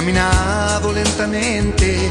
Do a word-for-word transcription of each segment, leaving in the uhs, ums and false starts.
camminavo lentamente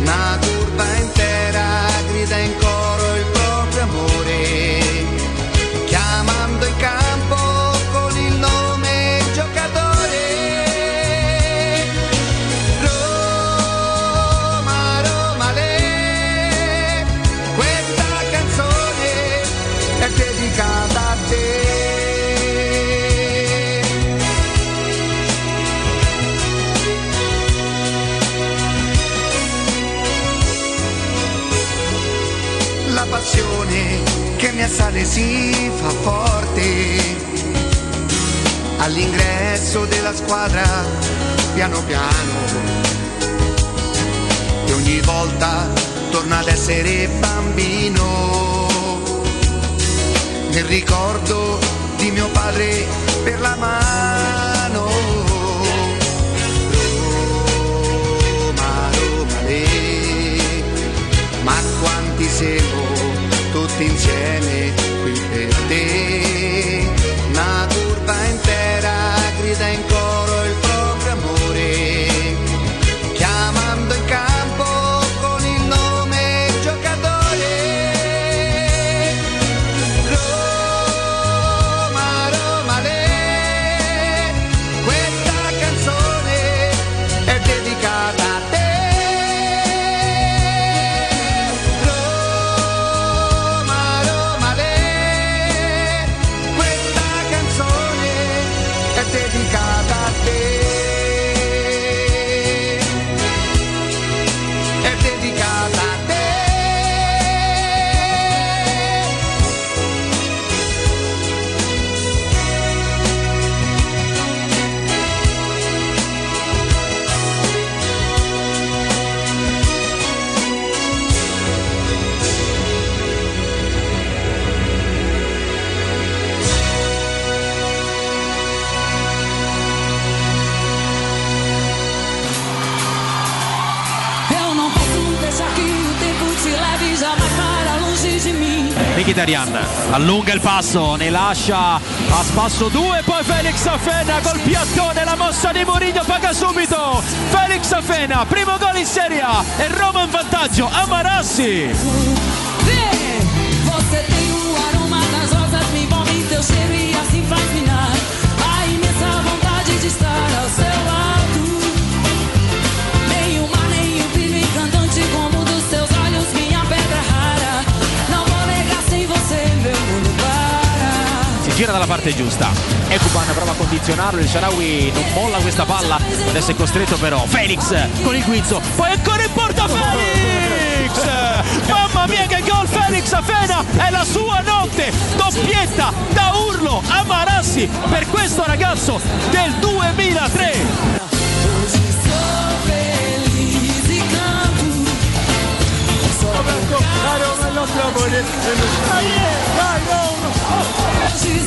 Una curva intera grida in coro il proprio amore, chiamando il campo. Che mi assale si fa forte, all'ingresso della squadra piano piano, e ogni volta torno ad essere bambino nel ricordo di mio padre per la mano. Roma, Roma, re, ma quanti siamo tutti insieme qui per te, una turba intera grida in coro il proprio amore, chiamando in campo con il nome giocatore. Roma, Roma, re, questa canzone è dedicata a te. Arianna allunga il passo, ne lascia a spasso due, poi Felix Afena col piattone, la mossa di Mourinho paga subito. Felix Afena, primo gol in Serie A e Roma in vantaggio a Marassi. Gira dalla parte giusta, Ekuban prova a condizionarlo, il Sharawi non molla questa palla, adesso è costretto però, Felix con il guizzo, poi ancora in porta Felix! Mamma mia che gol Felix Afena, è la sua notte, doppietta da urlo a Marassi per questo ragazzo del duemilatré! Oggi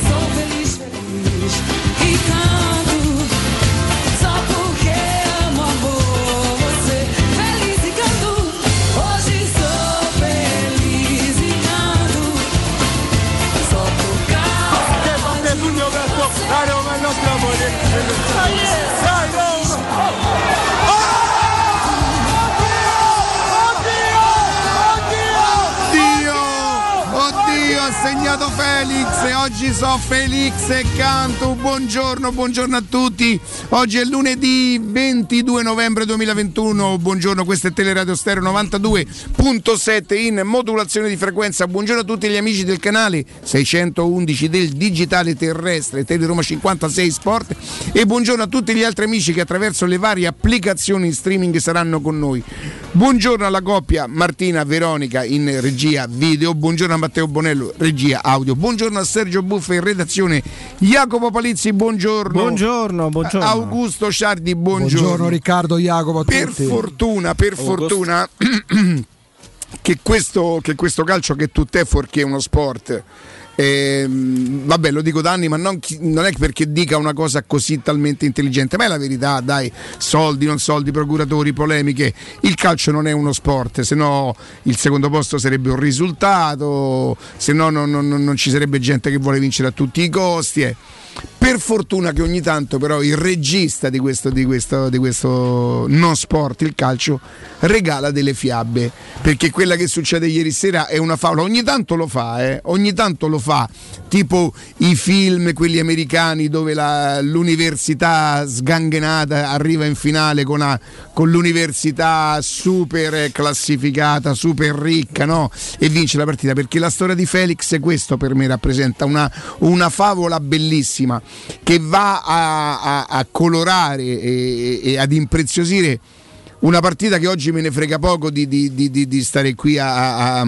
sono felice, felice e canto só porque amo você. Feliz e canto, oggi sono felice e canto só por causa del mio verso, la Roma è il nostro amore. segnato Felix e oggi so Felix e canto. Buongiorno, buongiorno a tutti. Oggi è lunedì ventidue novembre duemilaventuno. Buongiorno, questo è Teleradio Stereo novantadue virgola sette in modulazione di frequenza. Buongiorno a tutti gli amici del canale seicentoundici del digitale terrestre Teleroma cinquantasei Sport e buongiorno a tutti gli altri amici che attraverso le varie applicazioni in streaming saranno con noi. Buongiorno alla coppia Martina Veronica in regia video, buongiorno a Matteo Bonello regia audio, buongiorno a Sergio Buffa in redazione, Jacopo Palizzi buongiorno, buongiorno, buongiorno. Augusto Ciardi buongiorno, buongiorno Riccardo, Jacopo a tutti. Per fortuna, per Augusto. fortuna che questo, che questo calcio che tutt'è fuorché uno sport. Eh, vabbè, lo dico da anni, ma non, non è perché dica una cosa così talmente intelligente, ma è la verità, dai. Soldi, non soldi, procuratori, polemiche, il calcio non è uno sport, se no il secondo posto sarebbe un risultato, se no non, non, non ci sarebbe gente che vuole vincere a tutti i costi, eh. Per fortuna che ogni tanto però il regista di questo, di questo, di questo non sport, il calcio, regala delle fiabe, perché quella che succede ieri sera è una favola. Ogni tanto lo fa, eh? Ogni tanto lo fa, tipo i film, quelli americani dove la, l'università sganghenata arriva in finale con, una, con l'università super classificata, super ricca, no? E vince la partita, perché la storia di Felix, questo per me rappresenta una, una favola bellissima, che va a, a, a colorare e, e ad impreziosire una partita che oggi me ne frega poco di, di, di, di stare qui a, a,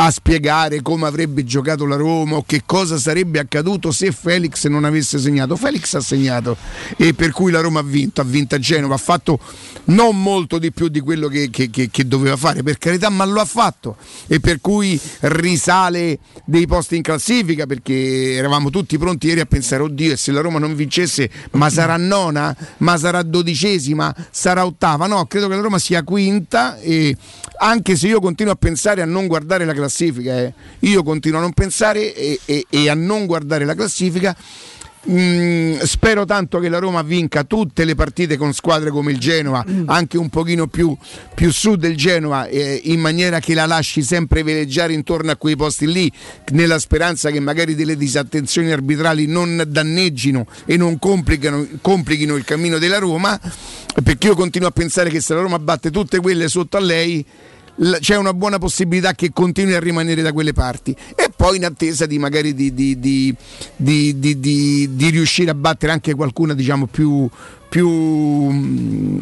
a spiegare come avrebbe giocato la Roma o che cosa sarebbe accaduto se Felix non avesse segnato. Felix ha segnato e per cui la Roma ha vinto, ha vinto a Genova, ha fatto non molto di più di quello che, che, che, che doveva fare, per carità, ma lo ha fatto e per cui risale dei posti in classifica, perché eravamo tutti pronti ieri a pensare, oddio, e se la Roma non vincesse, ma sarà nona, ma sarà dodicesima, sarà ottava. No, credo che la Roma sia quinta, e anche se io continuo a pensare a non guardare la classifica classifica eh. io continuo a non pensare e, e, e a non guardare la classifica. Mm, spero tanto che la Roma vinca tutte le partite con squadre come il Genoa, anche un pochino più, più su del Genoa, eh, in maniera che la lasci sempre veleggiare intorno a quei posti lì, nella speranza che magari delle disattenzioni arbitrali non danneggino e non complicano, complichino il cammino della Roma, perché io continuo a pensare che se la Roma batte tutte quelle sotto a lei c'è una buona possibilità che continui a rimanere da quelle parti, e poi in attesa di magari di, di, di, di, di, di, di riuscire a battere anche qualcuna, diciamo, più, più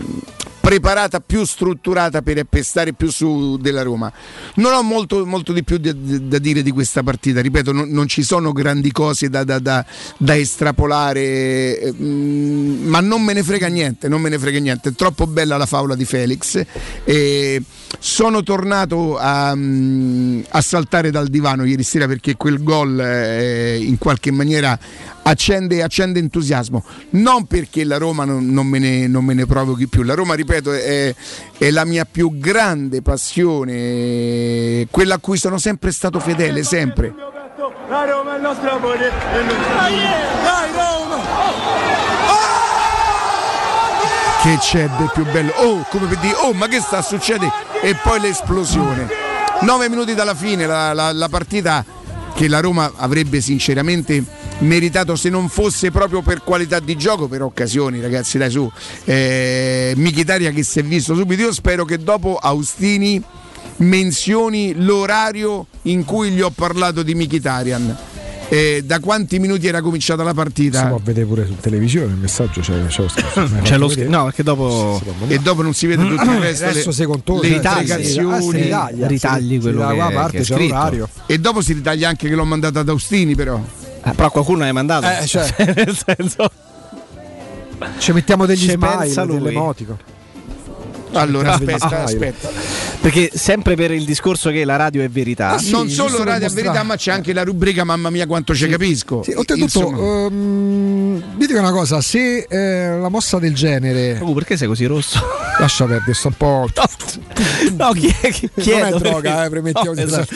preparata, più strutturata per, per stare più su della Roma. Non ho molto, molto di più da, da dire di questa partita, ripeto, non, non ci sono grandi cose da, da, da, da estrapolare, mm, ma non me ne frega niente, non me ne frega niente, è troppo bella la favola di Felix. E sono tornato a, a saltare dal divano ieri sera, perché quel gol eh, in qualche maniera accende, accende entusiasmo, non perché la Roma non, non, me ne, non me ne provochi più. La Roma, ripeto, è, è la mia più grande passione, quella a cui sono sempre stato fedele, sempre. La Roma è il nostro amore, è il nostro amore. Dai Roma! Che c'è del più bello? Oh, come per dire, oh, ma che sta succedendo? E poi l'esplosione. Nove minuti dalla fine, la, la, la partita che la Roma avrebbe sinceramente meritato, se non fosse proprio per qualità di gioco, per occasioni, ragazzi, dai su. Eh, Mkhitaryan che si è visto subito, io spero che dopo Austini menzioni l'orario in cui gli ho parlato di Mkhitaryan. Eh, da quanti minuti era cominciata la partita? Si può vedere pure su televisione il messaggio, c'è, c'è lo scherzo, c'è lo scherzo. No, perché dopo si, si e dopo non si vede tutto il resto, adesso le, contorno, le ritagliazioni, ritaglia, ritagli quello da qua parte, c'è l'orario, e dopo si ritaglia anche che l'ho mandata ad Austini, però eh, però qualcuno l'ha mandato, eh, cioè, nel senso ci mettiamo degli smile, dell'emotico. Allora aspetta, aspetta, perché sempre per il discorso che la radio è verità, ah, sì, non solo radio è verità, ma c'è anche la rubrica mamma mia quanto ci capisco. Sì, oltretutto ehm, vi dico una cosa, se eh, la mossa del genere, oh, perché sei così rosso? Lascia perdere, sto un po' no, chi è, chi chiedo, non è droga, eh, premettiamo, no, esatto.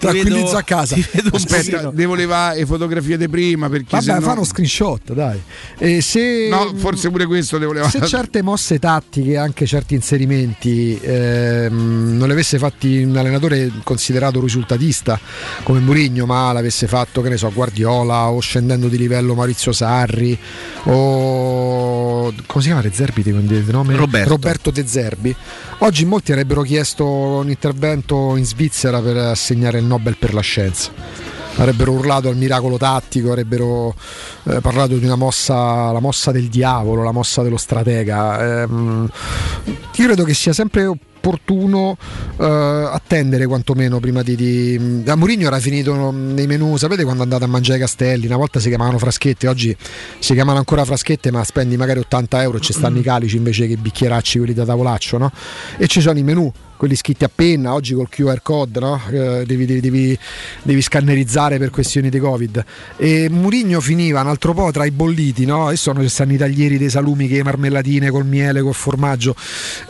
Tranquillizzo, vedo a casa, aspetta, devo levare le fotografie di prima, perché vabbè, se no... fa uno screenshot, dai, e se no, forse pure questo devo levare, se certe mosse tattiche, anche certi inserimenti ehm, non li avesse fatti un allenatore considerato risultatista come Mourinho, ma l'avesse fatto, che ne so, Guardiola, o scendendo di livello Maurizio Sarri, o come si chiama De Zerbi, il nome? Roberto. Roberto De Zerbi, oggi molti avrebbero chiesto un intervento in Svizzera per assegnare il Nobel per la scienza, avrebbero urlato al miracolo tattico, avrebbero eh, parlato di una mossa, la mossa del diavolo, la mossa dello stratega. Ehm, io credo che sia sempre opportuno eh, attendere, quantomeno prima di, di... A Mourinho era finito nei menù, sapete, quando andate a mangiare i castelli, una volta si chiamavano fraschette, oggi si chiamano ancora fraschette, ma spendi magari ottanta euro e ci stanno i calici invece che i bicchieracci, quelli da tavolaccio, no? E ci sono i menù, quelli scritti a penna, oggi col Q R code, no? eh, devi, devi, devi scannerizzare per questioni di Covid. E Mourinho finiva un altro po' tra i bolliti, no? E sono, ci stanno i taglieri dei salumi, che marmellatine col miele, col formaggio,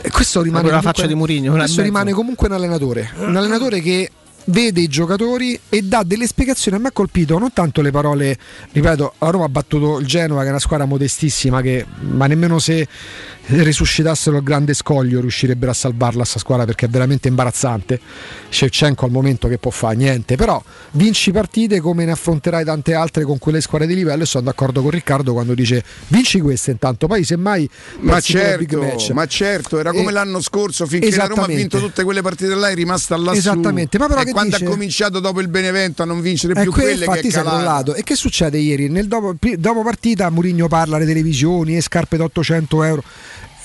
e questo rimane comunque, la faccia di Mourinho, questo rimane comunque un allenatore, un allenatore che vede i giocatori e dà delle spiegazioni. A me ha colpito non tanto le parole, ripeto, la Roma ha battuto il Genova, che è una squadra modestissima, che ma nemmeno se risuscitassero il grande Scoglio riuscirebbero a salvarla sta squadra, perché è veramente imbarazzante. Shevchenko al momento che può fare? Niente, però vinci partite come ne affronterai tante altre con quelle squadre di livello, e sono d'accordo con Riccardo quando dice vinci queste intanto, poi semmai ma certo, ma certo, era come e... l'anno scorso, finché la Roma ha vinto tutte quelle partite là è rimasta lassù, esattamente, ma però è che quando dice... ha cominciato dopo il Benevento a non vincere più, eh, quelle che è calata. E che succede ieri? Nel dopo, dopo partita Mourinho parla alle televisioni e scarpe da ottocento euro.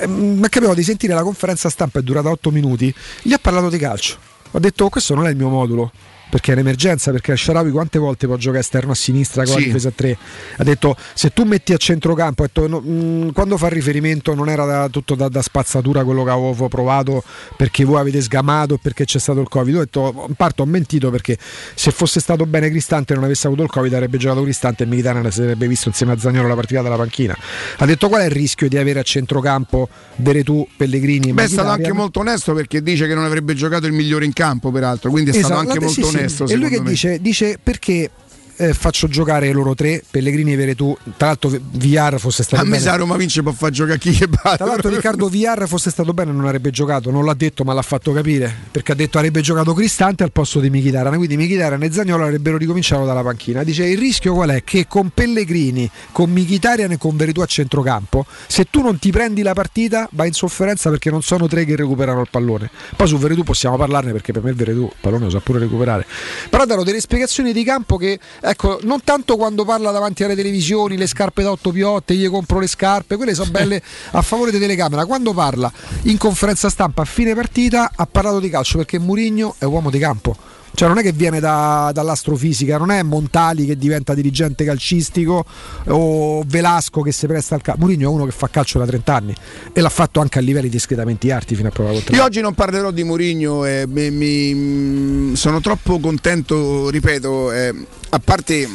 Ma capivo di sentire la conferenza stampa, è durata otto minuti, gli ha parlato di calcio, ho detto oh, questo non è il mio modulo, perché è un'emergenza, perché Sharawi quante volte può giocare esterno a sinistra con sì. la difesa a tre, ha detto se tu metti a centrocampo, ha detto, no, mh, quando fa riferimento non era da, tutto da, da spazzatura quello che avevo provato, perché voi avete sgamato, perché c'è stato il Covid, ho detto in parte ho mentito, perché se fosse stato bene Cristante e non avesse avuto il Covid avrebbe giocato Cristante e Mkhitaryan si sarebbe visto insieme a Zaniolo la partita dalla panchina. Ha detto qual è il rischio di avere a centrocampo Veretù, Pellegrini? Beh, è stato anche molto onesto, perché dice che non avrebbe giocato il migliore in campo peraltro, quindi è esatto, stato anche molto sì, onesto. Sì, e lui che me. dice dice perché eh, faccio giocare loro tre, Pellegrini e Veretù, tra l'altro V R fosse stato a bene, a me sa Roma vince può far giocare chi che batte, tra l'altro Riccardo V R fosse stato bene non avrebbe giocato, non l'ha detto ma l'ha fatto capire, perché ha detto avrebbe giocato Cristante al posto di Mkhitaryan, quindi Mkhitaryan e Zaniolo avrebbero ricominciato dalla panchina. Dice il rischio qual è? Che con Pellegrini, con Mkhitaryan e con Veretù a centrocampo, se tu non ti prendi la partita vai in sofferenza, perché non sono tre che recuperano il pallone. Poi su Veretù possiamo parlarne, perché per me Veretù il pallone lo sa pure recuperare, però darò delle spiegazioni di campo che ecco, non tanto quando parla davanti alle televisioni, le scarpe da otto piotte, io compro le scarpe, quelle sono belle a favore della telecamera, quando parla in conferenza stampa a fine partita ha parlato di calcio, perché Mourinho è uomo di campo, cioè non è che viene da, dall'astrofisica, non è Montali che diventa dirigente calcistico o Velasco che si presta al calcio. Mourinho è uno che fa calcio da trent'anni e l'ha fatto anche a livelli discretamente alti fino a prova contraria. Io oggi non parlerò di Mourinho, eh, mi, mi, sono troppo contento, ripeto, eh, a parte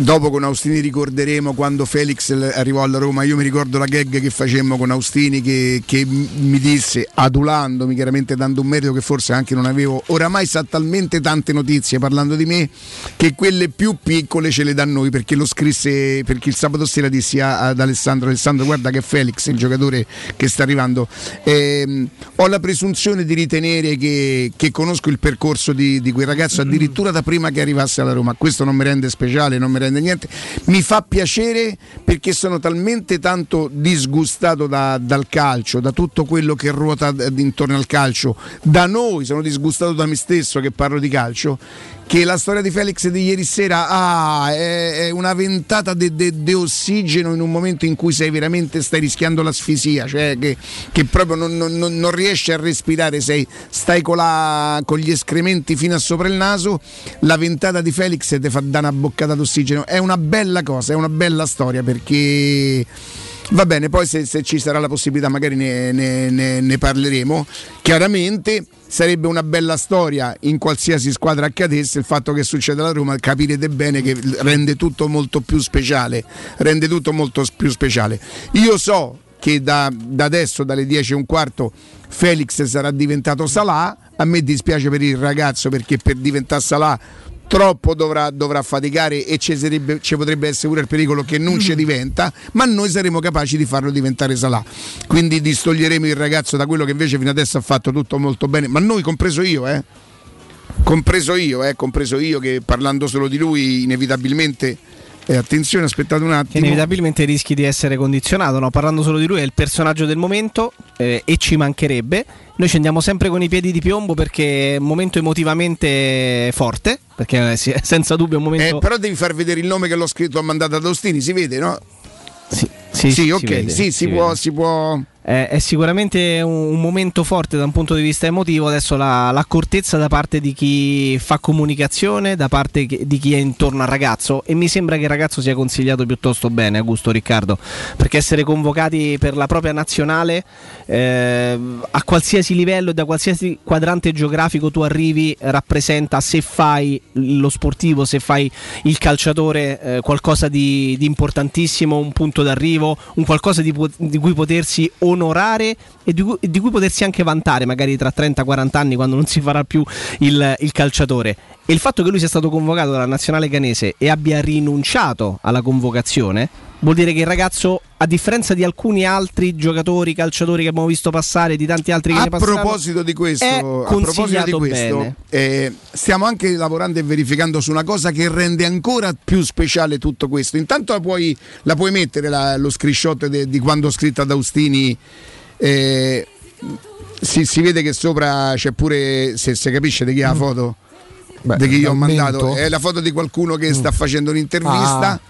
dopo con Austini ricorderemo quando Felix arrivò alla Roma, io mi ricordo la gag che facemmo con Austini che, che mi disse, adulandomi chiaramente, dando un merito che forse anche non avevo, oramai sa talmente tante notizie parlando di me che quelle più piccole ce le dà noi, perché lo scrisse, perché il sabato sera dissi ad Alessandro Alessandro guarda che Felix è il giocatore che sta arrivando, ehm, ho la presunzione di ritenere che, che conosco il percorso di, di quel ragazzo addirittura da prima che arrivasse alla Roma, questo non mi rende speciale, non mi rende niente, mi fa piacere perché sono talmente tanto disgustato da, dal calcio, da tutto quello che ruota intorno al calcio, da noi, sono disgustato da me stesso che parlo di calcio, che la storia di Felix di ieri sera ah, è, è una ventata di ossigeno in un momento in cui sei veramente, stai rischiando l'asfisia, cioè che, che proprio non, non, non riesci a respirare, sei, stai con, la, con gli escrementi fino a sopra il naso, la ventata di Felix ti fa dare una boccata d'ossigeno, è una bella cosa, è una bella storia, perché va bene, poi se, se ci sarà la possibilità magari ne, ne, ne, ne parleremo, chiaramente sarebbe una bella storia in qualsiasi squadra accadesse, il fatto che succeda alla Roma capirete bene che rende tutto molto più speciale, rende tutto molto più speciale. Io so che da, da adesso, dalle dieci e un quarto, Felix sarà diventato Salah, a me dispiace per il ragazzo perché per diventare Salah troppo dovrà, dovrà faticare e ci potrebbe essere pure il pericolo che non mm. ci diventa, ma noi saremo capaci di farlo diventare Salah. Quindi distoglieremo il ragazzo da quello che invece fino adesso ha fatto tutto molto bene, ma noi compreso io, eh? Compreso io, eh? Compreso io che parlando solo di lui inevitabilmente... Eh, attenzione, aspettate un attimo. Inevitabilmente rischi di essere condizionato, no? Parlando solo di lui, è il personaggio del momento, eh, e ci mancherebbe. Noi ci andiamo sempre con i piedi di piombo perché è un momento emotivamente forte, perché eh, sì, senza dubbio è un momento... Eh, però devi far vedere il nome che l'ho scritto, ho mandato ad Agostini, si vede, no? Sì, sì, sì, sì, ok, si vede, sì, si, si può... Si può... È sicuramente un momento forte da un punto di vista emotivo. Adesso la, l'accortezza da parte di chi fa comunicazione, da parte di chi è intorno al ragazzo, e mi sembra che il ragazzo sia consigliato piuttosto bene, Augusto, Riccardo, perché essere convocati per la propria nazionale, eh, a qualsiasi livello, da qualsiasi quadrante geografico tu arrivi, rappresenta, se fai lo sportivo, se fai il calciatore, eh, qualcosa di, di importantissimo, un punto d'arrivo, un qualcosa di, di cui potersi o onorare e di cui, di cui potersi anche vantare magari tra trenta quaranta anni, quando non si farà più il, il calciatore. E il fatto che lui sia stato convocato dalla nazionale ghanese e abbia rinunciato alla convocazione vuol dire che il ragazzo, a differenza di alcuni altri giocatori, calciatori che abbiamo visto passare, di tanti altri che a ne passano, proposito di questo, è consigliato a proposito di questo, eh, stiamo anche lavorando e verificando su una cosa che rende ancora più speciale tutto questo. Intanto la puoi, la puoi mettere la, lo screenshot de, di quando ho scritto ad Agostini, eh, si, si vede che sopra c'è pure, se si capisce di chi è la foto, mm. di chi io ho mandato, è la foto di qualcuno che mm. sta facendo un'intervista. Ah.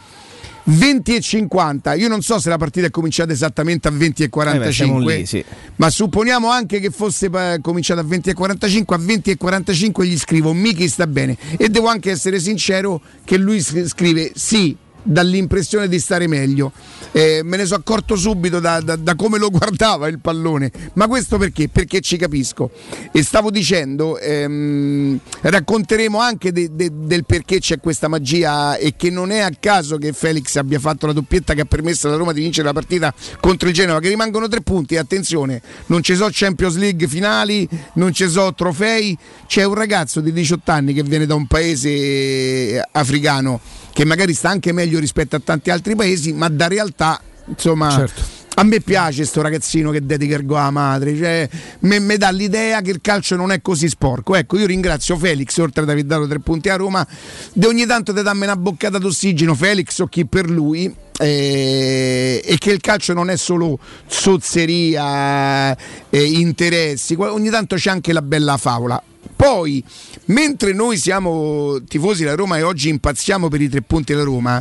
venti e cinquanta, io non so se la partita è cominciata esattamente a venti e quarantacinque, eh beh, lì, sì. ma supponiamo anche che fosse cominciata a venti e quarantacinque, a venti e quarantacinque gli scrivo: Michi sta bene. E devo anche essere sincero che lui scrive sì, dall'impressione di stare meglio, eh, me ne sono accorto subito da, da, da come lo guardava il pallone. Ma questo perché? Perché ci capisco. E stavo dicendo, ehm, racconteremo anche de, de, del perché c'è questa magia e che non è a caso che Felix abbia fatto la doppietta che ha permesso alla Roma di vincere la partita contro il Genova, che rimangono tre punti. E attenzione, non ci sono Champions League finali, non ci sono trofei, c'è un ragazzo di diciotto anni che viene da un paese africano che magari sta anche meglio rispetto a tanti altri paesi, ma da realtà, insomma, certo. a me piace sto ragazzino che dedica il gol alla madre, cioè mi dà l'idea che il calcio non è così sporco. Ecco, io ringrazio Felix, oltre ad aver dato tre punti a Roma, di ogni tanto te dammi una boccata d'ossigeno, Felix o chi per lui, eh, e che il calcio non è solo zozzeria, eh, interessi, ogni tanto c'è anche la bella favola. Poi, mentre noi siamo tifosi della Roma e oggi impazziamo per i tre punti della Roma,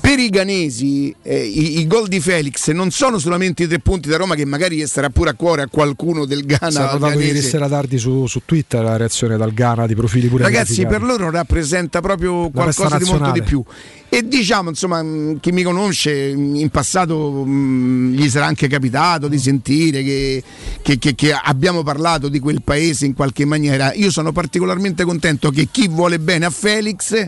per i ghanesi, eh, i, i gol di Felix non sono solamente i tre punti da Roma, che magari sarà pure a cuore a qualcuno del Ghana. Sono notato ieri sera tardi su, su Twitter la reazione dal Ghana di profili pure ragazzi graficati. Per loro rappresenta proprio qualcosa di molto di più. E diciamo, insomma, chi mi conosce in passato, mh, gli sarà anche capitato di sentire che, che, che, che abbiamo parlato di quel paese in qualche maniera. Io sono particolarmente contento che chi vuole bene a Felix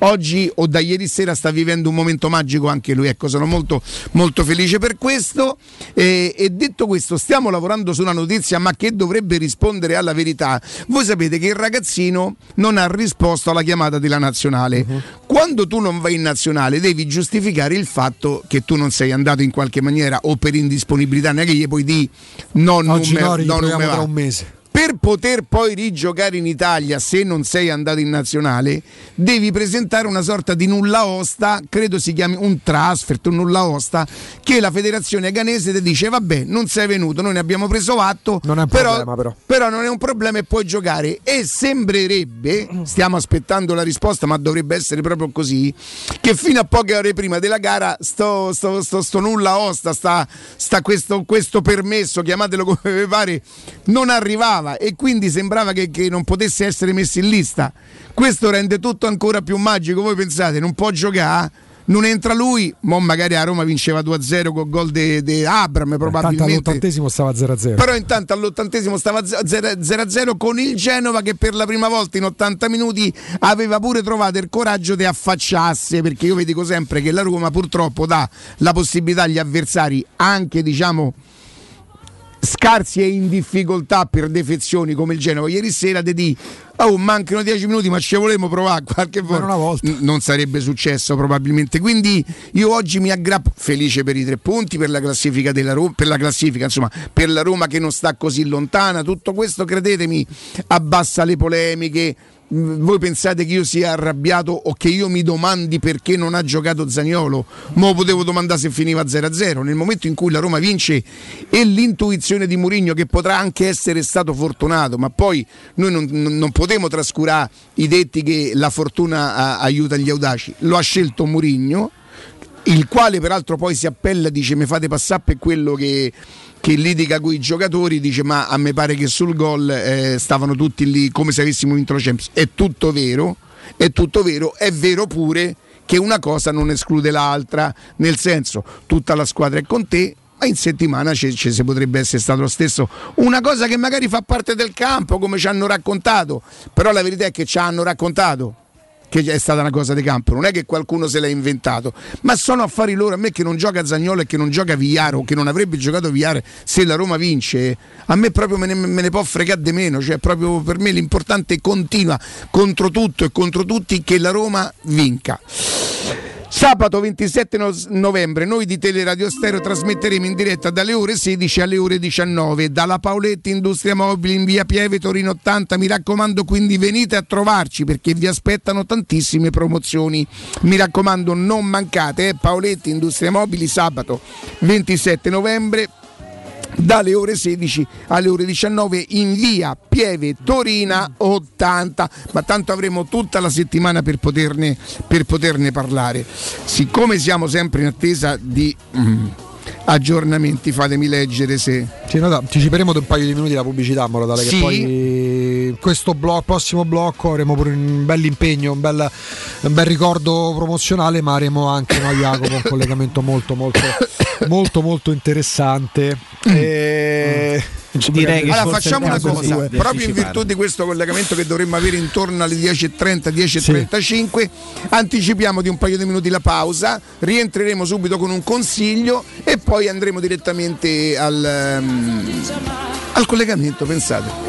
oggi o da ieri sera sta vivendo un momento magico anche lui, ecco, sono molto molto felice per questo. E, e detto questo, stiamo lavorando su una notizia ma che dovrebbe rispondere alla verità. Voi sapete che il ragazzino non ha risposto alla chiamata della nazionale. Uh-huh. Quando tu non vai in nazionale devi giustificare il fatto che tu non sei andato in qualche maniera o per indisponibilità, non è che gli puoi dire no, non oggi me, no, non me va. Tra un mese. Per poter poi rigiocare in Italia, se non sei andato in nazionale, devi presentare una sorta di nulla osta, credo si chiami un transfert, un nulla osta, che la federazione ghanese ti dice vabbè, non sei venuto, noi ne abbiamo preso atto, non è un però, problema, però. però non è un problema e puoi giocare. E sembrerebbe, stiamo aspettando la risposta ma dovrebbe essere proprio così, che fino a poche ore prima della gara sto, sto, sto, sto nulla osta, sta, sta questo, questo permesso, chiamatelo come vi pare, non arrivava, e quindi sembrava che, che non potesse essere messo in lista. Questo rende tutto ancora più magico. Voi pensate, non può giocare, non entra lui, mo magari a Roma vinceva due a zero col gol di Abram probabilmente, intanto all'ottantesimo stava zero a zero, però intanto all'ottantesimo stava zero a zero con il Genova, che per la prima volta in ottanta minuti aveva pure trovato il coraggio di affacciarsi, perché io vi dico sempre che la Roma purtroppo dà la possibilità agli avversari, anche diciamo scarsi e in difficoltà per defezioni come il Genova ieri sera, te di oh, mancano dieci minuti, ma ci volevamo provare qualche volta. Una volta. N- non sarebbe successo probabilmente. Quindi io oggi mi aggrappo, felice per i tre punti, per la classifica della Roma, per la classifica, insomma, per la Roma che non sta così lontana. Tutto questo, credetemi, abbassa le polemiche. Voi pensate che io sia arrabbiato o che io mi domandi perché non ha giocato Zaniolo? Mo potevo domandare se finiva zero a zero. Nel momento in cui la Roma vince e l'intuizione di Mourinho, che potrà anche essere stato fortunato, ma poi noi non, non potremo trascurare i detti che la fortuna a, aiuta gli audaci. Lo ha scelto Mourinho, il quale peraltro poi si appella, dice mi fate passare per quello che... che litiga con i giocatori, dice ma a me pare che sul gol eh, stavano tutti lì come se avessimo vinto la Champions. È tutto vero, è tutto vero, è vero pure che una cosa non esclude l'altra, nel senso tutta la squadra è con te, ma in settimana ci se potrebbe essere stato lo stesso, una cosa che magari fa parte del campo come ci hanno raccontato, però la verità è che ci hanno raccontato che è stata una cosa di campo, non è che qualcuno se l'ha inventato, ma sono affari loro. A me che non gioca Zaniolo e che non gioca Villar, o che non avrebbe giocato Villar se la Roma vince, a me proprio me ne, me ne può fregare di meno, cioè proprio per me l'importante è continua contro tutto e contro tutti che la Roma vinca. Sabato ventisette novembre noi di Teleradio Stereo trasmetteremo in diretta dalle ore sedici alle ore diciannove dalla Paoletti Industria Mobili in via Pieve Torino ottanta, mi raccomando, quindi venite a trovarci perché vi aspettano tantissime promozioni, mi raccomando non mancate, eh? Paoletti Industria Mobili sabato ventisette novembre dalle ore sedici alle ore diciannove in via Pieve Torina ottanta, ma tanto avremo tutta la settimana per poterne, per poterne parlare. Siccome siamo sempre in attesa di mm, aggiornamenti, fatemi leggere se sì, no, anticiperemo un paio di minuti la pubblicità, moro, tale sì. Che poi questo blocco, prossimo blocco avremo pure un bel impegno, un bel, un bel ricordo promozionale, ma avremo anche noi Jacopo un collegamento molto molto molto molto interessante. E... direi che allora facciamo una cosa, sì, proprio in virtù di questo collegamento che dovremmo avere intorno alle dieci e trenta, dieci e trentacinque, sì. Anticipiamo di un paio di minuti la pausa, rientreremo subito con un consiglio e poi andremo direttamente al, um, al collegamento, pensate.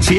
Se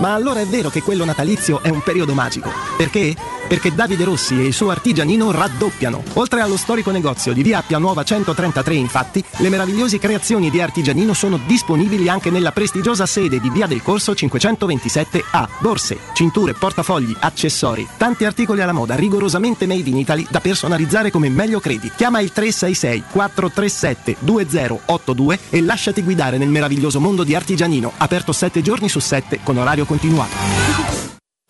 Ma allora è vero che quello natalizio è un periodo magico. Perché? Perché Davide Rossi e il suo artigianino raddoppiano. Oltre allo storico negozio di via Appia Nuova centotrentatré, infatti, le meravigliose creazioni di Artigianino sono disponibili anche nella prestigiosa sede di via del Corso cinquecentoventisette A. Borse, cinture, portafogli, accessori, tanti articoli alla moda rigorosamente made in Italy da personalizzare come meglio credi. Chiama il tre sei sei quattro tre sette due zero otto due e lasciati guidare nel meraviglioso mondo di Artigianino, aperto sette giorni su sette con orario continuato.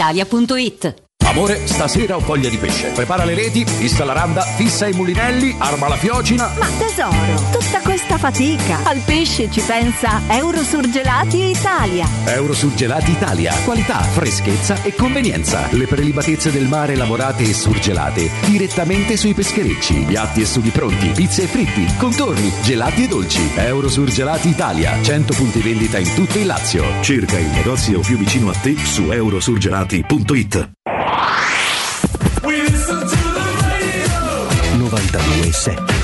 Italia punto it. Amore, stasera ho voglia di pesce. Prepara le reti, fissa la randa, fissa i mulinelli, arma la fiocina. Ma tesoro, tutta questa fatica. Al pesce ci pensa Eurosurgelati Italia. Eurosurgelati Italia. Qualità, freschezza e convenienza. Le prelibatezze del mare lavorate e surgelate direttamente sui pescherecci. Piatti e sughi pronti, pizze e fritti, contorni, gelati e dolci. Eurosurgelati Italia. cento punti vendita in tutto il Lazio. Cerca il negozio più vicino a te su eurosurgelati punto it. novantadue sette.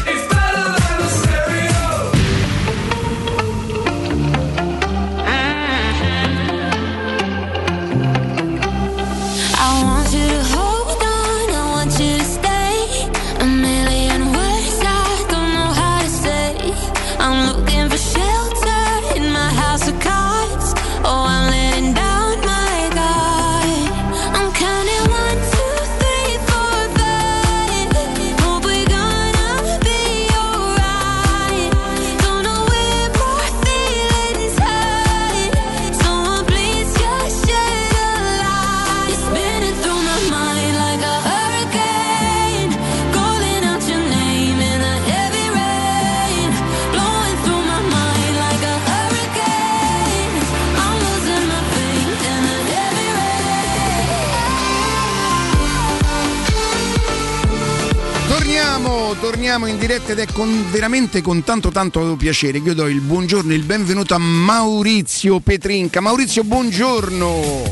Torniamo in diretta ed è con, veramente con tanto tanto piacere che io do il buongiorno e il benvenuto a Maurizio Petrinca. Maurizio, buongiorno.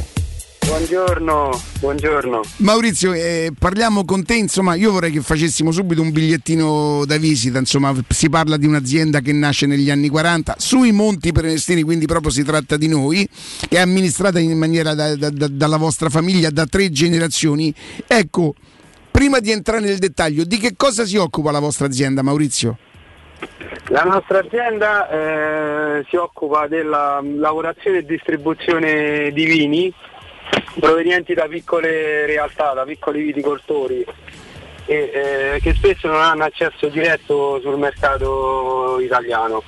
Buongiorno, buongiorno. Maurizio, eh, parliamo con te, insomma, io vorrei che facessimo subito un bigliettino da visita, insomma, si parla di un'azienda che nasce negli anni quaranta, sui Monti Prenestini, quindi proprio si tratta di noi, che è amministrata in maniera da, da, da, dalla vostra famiglia da tre generazioni, ecco. Prima di entrare nel dettaglio, di che cosa si occupa la vostra azienda, Maurizio? La nostra azienda eh, si occupa della lavorazione e distribuzione di vini provenienti da piccole realtà, da piccoli viticoltori e, eh, che spesso non hanno accesso diretto sul mercato italiano.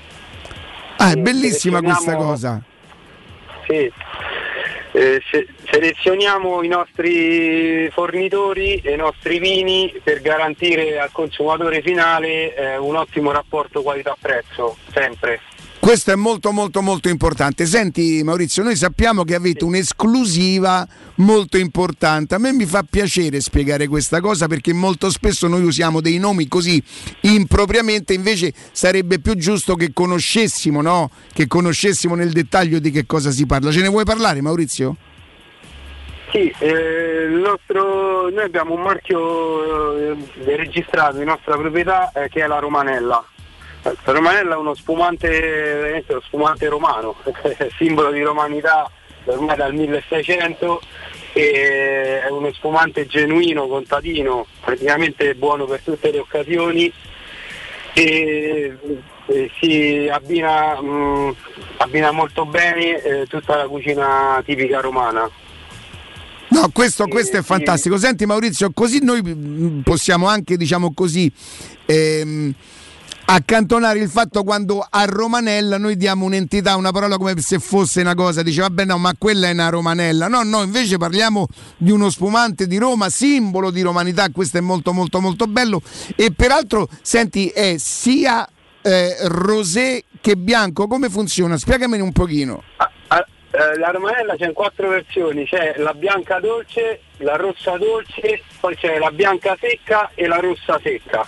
Ah, è bellissima questa cosa. Sì. Eh, se- selezioniamo i nostri fornitori e i nostri vini per garantire al consumatore finale eh, un ottimo rapporto qualità-prezzo, sempre. Questo è molto molto molto importante. Senti Maurizio, noi sappiamo che avete un'esclusiva molto importante. A me mi fa piacere spiegare questa cosa perché molto spesso noi usiamo dei nomi così impropriamente, invece sarebbe più giusto che conoscessimo, no? Che conoscessimo nel dettaglio di che cosa si parla. Ce ne vuoi parlare, Maurizio? Sì, eh, il nostro, noi abbiamo un marchio eh, registrato in nostra proprietà eh, che è la Romanella. La Romanella è uno spumante, uno spumante romano, simbolo di romanità ormai dal milleseicento, e è uno spumante genuino, contadino, praticamente buono per tutte le occasioni e, e si abbina, mh, abbina molto bene eh, tutta la cucina tipica romana. No, questo, questo è fantastico. Senti Maurizio, così noi possiamo anche, diciamo così, ehm, accantonare il fatto quando a Romanella noi diamo un'entità, una parola come se fosse una cosa, dice vabbè no, ma quella è una Romanella, no no, invece parliamo di uno spumante di Roma, simbolo di romanità. Questo è molto molto molto bello e peraltro senti è sia eh, rosé che bianco, come funziona? Spiegamene un pochino. Eh, la Romanella c'è in quattro versioni, c'è la bianca dolce, la rossa dolce, poi c'è la bianca secca e la rossa secca.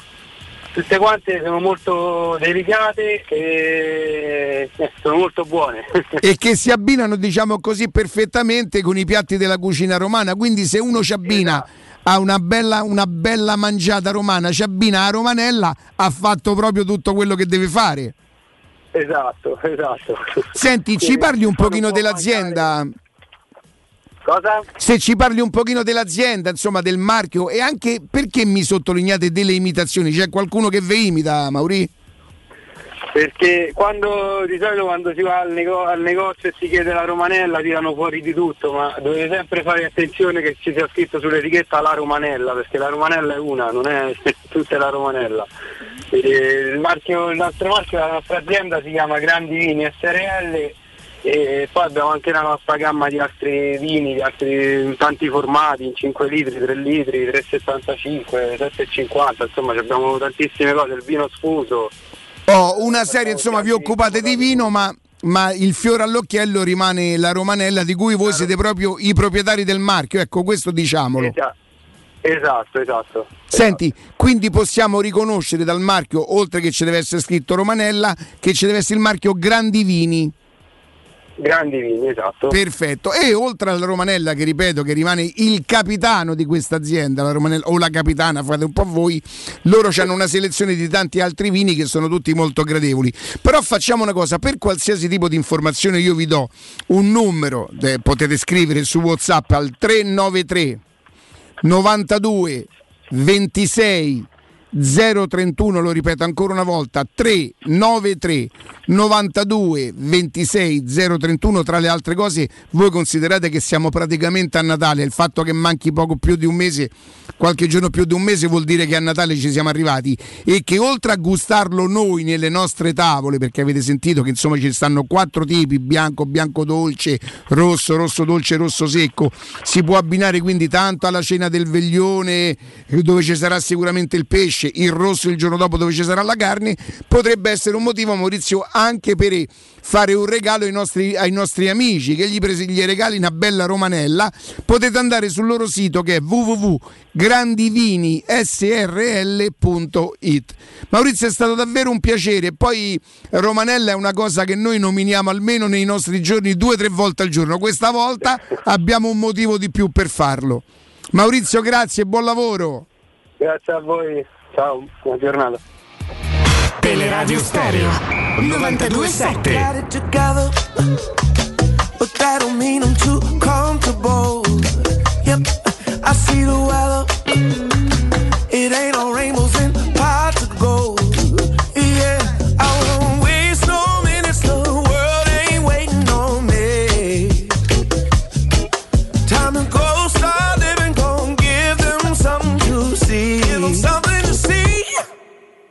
Tutte quante sono molto delicate e sono molto buone. E che si abbinano, diciamo così, perfettamente con i piatti della cucina romana. Quindi se uno ci abbina a una bella, una bella mangiata romana, ci abbina a Romanella, ha fatto proprio tutto quello che deve fare. Esatto, esatto. Senti, sì, ci parli un pochino dell'azienda? Mangiare. Cosa? Se ci parli un pochino dell'azienda, insomma, del marchio, e anche perché mi sottolineate delle imitazioni? C'è qualcuno che ve imita, Mauri? Perché quando di solito quando si va al, nego- al negozio e si chiede la Romanella tirano fuori di tutto, ma dovete sempre fare attenzione che ci sia scritto sull'etichetta la Romanella, perché la Romanella è una, non è tutta la Romanella. E il marchio, il nostro marchio, la nostra azienda si chiama Grandi Vini S R L. E poi abbiamo anche la nostra gamma di altri vini, di altri tanti formati, in cinque litri, tre litri, tre virgola settantacinque, sette virgola cinquanta, insomma abbiamo tantissime cose, il vino sfuso. Oh, una serie, insomma, vi occupate di vino, ma, ma il fiore all'occhiello rimane la Romanella, di cui voi siete proprio i proprietari del marchio, ecco, questo diciamolo. Esatto, esatto. Senti, esatto. Quindi possiamo riconoscere dal marchio, oltre che ci deve essere scritto Romanella, che ci deve essere il marchio Grandi Vini. Grandi Vini, esatto. Perfetto. E oltre alla Romanella, che ripeto che rimane il capitano di questa azienda, la Romanella o la capitana, fate un po' voi, loro hanno una selezione di tanti altri vini che sono tutti molto gradevoli. Però facciamo una cosa, per qualsiasi tipo di informazione io vi do un numero, eh, potete scrivere su WhatsApp al tre nove tre novantadue ventisei zero trentuno, lo ripeto ancora una volta, tre nove tre novantadue ventisei zero trentuno. Tra le altre cose, voi considerate che siamo praticamente a Natale, il fatto che manchi poco più di un mese, qualche giorno più di un mese, vuol dire che a Natale ci siamo arrivati e che oltre a gustarlo noi nelle nostre tavole, perché avete sentito che insomma ci stanno quattro tipi: bianco, bianco dolce, rosso, rosso dolce, rosso secco, si può abbinare quindi tanto alla cena del veglione, dove ci sarà sicuramente il pesce, il rosso il giorno dopo dove ci sarà la carne. Potrebbe essere un motivo, Maurizio, anche per fare un regalo ai nostri, ai nostri amici, che gli, presi, gli regali una bella Romanella. Potete andare sul loro sito che è w w w punto grandivini s r l punto i t. Maurizio, è stato davvero un piacere. Poi Romanella è una cosa che noi nominiamo almeno nei nostri giorni due o tre volte al giorno, questa volta abbiamo un motivo di più per farlo. Maurizio, grazie e buon lavoro. Grazie a voi. Ciao, buona giornata. Teleradio Stereo novantadue sette. Got it together, but that don't mean I'm too comfortable. Yep, I see the weather. It ain't all rainbows and pots of gold. Yeah, I won't waste no minutes. The world ain't waiting on me. Time to go, start living, gon' give them something to see. Give them something.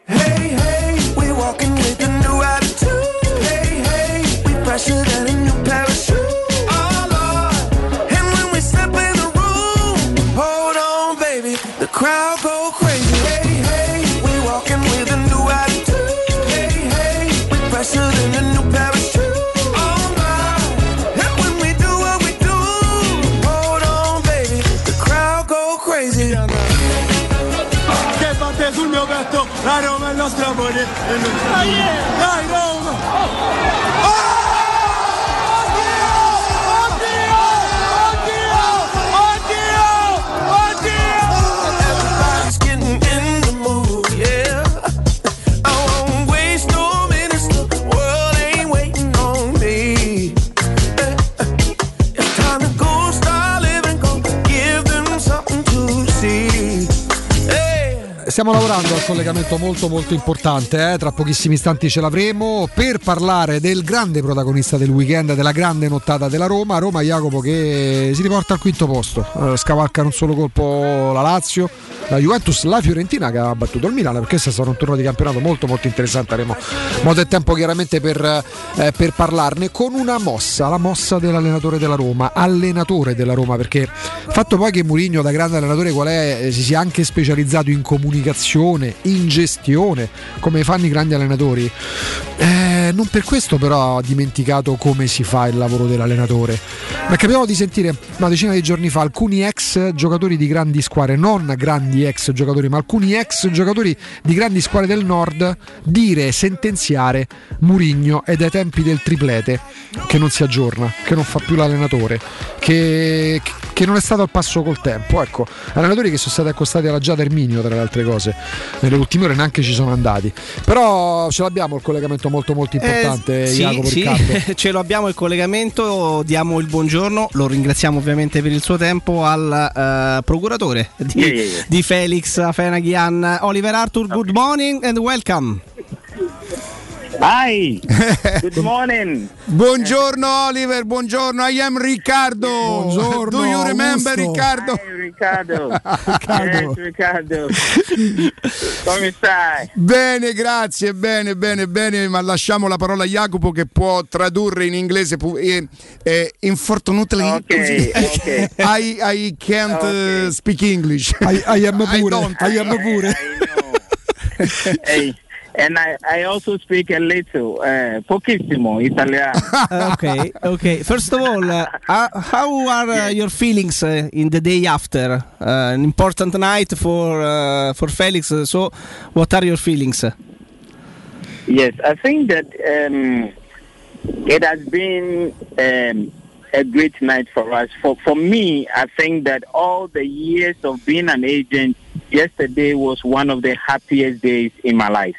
Hey, hey, we're walking with a new attitude. Hey, hey, we fresher than a new parachute. Oh, Lord, and when we step in the room, hold on, baby, the crowd go crazy. Hey, hey, we're walking with a new attitude. Hey, hey, we fresher than a new parachute. La Roma è il nostro amore. Oh, yeah. Dai Roma! Oh! Oddio! Oddio! Oddio! Oddio! Everybody's getting in the mood, yeah. I won't waste no minutes. The world ain't waiting on me. It's time to go, start living, go give them something to see. Stiamo lavorando al collegamento molto molto importante, eh? Tra pochissimi istanti ce l'avremo per parlare del grande protagonista del weekend, della grande nottata della Roma. Roma, Jacopo, che si riporta al quinto posto, eh, scavalca in un solo colpo la Lazio, la Juventus, la Fiorentina che ha battuto il Milano, perché questo sarà un turno di campionato molto molto interessante. Avremo modo e tempo chiaramente per, eh, per parlarne, con una mossa, la mossa dell'allenatore della Roma, allenatore della Roma, perché fatto poi che Mourinho, da grande allenatore qual è, si sia anche specializzato in comunicazione pianificazione, in gestione, come fanno i grandi allenatori. Eh, non per questo però ha dimenticato come si fa il lavoro dell'allenatore. Ma capitava di sentire una decina di giorni fa alcuni ex giocatori di grandi squadre, non grandi ex giocatori, ma alcuni ex giocatori di grandi squadre del nord dire, sentenziare Mourinho è dai tempi del triplete che non si aggiorna, che non fa più l'allenatore, che, che non è stato al passo col tempo. Ecco, allenatori che sono stati accostati alla Giada Erminio, tra le altre cose, nelle ultime ore neanche ci sono andati. Però ce l'abbiamo il collegamento molto molto importante, eh, sì, Jacopo, sì. Riccardo, ce l'abbiamo il collegamento, diamo il buongiorno, lo ringraziamo ovviamente per il suo tempo al uh, procuratore di, yeah, yeah, yeah. di Felix Afena-Gyan, Oliver Arthur. Okay. Good morning and welcome. Hi. Good morning. Buongiorno Oliver, buongiorno. I am Riccardo. Buongiorno. Do you remember Augusto. Riccardo? Hi, Riccardo. Riccardo. Yes, Riccardo. Come stai? Bene, grazie, bene, bene, bene, ma lasciamo la parola a Jacopo che può tradurre in inglese. Eh, eh, Infortunately. Okay, okay. I, I can't okay. uh, speak English. I, I am pure. I don't. I am pure. I, I hey. And I, I also speak a little, uh, pochissimo Italiano. Okay, okay. First of all, uh, uh, how are uh, your feelings uh, in the day after uh, an important night for uh, for Felix? So, what are your feelings? Yes, I think that um, it has been um, a great night for us. For for me, I think that all the years of being an agent, yesterday was one of the happiest days in my life.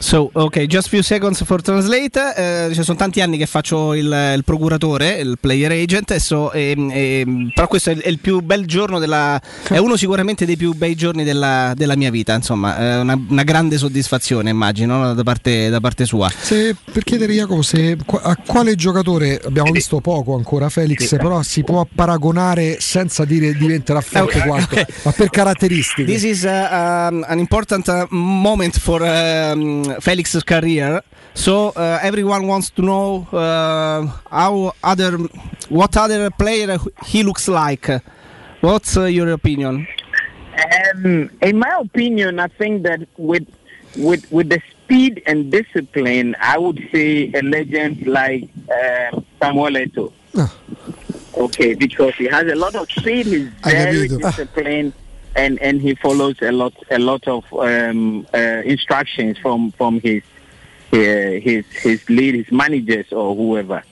So, ok, just few seconds for translate. Uh, ci sono tanti anni che faccio il, il procuratore, il player agent, e so, e, e, però questo è il, è il più bel giorno della, è uno sicuramente dei più bei giorni della, della mia vita, insomma, è una, una grande soddisfazione, immagino, da parte, da parte sua. Se, per chiedere Jacopo, se, a quale giocatore, abbiamo visto poco ancora Felix, però si può paragonare senza dire diventerà forte, okay, quanto, okay. ma per caratteristiche. This is uh, um, an important uh, moment for um, Felix's career, so uh, everyone wants to know uh, how other, what other player he looks like. What's uh, your opinion? Um, in my opinion, I think that with with with the speed and discipline, I would say a legend like uh, Samuel Eto'o. Oh. Okay, because he has a lot of speed, he's very disciplined. Ah. And and he follows a lot a lot of um, uh, instructions from from his uh, his his lead, his managers or whoever.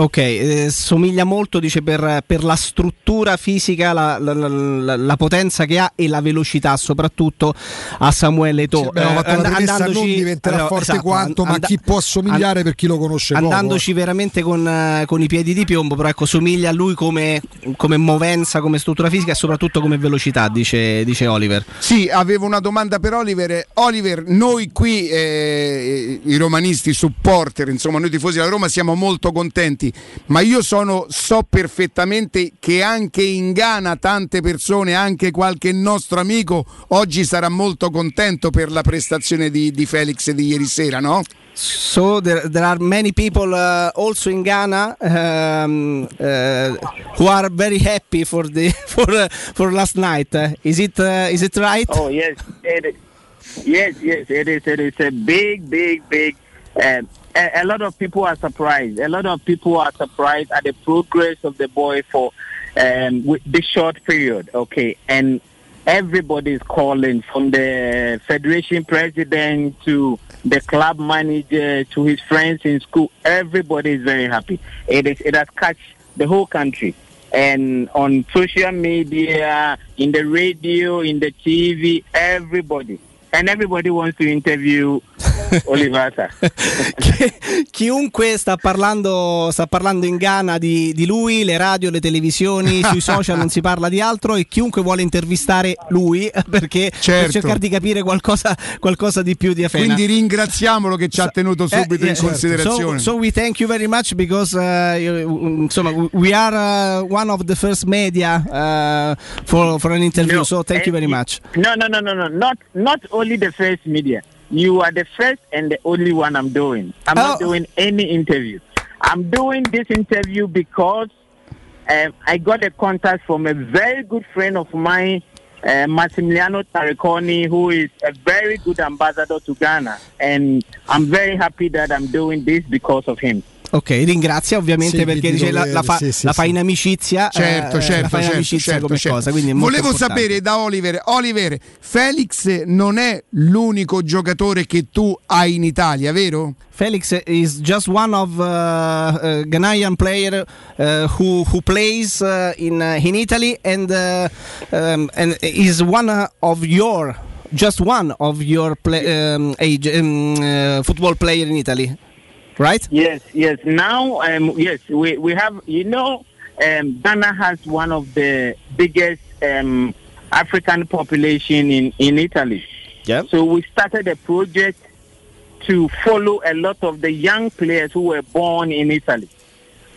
Ok, eh, somiglia molto, dice, per, per la struttura fisica, la, la, la, la potenza che ha e la velocità soprattutto a Samuel Eto'o. Cioè, eh, and- andandoci, non diventerà allora, forte esatto, quanto, and- ma and- chi può somigliare and- per chi lo conosce andandoci poco. Veramente con, con i piedi di piombo, però ecco, somiglia a lui come, come movenza, come struttura fisica e soprattutto come velocità, dice, dice Oliver. Sì, avevo una domanda per Oliver. Oliver, noi qui, eh, i romanisti, supporter, insomma noi tifosi della Roma siamo molto contenti. Ma io sono so perfettamente che anche in Ghana tante persone, anche qualche nostro amico oggi sarà molto contento per la prestazione di, di Felix di ieri sera, no? So there, there are many people uh, also in Ghana um, uh, who are very happy for the for uh, for last night. Uh, is it uh, is it right? Oh yes, it is. yes, yes, it is. It is a big, big, big. Um, A, a lot of people are surprised. A lot of people are surprised at the progress of the boy for um, with this short period. Okay, and everybody is calling, from the federation president to the club manager to his friends in school. Everybody is very happy. It is. It has catch the whole country, and on social media, in the radio, in the T V, everybody. And everybody wants to interview Oliver. Chiunque sta parlando, sta parlando in Ghana di, di lui, le radio, le televisioni, sui social non si parla di altro, e chiunque vuole intervistare lui perché certo. per cercare di capire qualcosa, qualcosa di più di Afena. Quindi ringraziamolo che ci ha tenuto subito eh, in certo. considerazione. So, so we thank you very much because uh, insomma we are uh, one of the first media uh, for for an interview. No. So thank you very much. No no no no no not not only the first media. You are the first and the only one I'm doing. I'm oh. not doing any interview. I'm doing this interview because um, I got a contact from a very good friend of mine uh, Massimiliano Tariconi, who is a very good ambassador to Ghana, and I'm very happy that I'm doing this because of him. Ok, ringrazia ovviamente, sì, perché dice la, la, fa, sì, sì, la fa in amicizia. Certo, eh, certo, la fa in amicizia, certo, come certo. Cosa, quindi è molto Volevo importante. sapere da Oliver, Oliver, Felix non è l'unico giocatore che tu hai in Italia, vero? Felix is just one of uh, uh, Ghanaian player uh, who who plays uh, in uh, in Italy and uh, um, and is one of your just one of your play, um, age, um, uh, football player in Italy. Right? Yes, yes. Now, um, yes, we, we have, you know, um, Ghana has one of the biggest um, African population in, in Italy. Yeah. So we started a project to follow a lot of the young players who were born in Italy.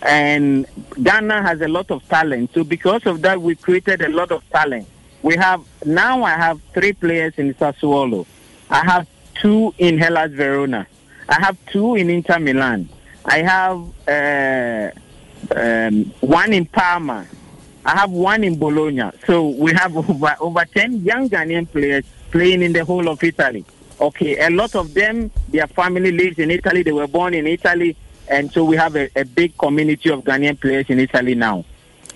And Ghana has a lot of talent. So because of that, we created a lot of talent. We have, now I have three players in Sassuolo. I have two in Hellas Verona. I have two in Inter Milan. I have uh, um, one in Parma. I have one in Bologna. So we have over, over ten young Ghanaian players playing in the whole of Italy. Okay, a lot of them, their family lives in Italy. They were born in Italy. And so we have a, a big community of Ghanaian players in Italy now.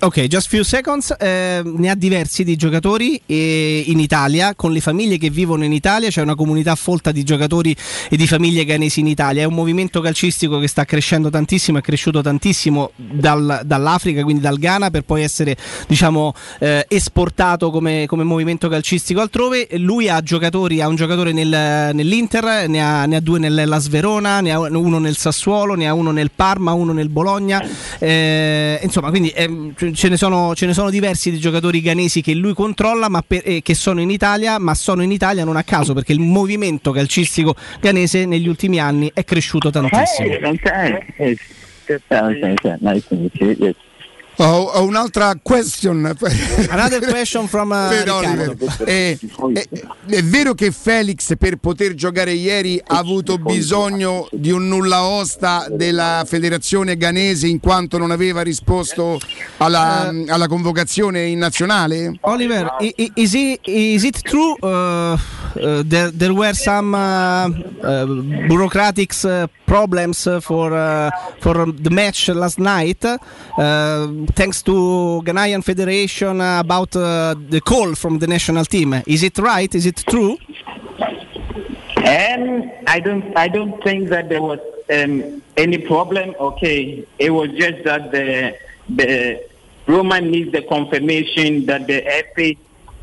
Ok, just few seconds, eh, ne ha diversi di giocatori eh, in Italia, con le famiglie che vivono in Italia, c'è una comunità folta di giocatori e di famiglie ghanesi in Italia, è un movimento calcistico che sta crescendo tantissimo, è cresciuto tantissimo dal, dall'Africa, quindi dal Ghana, per poi essere diciamo eh, esportato come, come movimento calcistico altrove. Lui ha giocatori, ha un giocatore nel, nell'Inter, ne ha, ne ha due nell'Hellas Verona, ne ha uno nel Sassuolo, ne ha uno nel Parma, uno nel Bologna, eh, insomma quindi... Eh, Ce ne, sono, ce ne sono diversi di giocatori ghanesi che lui controlla, ma per, eh, che sono in Italia, ma sono in Italia non a caso, perché il movimento calcistico ghanese negli ultimi anni è cresciuto tantissimo. Ho oh, un'altra question. Another question from uh, eh, eh, è vero che Felix per poter giocare ieri ha avuto bisogno di un nulla osta della federazione ghanese in quanto non aveva risposto alla, uh, alla convocazione in nazionale? Oliver, is it, is it true uh, uh, there, there were some uh, uh, bureaucratic problems for, uh, for the match last night? Uh, Thanks to Ghanaian Federation uh, about uh, the call from the national team. Is it right? Is it true? Um, I don't. I don't think that there was um, any problem. Okay, it was just that the the Roma needs the confirmation that the F A,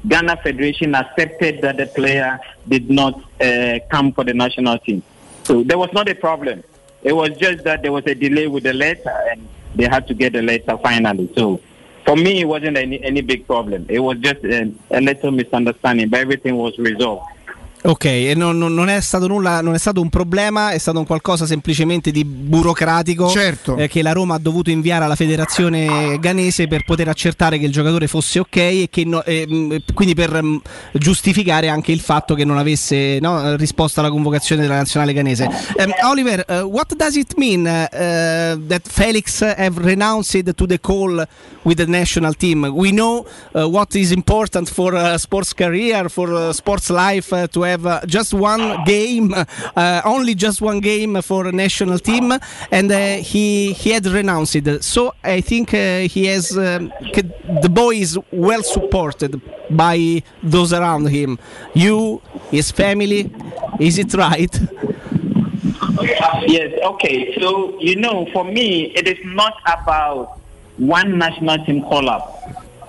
Ghana Federation, accepted that the player did not uh, come for the national team. So there was not a problem. It was just that there was a delay with the letter and. They had to get a letter finally. So, for me, it wasn't any, any big problem. It was just a, a little misunderstanding, but everything was resolved. Ok, e non, non è stato nulla, non è stato un problema, è stato un qualcosa semplicemente di burocratico, certo. eh, che la Roma ha dovuto inviare alla federazione ghanese per poter accertare che il giocatore fosse ok e che no, eh, quindi per mh, giustificare anche il fatto che non avesse no, risposto alla convocazione della nazionale ghanese. Um, Oliver, uh, what does it mean uh, that Felix have renounced to the call with the national team? We know uh, what is important for a sports career, for a sports life uh, to have Have, uh, just one game, uh, only just one game for a national team, and uh, he he had renounced it. So I think uh, he has um, the boy is well supported by those around him. You, his family, is it right? Yes. Okay. So you know, for me, it is not about one national team call up.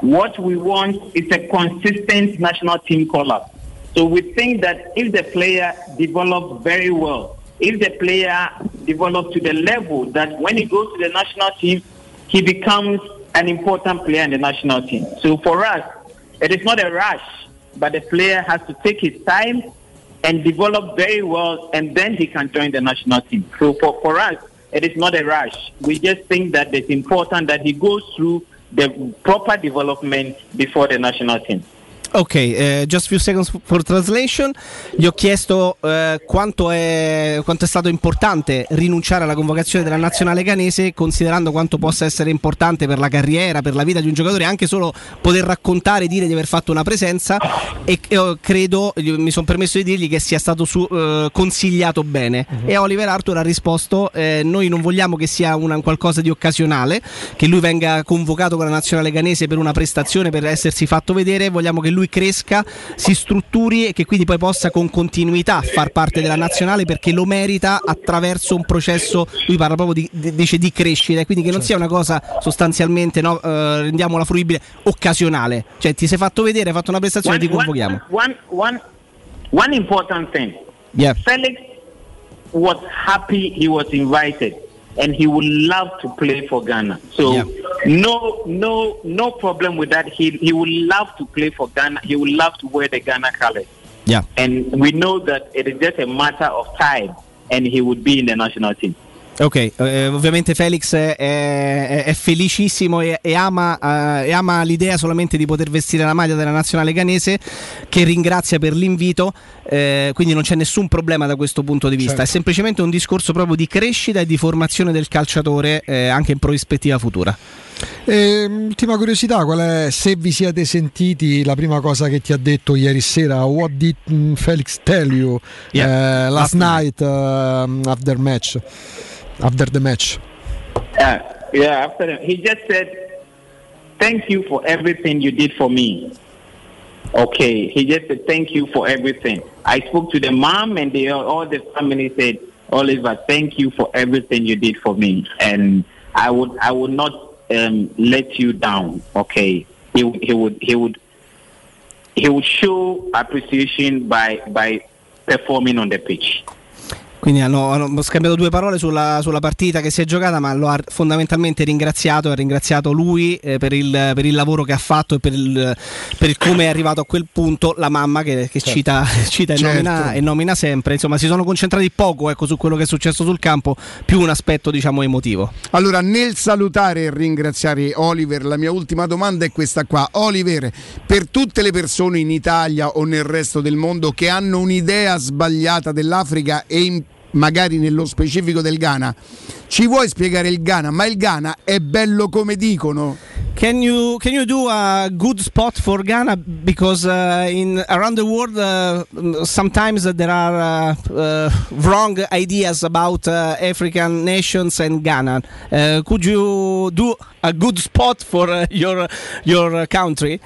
What we want is a consistent national team call up. So we think that if the player develops very well, if the player develops to the level that when he goes to the national team, he becomes an important player in the national team. So for us, it is not a rush, but the player has to take his time and develop very well, and then he can join the national team. So for, for us, it is not a rush. We just think that it's important that he goes through the proper development before the national team. Ok, eh, just few seconds for translation. Gli ho chiesto eh, quanto, è, quanto è stato importante rinunciare alla convocazione della nazionale ghanese, considerando quanto possa essere importante per la carriera, per la vita di un giocatore, anche solo poter raccontare e dire di aver fatto una presenza, e eh, credo, mi sono permesso di dirgli che sia stato su, eh, consigliato bene. Uh-huh. E Oliver Arthur ha risposto, eh, noi non vogliamo che sia una, qualcosa di occasionale, che lui venga convocato con la nazionale ghanese per una prestazione, per essersi fatto vedere, vogliamo che lui cresca, si strutturi e che quindi poi possa con continuità far parte della nazionale, perché lo merita attraverso un processo, lui parla proprio di, dice, di crescita, e quindi che non sia una cosa sostanzialmente, no, eh, rendiamola fruibile, occasionale, cioè ti sei fatto vedere, hai fatto una prestazione, one, ti convochiamo. One, one, one important thing, yeah. Felix was happy he was invited and he would love to play for Ghana. So yeah. no no no problem with that. He he would love to play for Ghana. He would love to wear the Ghana colours. Yeah. And we know that it is just a matter of time and he would be in the national team. Ok, eh, ovviamente Felix è, è, è felicissimo e, e, ama, eh, e ama l'idea solamente di poter vestire la maglia della nazionale ghanese, che ringrazia per l'invito, eh, quindi non c'è nessun problema da questo punto di vista, certo. È semplicemente un discorso proprio di crescita e di formazione del calciatore, eh, anche in prospettiva futura. E, ultima curiosità, qual è, se vi siete sentiti, la prima cosa che ti ha detto ieri sera? What did um, Felix tell you yeah. uh, last, last night uh, after match? After the match, uh, yeah, after the, he just said, "Thank you for everything you did for me." Okay, he just said, "Thank you for everything." I spoke to the mom, and they all the family said, "Oliver, thank you for everything you did for me, and I would, I would not um, let you down." Okay, he would, he would, he would, he would show appreciation by by performing on the pitch. Quindi hanno, hanno scambiato due parole sulla, sulla partita che si è giocata, ma lo ha fondamentalmente ringraziato, ha ringraziato lui eh, per, il, per il lavoro che ha fatto e per il, per il come è arrivato a quel punto, la mamma che, che certo. cita, cita certo. E, nomina, e nomina sempre. Insomma, si sono concentrati poco, ecco, su quello che è successo sul campo, più un aspetto, diciamo, emotivo. Allora, nel salutare e ringraziare Oliver, la mia ultima domanda è questa qua. Oliver, per tutte le persone in Italia o nel resto del mondo che hanno un'idea sbagliata dell'Africa e in magari nello specifico del Ghana, ci vuoi spiegare il Ghana? Ma il Ghana è bello come dicono? Can you can you do a good spot for Ghana? Because uh, in around the world uh, sometimes there are uh, uh, wrong ideas about uh, African nations and Ghana. Uh, could you do a good spot for uh, your your country?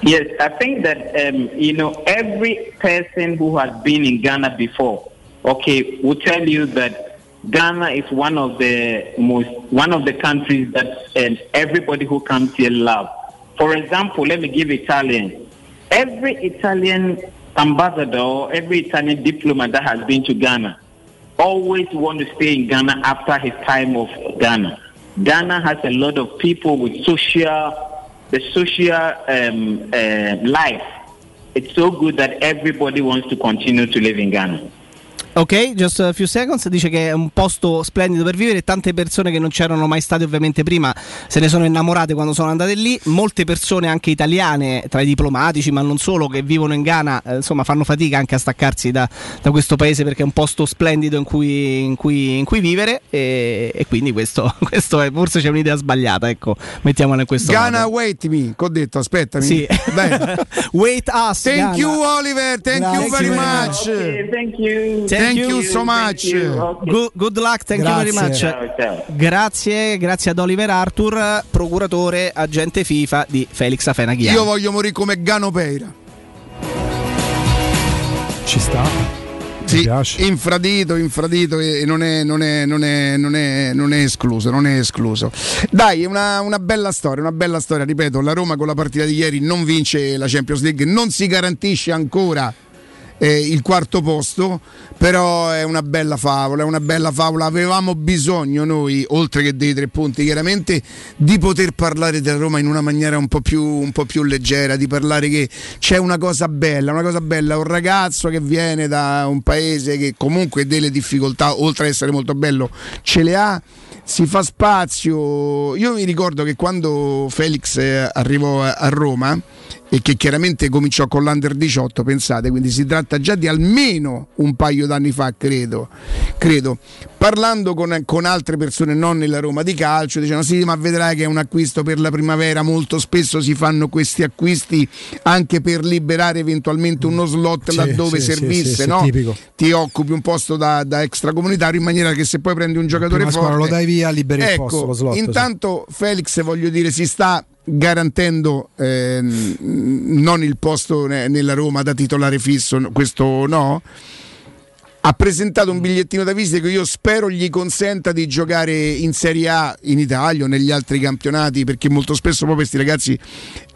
Yes, I think that um, you know, every person who has been in Ghana before, okay, will tell you that Ghana is one of the most, one of the countries that um, everybody who comes here love. For example, let me give Italian. Every Italian ambassador or every Italian diplomat that has been to Ghana always want to stay in Ghana after his time of Ghana. Ghana has a lot of people with social, the social um, uh, life. It's so good that everybody wants to continue to live in Ghana. Ok, just a few seconds. Dice che è un posto splendido per vivere, tante persone che non c'erano mai state ovviamente prima se ne sono innamorate quando sono andate lì, molte persone anche italiane tra i diplomatici ma non solo che vivono in Ghana, eh, insomma fanno fatica anche a staccarsi da, da questo paese perché è un posto splendido in cui, in cui, in cui vivere e, e quindi questo, questo è, forse c'è un'idea sbagliata, ecco, mettiamola in questo Ghana modo. Wait me, che ho detto, aspettami, sì. Wait us, thank Ghana. You Oliver, thank no, you thank very you much okay, thank you thank Thank you so much. Thank you. Okay. Good, good luck, thank grazie. You very much. Ciao, ciao. Grazie, grazie ad Oliver Arthur, procuratore agente FIFA di Felix Afena-Gyan. Io voglio morire come Gano Peira. Ci sta. Sì, infradito, infradito e non è, non è, non è, non è, non è escluso, non è escluso. Dai, una, una bella storia, una bella storia, ripeto, la Roma con la partita di ieri non vince la Champions League, non si garantisce ancora Eh, il quarto posto, però è una bella favola, è una bella favola. Avevamo bisogno noi, oltre che dei tre punti chiaramente, di poter parlare della Roma in una maniera un po' più, un po' più leggera, di parlare che c'è una cosa bella, una cosa bella, un ragazzo che viene da un paese che comunque delle difficoltà, oltre ad essere molto bello, ce le ha, si fa spazio. Io mi ricordo che quando Felix arrivò a Roma e che chiaramente cominciò con l'Under diciotto, pensate, quindi si tratta già di almeno un paio d'anni fa, credo, credo. Parlando con, con altre persone non nella Roma di calcio, dicevano sì, ma vedrai che è un acquisto per la primavera, molto spesso si fanno questi acquisti anche per liberare eventualmente uno slot sì, laddove sì, servisse, sì, sì, no? Tipico. Ti occupi un posto da, da extracomunitario in maniera che se poi prendi un giocatore forte lo dai via, liberi ecco, il posto, lo slot, intanto sì. Felix, voglio dire, si sta garantendo eh, non il posto nella Roma da titolare fisso, questo no. Ha presentato un bigliettino da visita che io spero gli consenta di giocare in Serie A in Italia o negli altri campionati, perché molto spesso poi questi ragazzi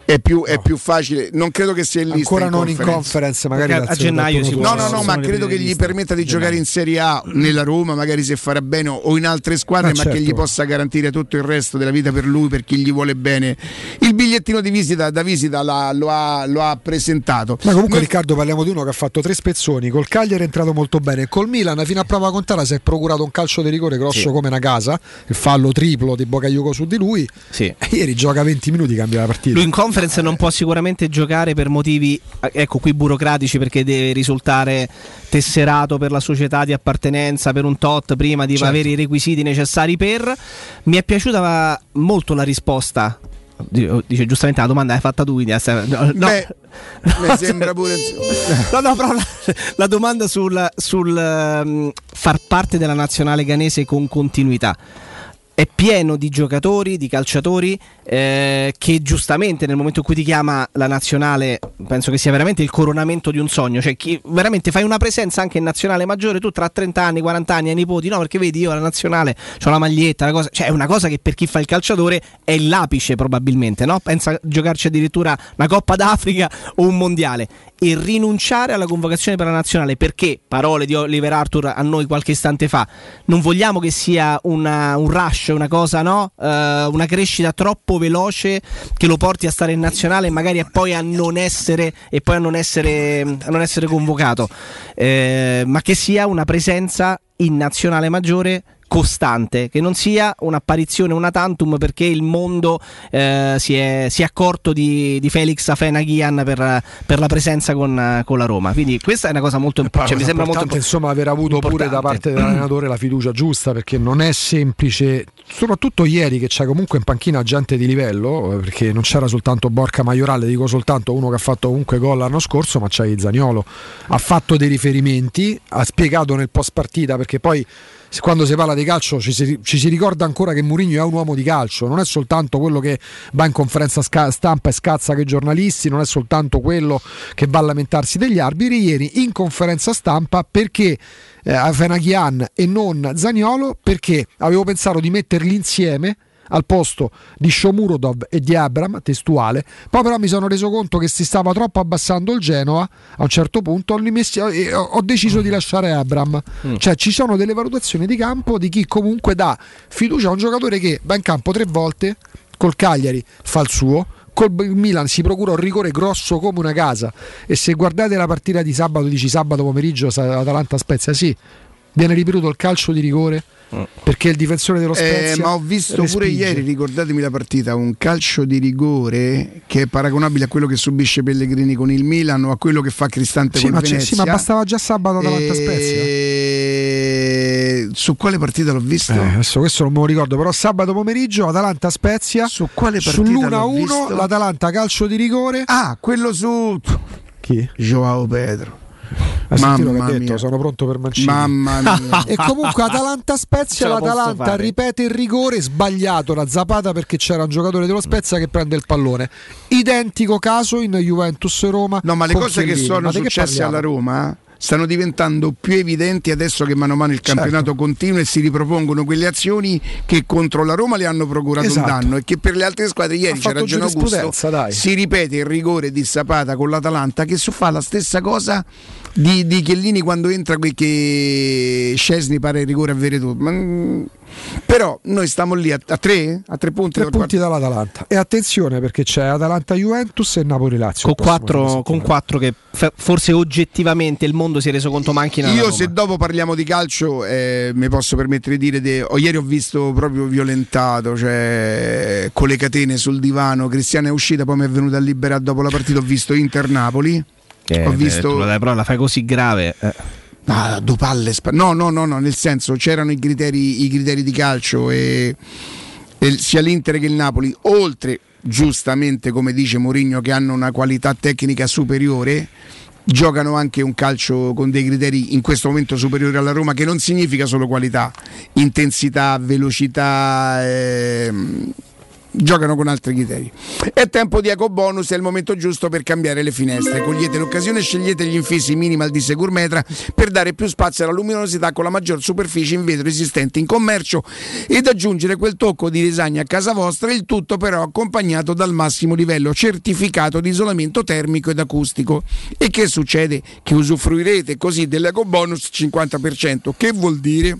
è più, no. è più facile, non credo che sia in lista ancora in non conference. in conference magari a gennaio si può no no no ma credo che gli permetta di giocare in Serie A nella Roma, magari se farà bene, o in altre squadre, ma, ma certo. che gli possa garantire tutto il resto della vita per lui, per chi gli vuole bene. Il bigliettino di visita da visita la, lo, ha, lo ha presentato. Ma comunque Noi... Riccardo, parliamo di uno che ha fatto tre spezzoni, col Cagliari è entrato molto bene, col Milan fino a prova contraria si è procurato un calcio di rigore grosso sì. come una casa, il fallo triplo di Bakayoko su di lui sì. ieri gioca venti minuti, cambia la partita. Lui in conference non può sicuramente giocare per motivi, ecco qui, burocratici, perché deve risultare tesserato per la società di appartenenza per un tot prima di certo. avere i requisiti necessari per. Mi è piaciuta molto la risposta, dice giustamente la domanda l'hai fatta tu, quindi no, no. Beh, no, mi sembra pure no, no, però la, la domanda sul, sul um, far parte della nazionale ghanese con continuità. È pieno di giocatori, di calciatori eh, che giustamente nel momento in cui ti chiama la nazionale, penso che sia veramente il coronamento di un sogno, cioè chi, veramente fai una presenza anche in nazionale maggiore, tu tra trenta anni, quaranta anni ai nipoti, no perché vedi io la nazionale, c'ho la maglietta, la cosa, cioè è una cosa che per chi fa il calciatore è l'apice probabilmente, no? Pensa a giocarci addirittura una Coppa d'Africa o un mondiale, e rinunciare alla convocazione per la nazionale perché, parole di Oliver Arthur a noi qualche istante fa, non vogliamo che sia una, un rush, una cosa no uh, una crescita troppo veloce che lo porti a stare in nazionale e magari a poi a non essere e poi a non essere, a non essere convocato, eh, ma che sia una presenza in nazionale maggiore costante, che non sia un'apparizione una tantum perché il mondo eh, si, è, si è accorto di, di Felix Afena-Gyan per, per la presenza con, con la Roma. Quindi questa è una cosa molto importante, cioè, mi sembra molto importante, insomma, aver avuto importante. Pure da parte dell'allenatore la fiducia giusta, perché non è semplice, soprattutto ieri che c'è comunque in panchina gente di livello, perché non c'era soltanto Borca Maiorale, dico soltanto, uno che ha fatto comunque gol l'anno scorso, ma c'è Zaniolo, ha fatto dei riferimenti, ha spiegato nel post partita, perché poi quando si parla di calcio ci si, ci si ricorda ancora che Mourinho è un uomo di calcio, non è soltanto quello che va in conferenza sca- stampa e scazza con i giornalisti, non è soltanto quello che va a lamentarsi degli arbitri. Ieri in conferenza stampa, perché eh, Afena-Gyan e non Zaniolo, perché avevo pensato di metterli insieme al posto di Shomurodov e di Abram, testuale, poi però mi sono reso conto che si stava troppo abbassando il Genoa, a un certo punto ho, messi, ho, ho deciso di lasciare Abram. mm. Cioè ci sono delle valutazioni di campo di chi comunque dà fiducia a un giocatore che va in campo tre volte, col Cagliari fa il suo, col Milan si procura un rigore grosso come una casa, e se guardate la partita di sabato, dici sabato pomeriggio Atalanta-Spezia, sì, viene ripetuto il calcio di rigore perché il difensore dello Spezia eh, ma ho visto respinge. Pure ieri, ricordatemi la partita, un calcio di rigore che è paragonabile a quello che subisce Pellegrini con il Milan o a quello che fa Cristante sì, con ma Venezia sì, ma bastava già sabato Atalanta e... Spezia, su quale partita l'ho visto? Eh, adesso questo non me lo ricordo, però sabato pomeriggio Atalanta Spezia, su quale partita? Sull'uno a uno l'Atalanta calcio di rigore, ah quello su chi? João Pedro. Mamma mia. Detto, sono pronto per Mancini. Mamma mia. E comunque Atalanta Spezia, l'Atalanta ripete il rigore sbagliato da Zapata perché c'era un giocatore dello Spezia che prende il pallone. Identico caso in Juventus Roma. No, ma le cose che sono successe alla Roma stanno diventando più evidenti adesso che mano a mano il campionato certo. continua e si ripropongono quelle azioni che contro la Roma le hanno procurato esatto. un danno, e che per le altre squadre ieri c'era ragione Augusto, si ripete il rigore di Zapata con l'Atalanta che su fa la stessa cosa di, di Chiellini quando entra, quel che Szczęsny pare il rigore a Veretout. Ma... Però noi stiamo lì a, a tre a tre punti, tre punti dall'Atalanta, e attenzione perché c'è Atalanta-Juventus e Napoli-Lazio con quattro, con quattro che f- forse oggettivamente il mondo si è reso conto manchina. Io, se dopo parliamo di calcio, eh, mi posso permettere di dire de... oh, ieri ho visto proprio violentato, cioè con le catene sul divano. Cristiana è uscita, poi mi è venuta a liberare dopo la partita. Ho visto Inter-Napoli, eh, ho visto... eh, però la fai così grave, eh. Ah, due palle sp- no, no, no, no, nel senso c'erano i criteri, i criteri di calcio e, e sia l'Inter che il Napoli, oltre giustamente come dice Mourinho che hanno una qualità tecnica superiore, giocano anche un calcio con dei criteri in questo momento superiori alla Roma, che non significa solo qualità, intensità, velocità, ehm, giocano con altri criteri. È tempo di ecobonus, è il momento giusto per cambiare le finestre. Cogliete l'occasione e scegliete gli infissi minimal di Segurmetra per dare più spazio alla luminosità con la maggior superficie in vetro esistente in commercio ed aggiungere quel tocco di design a casa vostra, il tutto però accompagnato dal massimo livello certificato di isolamento termico ed acustico. E che succede? Che usufruirete così dell'ecobonus cinquanta per cento, che vuol dire?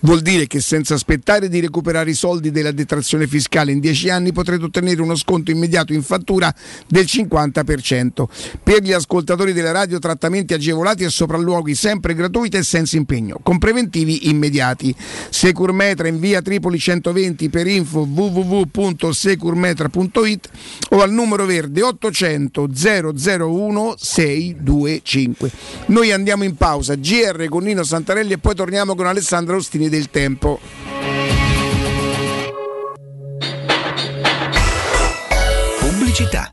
Vuol dire che senza aspettare di recuperare i soldi della detrazione fiscale in dieci anni potrete ottenere uno sconto immediato in fattura del cinquanta per cento. Per gli ascoltatori della radio trattamenti agevolati e sopralluoghi sempre gratuiti e senza impegno, con preventivi immediati. Securmetra in via Tripoli centoventi, per info w w w punto securmetra punto i t o al numero verde ottocento zero zero uno sei due cinque. Noi andiamo in pausa, G R con Nino Santarelli, e poi torniamo con Alessandro Ostini del Tempo. Pubblicità.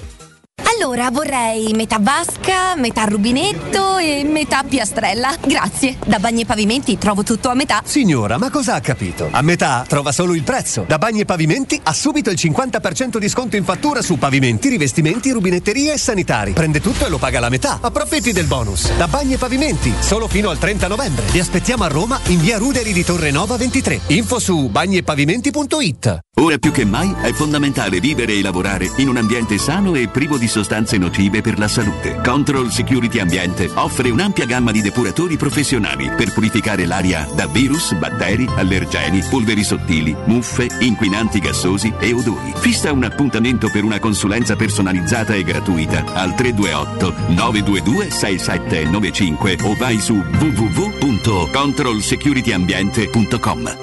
Allora vorrei metà vasca, metà rubinetto e metà piastrella. Grazie. Da Bagni e Pavimenti trovo tutto a metà. Signora, ma cosa ha capito? A metà trova solo il prezzo. Da Bagni e Pavimenti ha subito il cinquanta per cento di sconto in fattura su pavimenti, rivestimenti, rubinetterie e sanitari. Prende tutto e lo paga la metà. Approfitti del bonus. Da Bagni e Pavimenti, solo fino al trenta novembre. Vi aspettiamo a Roma in via Ruderi di Torrenova ventitré. Info su bagniepavimenti punto i t. Ora più che mai è fondamentale vivere e lavorare in un ambiente sano e privo di sostanze nocive per la salute. Control Security Ambiente offre un'ampia gamma di depuratori professionali per purificare l'aria da virus, batteri, allergeni, polveri sottili, muffe, inquinanti gassosi e odori. Fissa un appuntamento per una consulenza personalizzata e gratuita al tre due otto nove due due sei sette nove cinque o vai su w w w punto control security ambiente punto com.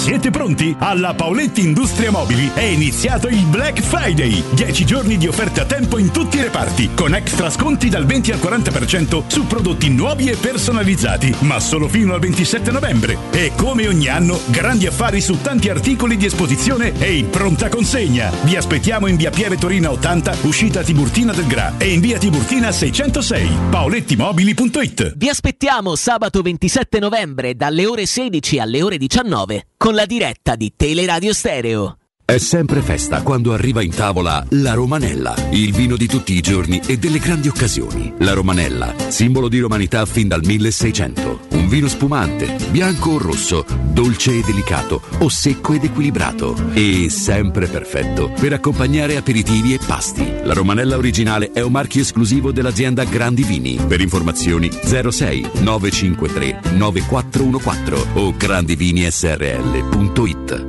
Siete pronti? Alla Paoletti Industria Mobili è iniziato il Black Friday. dieci giorni di offerte a tempo in tutti i reparti, con extra sconti dal venti al quaranta per cento su prodotti nuovi e personalizzati, ma solo fino al ventisette novembre. E come ogni anno, grandi affari su tanti articoli di esposizione e in pronta consegna. Vi aspettiamo in via Pieve Torina ottanta, uscita Tiburtina del Gra, e in via Tiburtina seicentosei. paolettimobili punto i t. Vi aspettiamo sabato ventisette novembre dalle ore sedici alle ore diciannove. Con la diretta di Teleradio Stereo. È sempre festa quando arriva in tavola la Romanella, il vino di tutti i giorni e delle grandi occasioni. La Romanella, simbolo di romanità fin dal milleseicento. Un vino spumante, bianco o rosso, dolce e delicato o secco ed equilibrato. E sempre perfetto per accompagnare aperitivi e pasti. La Romanella originale è un marchio esclusivo dell'azienda Grandi Vini. Per informazioni zero sei nove cinque tre nove quattro uno quattro o grandivini s r l punto i t.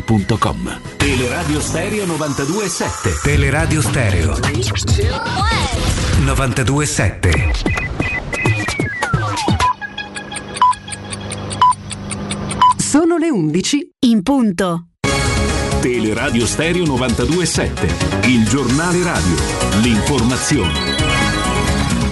punto com. Teleradio Stereo novantadue e sette. Teleradio Stereo novantadue e sette. Sono le undici in punto. Teleradio Stereo novantadue e sette, il giornale radio, l'informazione.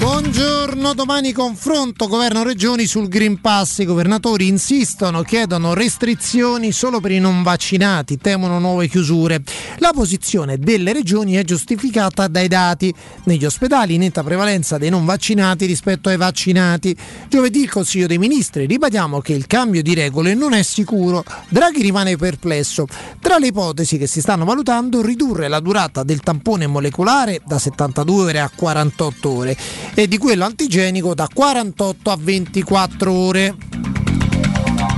Buongiorno, domani confronto governo-regioni sul Green Pass. I governatori insistono, chiedono restrizioni solo per i non vaccinati, temono nuove chiusure. La posizione delle regioni è giustificata dai dati. Negli ospedali netta prevalenza dei non vaccinati rispetto ai vaccinati. Giovedì il Consiglio dei Ministri, ribadiamo che il cambio di regole non è sicuro. Draghi rimane perplesso. Tra le ipotesi che si stanno valutando, ridurre la durata del tampone molecolare da settantadue ore a quarantotto ore e di quello antigenico da quarantotto a ventiquattro ore.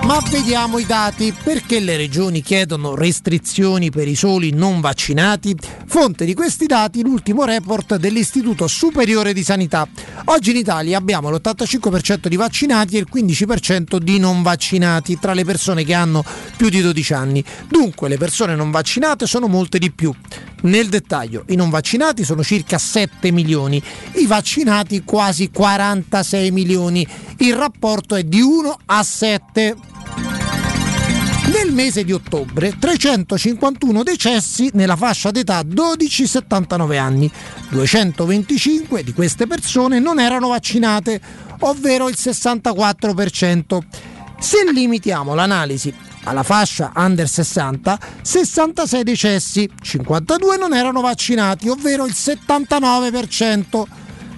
Ma vediamo i dati. Perché le regioni chiedono restrizioni per i soli non vaccinati? Fonte di questi dati l'ultimo report dell'Istituto Superiore di Sanità. Oggi in Italia abbiamo l'ottantacinque per cento di vaccinati e il quindici per cento di non vaccinati tra le persone che hanno più di dodici anni. Dunque le persone non vaccinate sono molte di più. Nel dettaglio, i non vaccinati sono circa sette milioni, i vaccinati quasi quarantasei milioni, il rapporto è di uno a sette. Nel mese di ottobre trecentocinquantuno decessi nella fascia d'età dodici settantanove anni, duecentoventicinque di queste persone non erano vaccinate, ovvero il sessantaquattro per cento. Se limitiamo l'analisi alla fascia under sessanta, sessantasei decessi, cinquantadue non erano vaccinati, ovvero il settantanove per cento.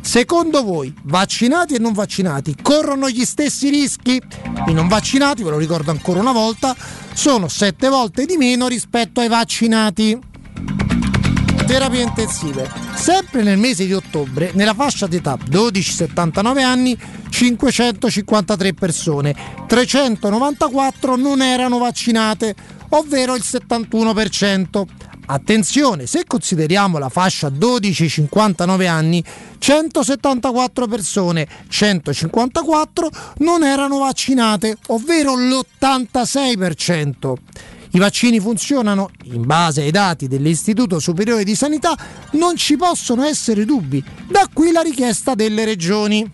Secondo voi, vaccinati e non vaccinati corrono gli stessi rischi? I non vaccinati, ve lo ricordo ancora una volta, sono sette volte di meno rispetto ai vaccinati. Terapie intensive. Sempre nel mese di ottobre, nella fascia d'età dodici settantanove anni, cinquecentocinquantatré persone, trecentonovantaquattro non erano vaccinate, ovvero il settantuno per cento. Attenzione, se consideriamo la fascia dodici cinquantanove anni, centosettantaquattro persone, centocinquantaquattro non erano vaccinate, ovvero l'ottantasei per cento. I vaccini funzionano, in base ai dati dell'Istituto Superiore di Sanità non ci possono essere dubbi, da qui la richiesta delle regioni.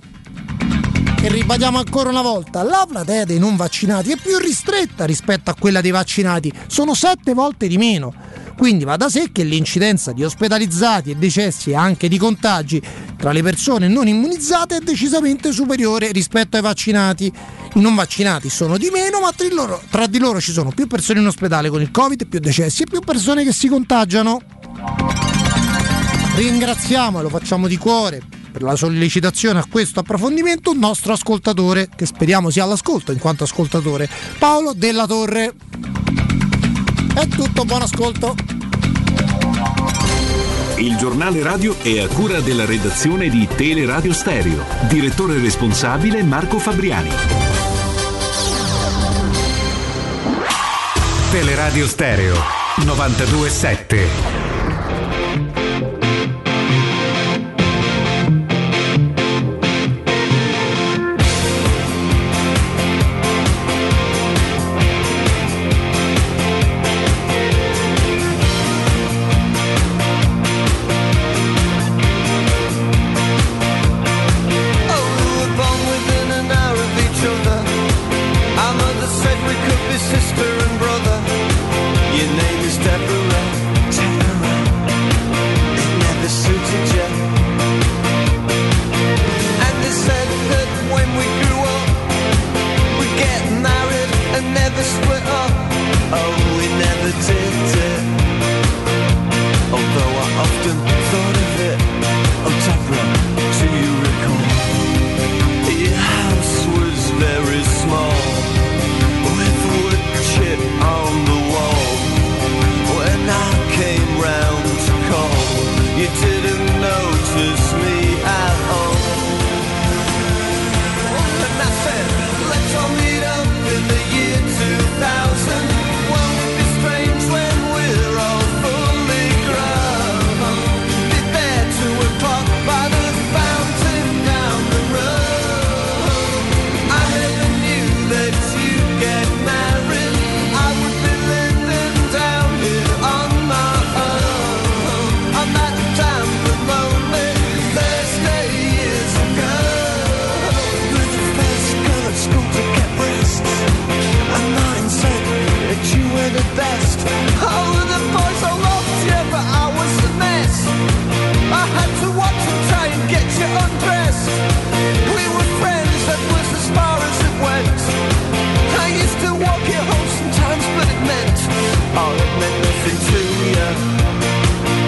E ribadiamo ancora una volta, la platea dei non vaccinati è più ristretta rispetto a quella dei vaccinati, sono sette volte di meno. Quindi va da sé che l'incidenza di ospedalizzati e decessi e anche di contagi tra le persone non immunizzate è decisamente superiore rispetto ai vaccinati. I non vaccinati sono di meno, ma tra di loro, tra di loro ci sono più persone in ospedale con il Covid, più decessi e più persone che si contagiano. Ringraziamo e lo facciamo di cuore per la sollecitazione a questo approfondimento un nostro ascoltatore, che speriamo sia all'ascolto in quanto ascoltatore, Paolo Della Torre. È tutto, buon ascolto. Il giornale radio è a cura della redazione di Teleradio Stereo. Direttore responsabile Marco Fabriani. Teleradio Stereo novantadue sette.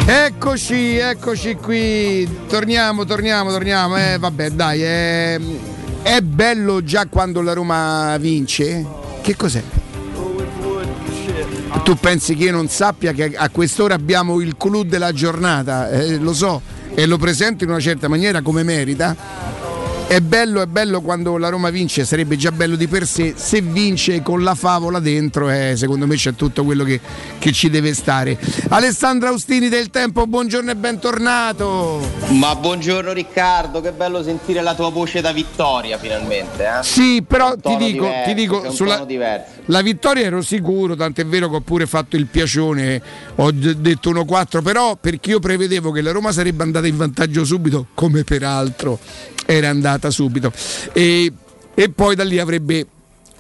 Eccoci, eccoci qui, torniamo, torniamo, torniamo, eh, vabbè dai, eh, è bello già quando la Roma vince, che cos'è? Tu pensi che io non sappia che a quest'ora abbiamo il clou della giornata, eh, lo so e lo presento in una certa maniera come merita. È bello, è bello quando la Roma vince, sarebbe già bello di per sé, se vince con la favola dentro, eh, secondo me c'è tutto quello che, che ci deve stare. Alessandro Austini del Tempo, buongiorno e bentornato. Ma buongiorno Riccardo, che bello sentire la tua voce da vittoria finalmente. Eh? Sì, però ti dico, diverso, ti dico sulla la vittoria ero sicuro, tant'è vero che ho pure fatto il piacione, ho detto uno quattro, però perché io prevedevo che la Roma sarebbe andata in vantaggio subito, come peraltro era andata subito e, e poi da lì avrebbe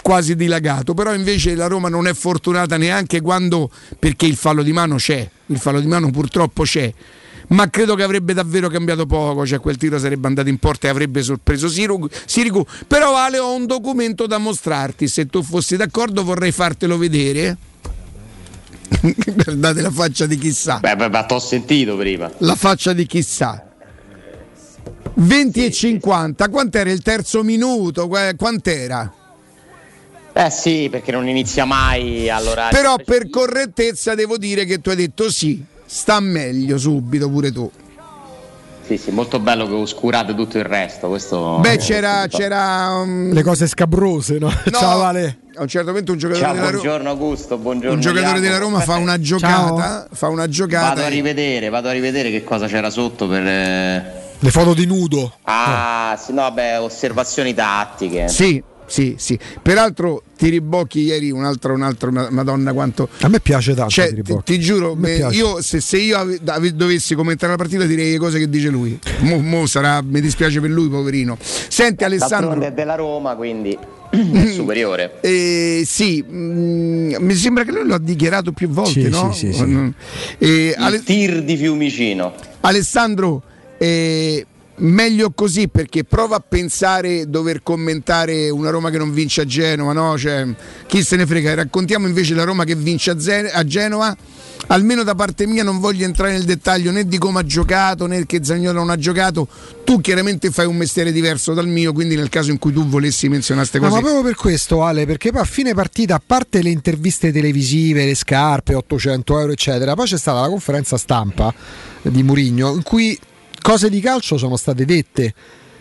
quasi dilagato, però invece la Roma non è fortunata neanche quando, perché il fallo di mano c'è, il fallo di mano purtroppo c'è, ma credo che avrebbe davvero cambiato poco, cioè quel tiro sarebbe andato in porta e avrebbe sorpreso Sirigu, però Ale ho un documento da mostrarti, se tu fossi d'accordo vorrei fartelo vedere. Guardate la faccia di chissà. Beh, beh, beh t'ho sentito prima. La faccia di chissà. venti e cinquanta, quant'era il terzo minuto? Quant'era? Eh sì, perché non inizia mai all'orario. Però per correttezza devo dire che tu hai detto sì, sta meglio subito pure tu. Sì, sì, molto bello che oscurate tutto il resto. Questo Beh, c'era, c'era um... le cose scabrose, no? no? Ciao Ale. A un certo momento un giocatore Ciao, della Roma. Buongiorno Augusto, buongiorno. Un giocatore della Roma fa una giocata, Ciao. fa una giocata. Vado a rivedere, vado a rivedere che cosa c'era sotto per le foto di nudo. Ah, eh. sì, no, beh, osservazioni tattiche. Sì, sì, sì. Peraltro Tiribocchi ieri un altro, un altro, una, madonna quanto. A me piace tanto, cioè, ti, ti giuro, me, io se, se io ave, ave, dovessi commentare la partita direi le cose che dice lui. Mo, mo sarà, mi dispiace per lui, poverino. Senti Alessandro, è della Roma, quindi è superiore. Eh, sì, mh, mi sembra che lui lo ha dichiarato più volte, sì, no? Sì, sì, sì. Eh, Ale... Tir di Fiumicino. Alessandro, Eh, meglio così, perché prova a pensare dover commentare una Roma che non vince a Genova, no? Cioè, chi se ne frega, raccontiamo invece la Roma che vince a, Zen- a Genova. Almeno da parte mia non voglio entrare nel dettaglio né di come ha giocato né che Zaniolo non ha giocato, tu chiaramente fai un mestiere diverso dal mio, quindi nel caso in cui tu volessi menzionare queste cose. No, ma proprio per questo Ale, perché poi a fine partita, a parte le interviste televisive, le scarpe, ottocento euro eccetera, poi c'è stata la conferenza stampa di Mourinho in cui cose di calcio sono state dette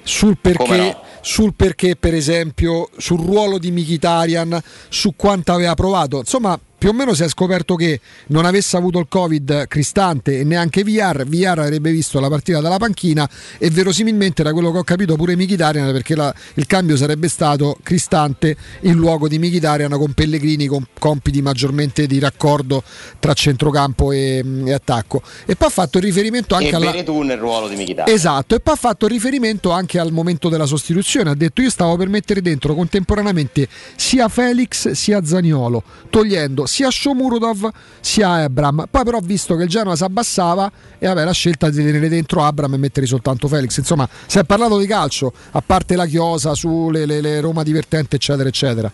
sul perché, no? sul perché per esempio, sul ruolo di Mkhitaryan, su quanto aveva provato, insomma più o meno si è scoperto che non avesse avuto il Covid Cristante e neanche Villar, Villar avrebbe visto la partita dalla panchina e verosimilmente, da quello che ho capito, pure Mkhitaryan, perché la, il cambio sarebbe stato Cristante in luogo di Mkhitaryan, con Pellegrini con compiti maggiormente di raccordo tra centrocampo e, e attacco. E poi ha fatto riferimento anche e alla... tu nel ruolo di Mkhitaryan. Esatto, e poi ha fatto riferimento anche al momento della sostituzione, ha detto: io stavo per mettere dentro contemporaneamente sia Felix sia Zaniolo, togliendo sia Shomurodov sia Abram. Poi però ho visto che il Genoa si abbassava e vabbè, la scelta di tenere dentro Abram e mettere soltanto Felix. Insomma, si è parlato di calcio, a parte la chiosa sulle le, le Roma divertente eccetera eccetera.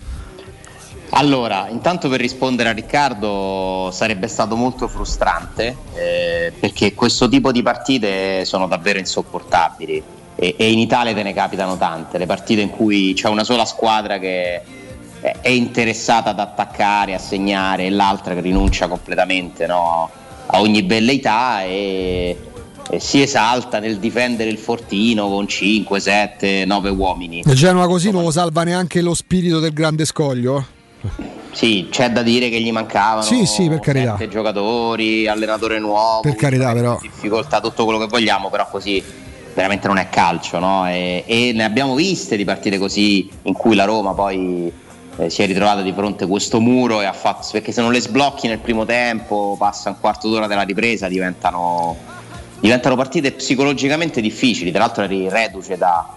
Allora, intanto per rispondere a Riccardo, sarebbe stato molto frustrante eh, perché questo tipo di partite sono davvero insopportabili e, e in Italia te ne capitano tante, le partite in cui c'è una sola squadra che è interessata ad attaccare, a segnare, e l'altra che rinuncia completamente, no, a ogni velleità e, e si esalta nel difendere il fortino con cinque, sette, nove uomini. Il Genoa così non lo salva neanche lo spirito del grande scoglio? Sì, c'è da dire che gli mancavano sì, sì, per carità, sette giocatori, allenatore nuovo, per carità, però difficoltà, tutto quello che vogliamo, però così veramente non è calcio, no? E, e ne abbiamo viste di partite così in cui la Roma poi Eh, si è ritrovata di fronte a questo muro e ha fatto, perché se non le sblocchi nel primo tempo, passa un quarto d'ora della ripresa, diventano, diventano partite psicologicamente difficili. Tra l'altro eri reduce da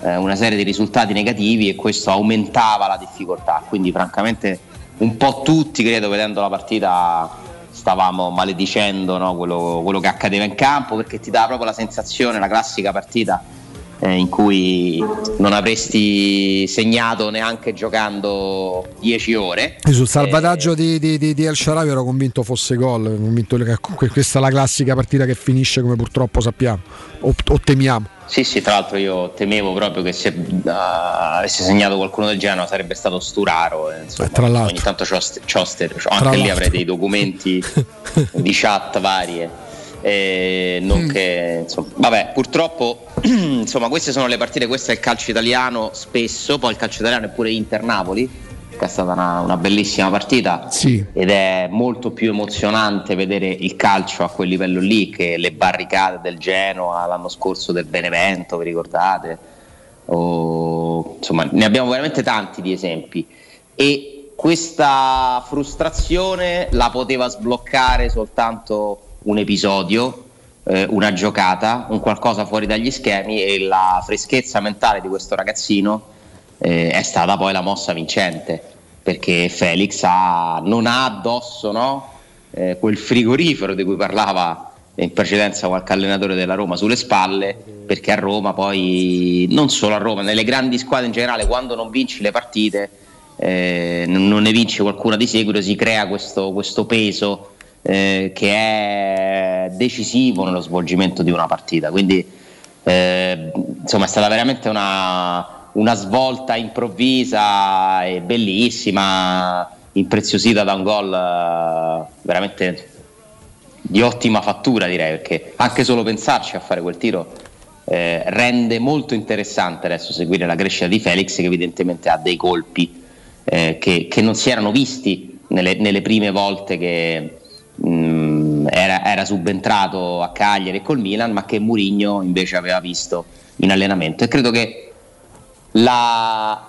eh, una serie di risultati negativi e questo aumentava la difficoltà, quindi francamente un po' tutti, credo, vedendo la partita stavamo maledicendo, no, quello, quello che accadeva in campo, perché ti dava proprio la sensazione, la classica partita in cui non avresti segnato neanche giocando dieci ore. E sul salvataggio eh, di, di, di, di El Shaarawy ero convinto fosse gol, convinto che questa è la classica partita che finisce come purtroppo sappiamo o, o temiamo. Sì, sì, tra l'altro io temevo proprio che se uh, avesse segnato qualcuno del Genoa sarebbe stato Sturaro, eh, insomma, eh, tra l'altro. Ogni tanto c'ho, c'ho, c'ho, anche lì avrei dei documenti di chat varie. Eh, non mm. che, insomma, vabbè, purtroppo insomma queste sono le partite, questo è il calcio italiano spesso. Poi il calcio italiano è pure Inter-Napoli, che è stata una, una bellissima partita, sì. Ed è molto più emozionante vedere il calcio a quel livello lì che le barricate del Genoa l'anno scorso, del Benevento, vi ricordate? O, insomma, ne abbiamo veramente tanti di esempi e questa frustrazione la poteva sbloccare soltanto un episodio, eh, una giocata, un qualcosa fuori dagli schemi, e la freschezza mentale di questo ragazzino eh, è stata poi la mossa vincente, perché Felix ha, non ha addosso, no, eh, quel frigorifero di cui parlava in precedenza qualche allenatore della Roma sulle spalle, perché a Roma poi, non solo a Roma, nelle grandi squadre in generale, quando non vinci le partite, eh, non ne vinci qualcuna di seguito, si crea questo, questo peso Eh, che è decisivo nello svolgimento di una partita. Quindi eh, insomma è stata veramente una, una svolta improvvisa e bellissima, impreziosita da un gol eh, veramente di ottima fattura, direi, perché anche solo pensarci a fare quel tiro eh, rende molto interessante adesso seguire la crescita di Felix, che evidentemente ha dei colpi eh, che, che non si erano visti nelle, nelle prime volte che Era, era subentrato a Cagliari e col Milan, ma che Mourinho invece aveva visto in allenamento. E credo che la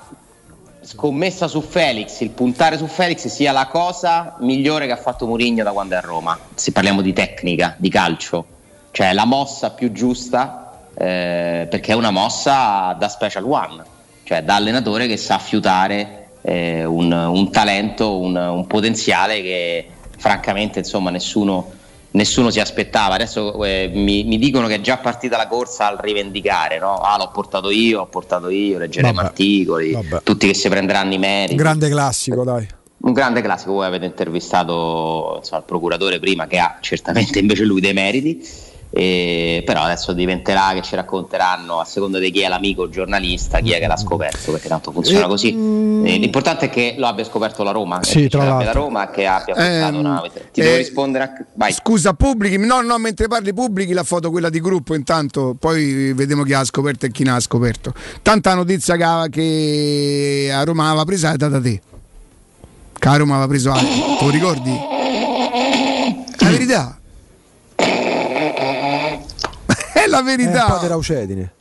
scommessa su Felix, il puntare su Felix, sia la cosa migliore che ha fatto Mourinho da quando è a Roma, se parliamo di tecnica, di calcio, cioè la mossa più giusta, eh, perché è una mossa da special one, cioè da allenatore che sa fiutare eh, un, un talento, un, un potenziale che francamente insomma nessuno, nessuno si aspettava. Adesso eh, mi, mi dicono che è già partita la corsa al rivendicare, no? Ah, l'ho portato io, ho portato io, leggeremo vabbè, articoli, vabbè. Tutti che si prenderanno i meriti. Un grande classico, dai. Un grande classico, voi avete intervistato insomma, il procuratore prima, che ha certamente invece lui dei meriti, eh, però adesso diventerà che ci racconteranno a seconda di chi è l'amico giornalista, chi è che l'ha scoperto, perché tanto funziona e, così. Eh, l'importante è che lo abbia scoperto la Roma, sì, che tra la Roma che abbia portato ehm, una. Ti eh, devo rispondere a... Vai. Scusa, pubblichi, no, no, mentre parli pubblichi la foto, quella di gruppo, intanto poi vediamo chi ha scoperto e chi non ha scoperto. Tanta notizia che a Roma aveva presa è data da te. Caro, ma aveva preso altro, te lo ricordi? La verità è la verità. È un po' di Raucedine.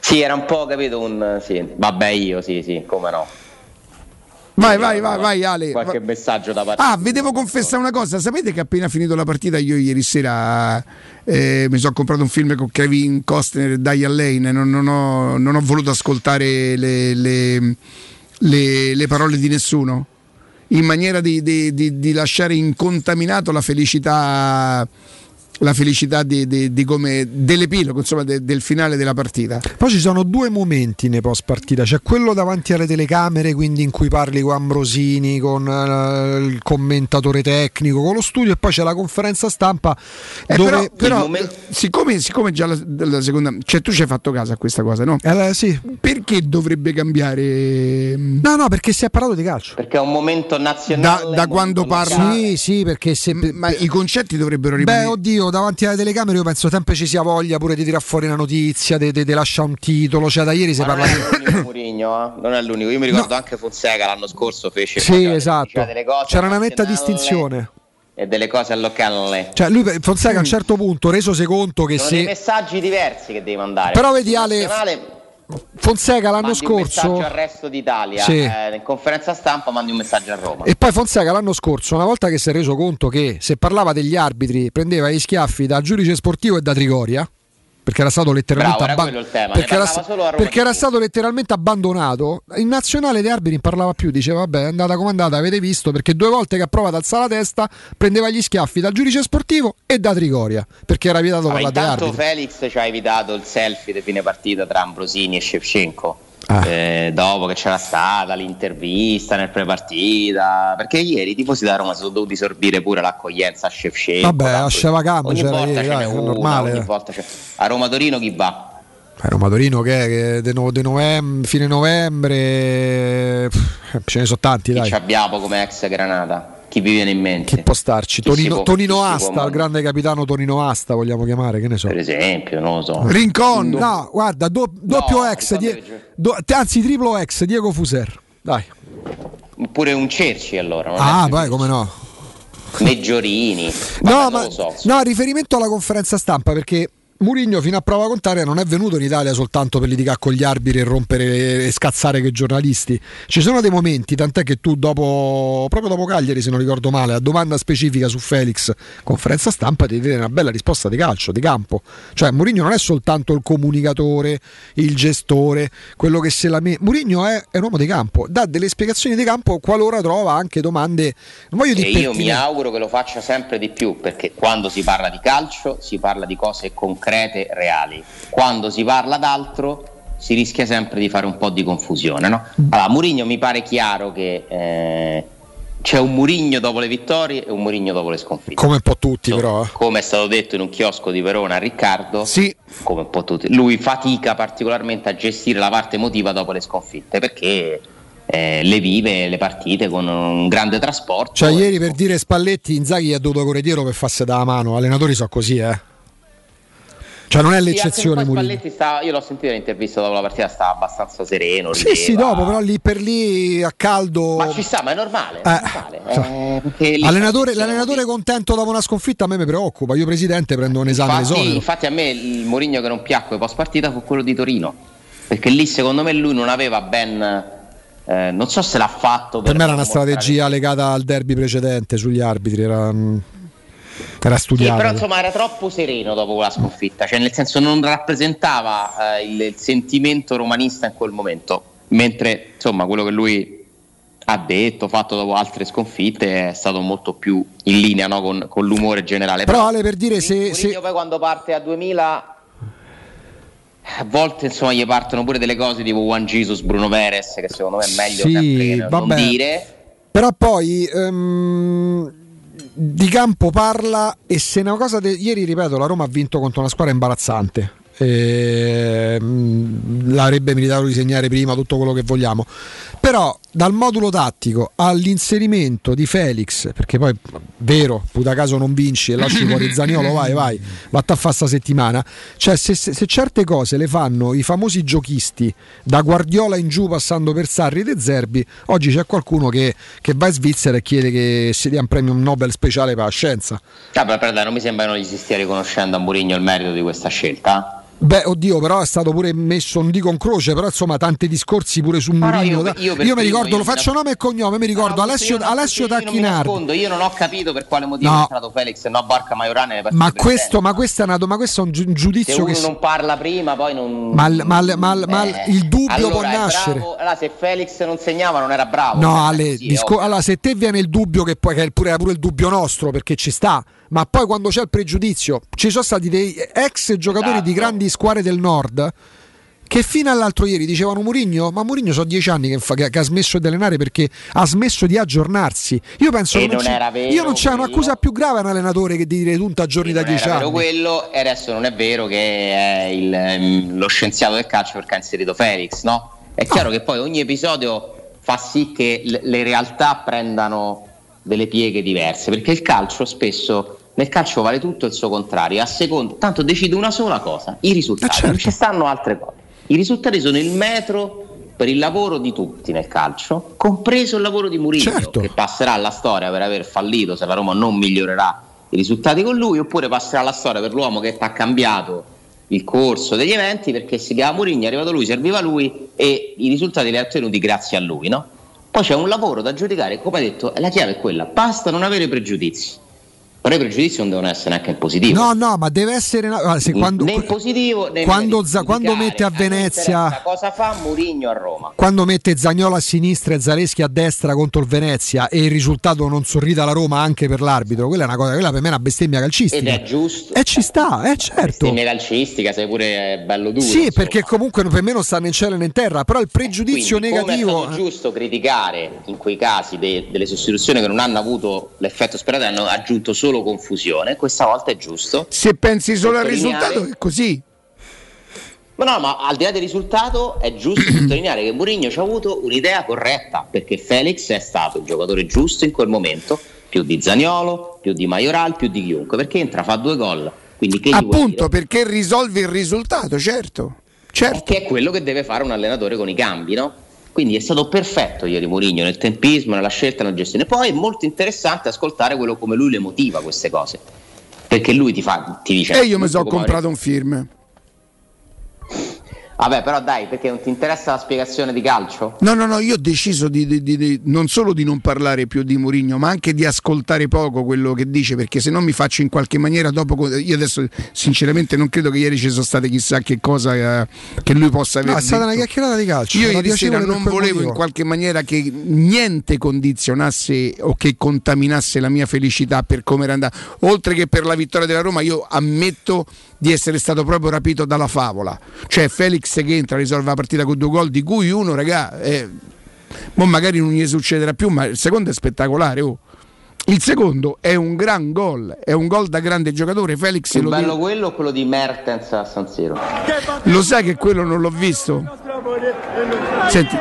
Sì, era un po', capito, un sì. Vabbè, io sì, sì, come no. Vai, vai, vai, vai, Ale. Qualche messaggio da parte. Ah, vi devo confessare una cosa. Sapete che appena finito la partita io ieri sera eh, mi sono comprato un film con Kevin Costner e Diane Lane. Non, non, ho, non ho voluto ascoltare le, le, le, le parole di nessuno, in maniera di, di, di, di lasciare incontaminato la felicità, la felicità di, di, di come, dell'epilogo, insomma, de, del finale della partita. Poi ci sono due momenti nei post partita, c'è quello davanti alle telecamere, quindi in cui parli con Ambrosini, con uh, il commentatore tecnico, con lo studio, e poi c'è la conferenza stampa eh, dove, però, però momento... siccome, siccome già la, la seconda, cioè tu ci hai fatto caso a questa cosa, no? Eh, sì. Perché dovrebbe cambiare? No, no, perché si è parlato di calcio, perché è un momento nazionale da, da quando parla. Sì, sì, perché se... ma i concetti dovrebbero rimanere. Beh, oddio, davanti alle telecamere io penso sempre ci sia voglia pure di tirare fuori una notizia, di lasciare un titolo, cioè da ieri si parla di Mourinho, eh? Non è l'unico, io mi ricordo, no, anche Fonseca l'anno scorso fece, sì, cose, esatto, delle cose, c'era una netta distinzione e delle cose all'occalle, cioè lui, Fonseca, mm. a un certo punto resosi conto che sono se... dei messaggi diversi che devi mandare, però vedi Ale, Fonseca l'anno mandi scorso un messaggio al resto d'Italia, sì, eh, in conferenza stampa mandi un messaggio a Roma, e poi Fonseca l'anno scorso, una volta che si è reso conto che se parlava degli arbitri prendeva gli schiaffi da giudice sportivo e da Trigoria, perché era stato letteralmente Bravo, abba- era il tema. Perché, era, solo perché era stato letteralmente abbandonato in nazionale, degli arbitri parlava più, diceva vabbè, è andata come andata, avete visto, perché due volte che ha provato ad alzare la testa prendeva gli schiaffi dal giudice sportivo e da Trigoria, perché era vietato parlare di arbitri. Intanto Felix ci ha evitato il selfie di fine partita tra Ambrosini e Shevchenko, ah. eh, dopo che c'era stata l'intervista nel prepartita, perché ieri i tifosi da Roma sono dovuti sorbire pure l'accoglienza a Shevchenko, vabbè, a Shevchenko ogni volta ieri, ce dai, n'è una, normale, ogni volta c'è. A Roma-Torino chi va? A Roma-Torino che è de no, de novembre, fine novembre pff, ce ne sono tanti, chi dai, ci abbiamo come ex Granata, chi vi viene in mente? Chi può starci? Chi Tonino, può, Tonino Asta, il grande capitano Tonino Asta, vogliamo chiamare, che ne so. Per esempio, non lo so. Rincon, do... no, guarda, do, doppio no, ex, die... do... anzi triplo ex, Diego Fuser, dai. Pure un Cerci allora. Non ah, poi come no. Meggiorini. Vabbè, no, ma lo so, no, riferimento alla conferenza stampa, perché Mourinho fino a prova contraria non è venuto in Italia soltanto per litigare con gli arbitri e rompere e scazzare che giornalisti. Ci sono dei momenti, tant'è che tu dopo, proprio dopo Cagliari se non ricordo male, a domanda specifica su Felix conferenza stampa ti viene una bella risposta di calcio, di campo. Cioè Mourinho non è soltanto il comunicatore, il gestore, quello che se la me... Mourinho è, è un uomo di campo, dà delle spiegazioni di campo qualora trova anche domande. Non voglio dire, io mi auguro che lo faccia sempre di più, perché quando si parla di calcio si parla di cose concrete, concrete, reali. Quando si parla d'altro si rischia sempre di fare un po' di confusione, no? Allora Mourinho mi pare chiaro che eh, c'è un Mourinho dopo le vittorie e un Mourinho dopo le sconfitte, come un po' tutti, so, però eh. come è stato detto in un chiosco di Verona a Riccardo, sì, come un po' tutti, lui fatica particolarmente a gestire la parte emotiva dopo le sconfitte, perché Eh, le vive le partite con un grande trasporto. Cioè ieri, per dire, Spalletti, Inzaghi ha dovuto corrediero per farsi da mano, allenatori so così, eh cioè non è l'eccezione. Sì, Spalletti sta, io l'ho sentito nell'intervista dopo la partita, stava abbastanza sereno, rideva. Sì, sì, dopo però lì per lì a caldo, ma ci sta, ma è normale, è eh, normale. Cioè, eh, l'allenatore, l'allenatore contento dopo una sconfitta a me mi preoccupa, io presidente prendo un esame infatti, esonero. Infatti a me il Mourinho che non piacque post partita fu quello di Torino, perché lì secondo me lui non aveva ben eh, non so se l'ha fatto per, per me era una strategia che... legata al derby precedente sugli arbitri, era era studiato, sì, però insomma era troppo sereno dopo quella sconfitta, cioè nel senso non rappresentava eh, il, il sentimento romanista in quel momento, mentre insomma quello che lui ha detto, fatto dopo altre sconfitte è stato molto più in linea, no, con, con l'umore generale. Però, però Ale, per dire, se, se... poi quando parte a duemila a volte insomma gli partono pure delle cose tipo Juan Jesus, Bruno Perez, che secondo me è meglio sì, sempre non dire, però poi um... di campo parla, e se una cosa de... ieri, ripeto, la Roma ha vinto contro una squadra imbarazzante, e... l'avrebbe meritato di segnare prima, tutto quello che vogliamo, però dal modulo tattico all'inserimento di Felix, perché poi vero, puta caso non vinci e lasci fuori Zaniolo, vai vai, vatta a fa sta settimana, cioè se, se, se certe cose le fanno i famosi giochisti da Guardiola in giù passando per Sarri e De Zerbi, oggi c'è qualcuno che, che va in Svizzera e chiede che si dia un premio Nobel speciale per la scienza. Ah, per, per, non mi sembrano gli si stia riconoscendo a Mourinho il merito di questa scelta. Beh, oddio, però è stato pure messo, non dico in croce, però insomma tanti discorsi pure su Mourinho. Io, io, io mi primo, ricordo, io lo faccio nome e cognome, mi ricordo no, Alessio, io Alessio Tacchinardi. Io, io non ho capito per quale motivo no. è entrato Felix e no Barca Maiorana. Ma questo, ma questo è una, ma questo è un giudizio. Se uno che non parla prima, poi non. Ma, ma, ma, ma eh. il dubbio allora, può nascere. Bravo, allora, se Felix non segnava, non era bravo. No, Ale, sì, discor- allora se te viene il dubbio, che poi che è pure, pure il dubbio nostro, perché ci sta. Ma poi quando c'è il pregiudizio, ci sono stati dei ex giocatori esatto. di grandi squadre del nord che fino all'altro ieri dicevano Mourinho, ma Mourinho sono dieci anni che, fa, che ha smesso di allenare perché ha smesso di aggiornarsi. Io penso che non, non era vero, io non c'è un'accusa più grave a un allenatore che di dire tu aggiorni da dieci anni. Quello, e adesso non è vero che è il, lo scienziato del calcio perché ha inserito Felix, no? È chiaro ah. che poi ogni episodio fa sì che le realtà prendano delle pieghe diverse, perché il calcio spesso, nel calcio vale tutto il suo contrario, a seconda, tanto decide una sola cosa, i risultati, certo. non ci stanno altre cose. I risultati sono il metro per il lavoro di tutti nel calcio, compreso il lavoro di Mourinho, certo. che passerà alla storia per aver fallito se la Roma non migliorerà i risultati con lui, oppure passerà alla storia per l'uomo che ha cambiato il corso degli eventi perché si chiama Mourinho, è arrivato lui, serviva lui e i risultati li ha ottenuti grazie a lui, no? Poi c'è un lavoro da giudicare, come hai detto, la chiave è quella, basta non avere pregiudizi. Però i pregiudizi non devono essere neanche in positivo. No, no, ma deve essere una... se quando... né in positivo né quando, in quando mette a Venezia. Cosa fa Mourinho a Roma? Quando mette Zaniolo a sinistra e Zaleschi a destra contro il Venezia e il risultato non sorride alla Roma anche per l'arbitro, quella è una cosa, quella per me è una bestemmia calcistica. Ed è giusto. E ci sta, è eh, certo. Bestemmia calcistica, sei pure bello duro. Sì, insomma. Perché comunque per me non stanno in cielo né in terra, però il pregiudizio quindi, negativo. È stato giusto criticare in quei casi de- delle sostituzioni che non hanno avuto l'effetto sperato e hanno aggiunto solo confusione, questa volta è giusto. Se pensi solo al risultato è così. Ma no, ma al di là del risultato è giusto sottolineare che Mourinho ci ha avuto un'idea corretta, perché Felix è stato il giocatore giusto in quel momento, più di Zaniolo, più di Majoral, più di chiunque, perché entra, fa due gol. Quindi che appunto perché risolve il risultato, certo, certo. Che è quello che deve fare un allenatore con i cambi, no? Quindi è stato perfetto ieri Mourinho nel tempismo, nella scelta, nella gestione. Poi è molto interessante ascoltare quello come lui le motiva queste cose, perché lui ti fa, ti dice. E io mi sono comprato un film. Vabbè, però dai, perché non ti interessa la spiegazione di calcio? No, no, no, io ho deciso di, di, di, di non solo di non parlare più di Mourinho, ma anche di ascoltare poco quello che dice, perché se no mi faccio in qualche maniera dopo. Io adesso sinceramente non credo che ieri ci sono state chissà che cosa eh, che lui possa aver no, è detto. Stata una chiacchierata di calcio. Io ieri sera non volevo motivo. in qualche maniera che niente condizionasse o che contaminasse la mia felicità per come era andata, oltre che per la vittoria della Roma. Io ammetto di essere stato proprio rapito dalla favola, cioè Felix che entra, risolve la partita con due gol di cui uno, raga, eh, mo magari non gli succederà più, ma il secondo è spettacolare, oh. Il secondo è un gran gol, è un gol da grande giocatore. Felix il lo bello di... quello o quello di Mertens a San Siro? Lo sai che quello non l'ho visto? Senti,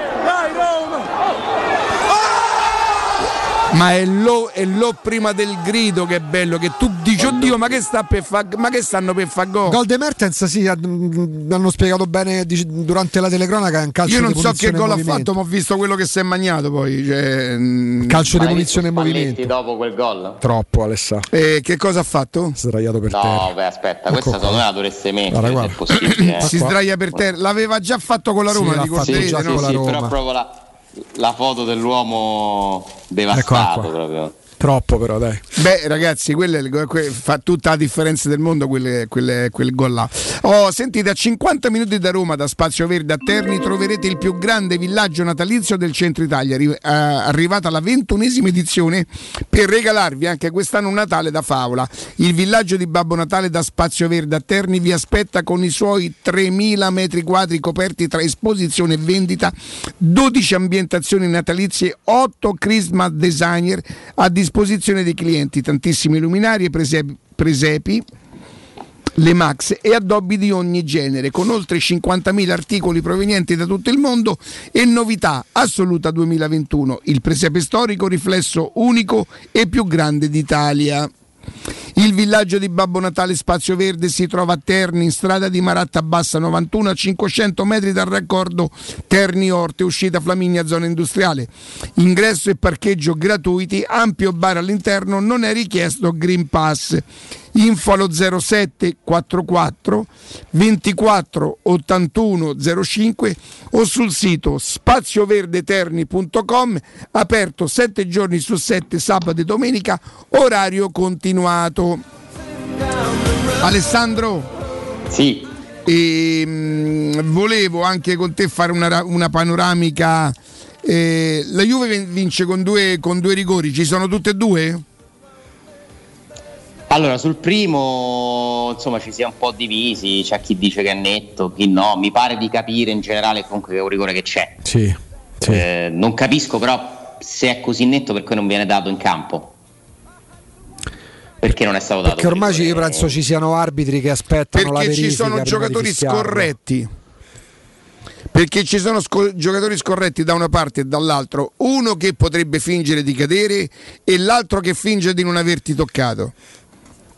ma è lo, è lo prima del grido che è bello, che tu dici oddio ma che sta per fa, ma che stanno per far gol. Gol de Mertens sì, hanno spiegato bene durante la telecronaca, un calcio. Io non so che gol ha fatto, ma ho visto quello che si è magnato poi, cioè, calcio di punizione in movimento. Dopo quel gol? Troppo Alessandro. E che cosa ha fatto? Sdraiato per no, terra. No, beh, aspetta, ecco, questa secondo me la dovreste mettere, se possibile. Eh. Si sdraia per terra, l'aveva già fatto con la Roma, sì, ricordate, sì, sì, no? Sì, Roma. Però proprio la La foto dell'uomo devastato, ecco proprio. Troppo, però dai. Beh, ragazzi, quelle, quelle, fa tutta la differenza del mondo quelle, quelle, quel gol là. Oh, sentite, a cinquanta minuti da Roma, da Spazio Verde a Terni, troverete il più grande villaggio natalizio del centro Italia, arri- eh, arrivata alla ventunesima edizione, per regalarvi anche quest'anno un Natale da favola. Il villaggio di Babbo Natale da Spazio Verde a Terni vi aspetta con i suoi tremila metri quadri coperti tra esposizione e vendita, dodici ambientazioni natalizie, otto Christmas designer a disposizione dei clienti, tantissime luminarie, presepi, presepi le Max e addobbi di ogni genere, con oltre cinquantamila articoli provenienti da tutto il mondo e novità assoluta duemilaventuno, il presepe storico riflesso unico e più grande d'Italia. Il villaggio di Babbo Natale Spazio Verde si trova a Terni, in strada di Maratta Bassa novantuno, a cinquecento metri dal raccordo Terni Orte, uscita Flaminia zona industriale. Ingresso e parcheggio gratuiti, ampio bar all'interno, non è richiesto Green Pass. Info allo zero sette quattro quattro ventiquattro ottantuno zero cinque o sul sito spazioverdeterni punto com, aperto sette giorni su sette, sabato e domenica, orario continuato. Alessandro? Sì. E, volevo anche con te fare una, una panoramica. Eh, la Juve vince con due, con due rigori, ci sono tutte e due? Allora, sul primo, insomma, ci si è un po' divisi, c'è chi dice che è netto, chi no. Mi pare di capire in generale comunque che è un rigore che c'è. Sì, sì. Eh, non capisco però se è così netto perché non viene dato in campo. Perché non è stato dato? Perché ormai ci penso ci siano arbitri che aspettano la verifica. Perché ci sono giocatori scorretti. Perché ci sono sco- giocatori scorretti da una parte e dall'altro, uno che potrebbe fingere di cadere e l'altro che finge di non averti toccato.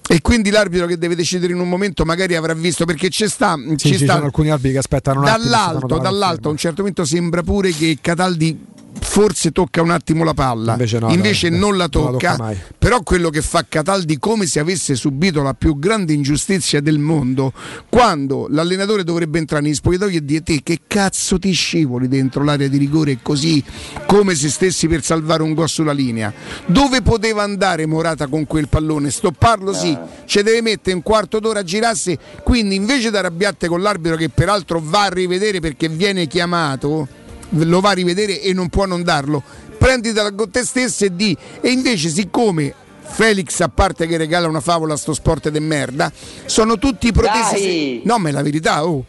E quindi l'arbitro che deve decidere in un momento magari avrà visto, perché c'è sta, sì, c'è ci sta, sono alcuni arbitri che aspettano un dall'alto, dall'alto a un certo momento sembra pure che Cataldi forse tocca un attimo la palla, invece, no, invece no, non la tocca, non la tocca però quello che fa Cataldi, come se avesse subito la più grande ingiustizia del mondo, quando l'allenatore dovrebbe entrare negli spogliatoi e dire: te che cazzo ti scivoli dentro l'area di rigore, così come se stessi per salvare un gol sulla linea. Dove poteva andare Morata con quel pallone? Stopparlo sì, ci deve mettere un quarto d'ora a girarsi, quindi invece da arrabbiate con l'arbitro, che peraltro va a rivedere perché viene chiamato, lo va a rivedere e non può non darlo, prendi dalla te stessa e di e invece, siccome Felix, a parte che regala una favola a sto sport de merda, sono tutti protesi se... no ma è la verità, oh.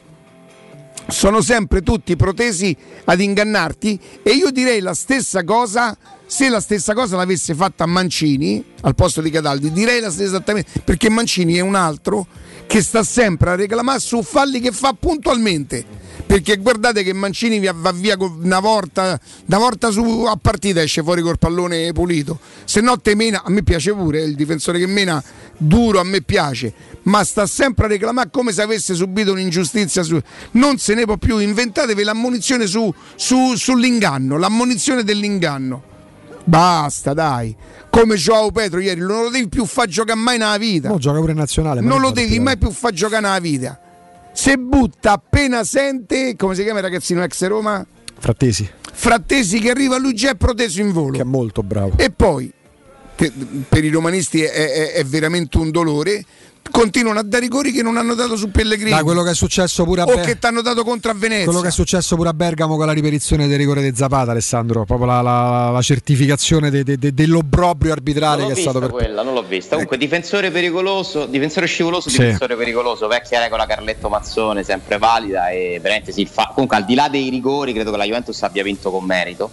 Sono sempre tutti protesi ad ingannarti, e io direi la stessa cosa se la stessa cosa l'avesse fatta Mancini al posto di Cataldi, direi la stessa esattamente, perché Mancini è un altro che sta sempre a reclamare su falli che fa puntualmente. Perché guardate che Mancini va via una volta, una volta su a partita esce fuori col pallone pulito, se no te mena, a me piace pure il difensore che mena duro, a me piace, ma sta sempre a reclamare come se avesse subito un'ingiustizia su... non se ne può più, inventatevi l'ammonizione su, su, sull'inganno, l'ammonizione dell'inganno. Basta, dai. Come Joao Pedro ieri, non lo devi più far giocare mai nella vita. No, gioca pure in nazionale. Non lo devi mai più far giocare nella vita. Se butta appena sente, come si chiama il ragazzino ex Roma? Frattesi. Frattesi che arriva, lui già è proteso in volo. Che è molto bravo. E poi, per i romanisti è, è, è veramente un dolore, continuano a dare rigori che non hanno dato su Pellegrini. Da quello che è successo pure a Bergamo. O Be- che ti hanno dato contro a Venezia. Quello che è successo pure a Bergamo con la ripetizione del rigore di Zapata, Alessandro. Proprio la, la, la certificazione de, de, de, dell'obbrobrio arbitrale che è stato per quella, non l'ho vista. Comunque, eh. difensore pericoloso, difensore scivoloso, sì. Difensore pericoloso, vecchia regola Carletto Mazzone, sempre valida. E veramente si fa. Comunque, al di là dei rigori, credo che la Juventus abbia vinto con merito.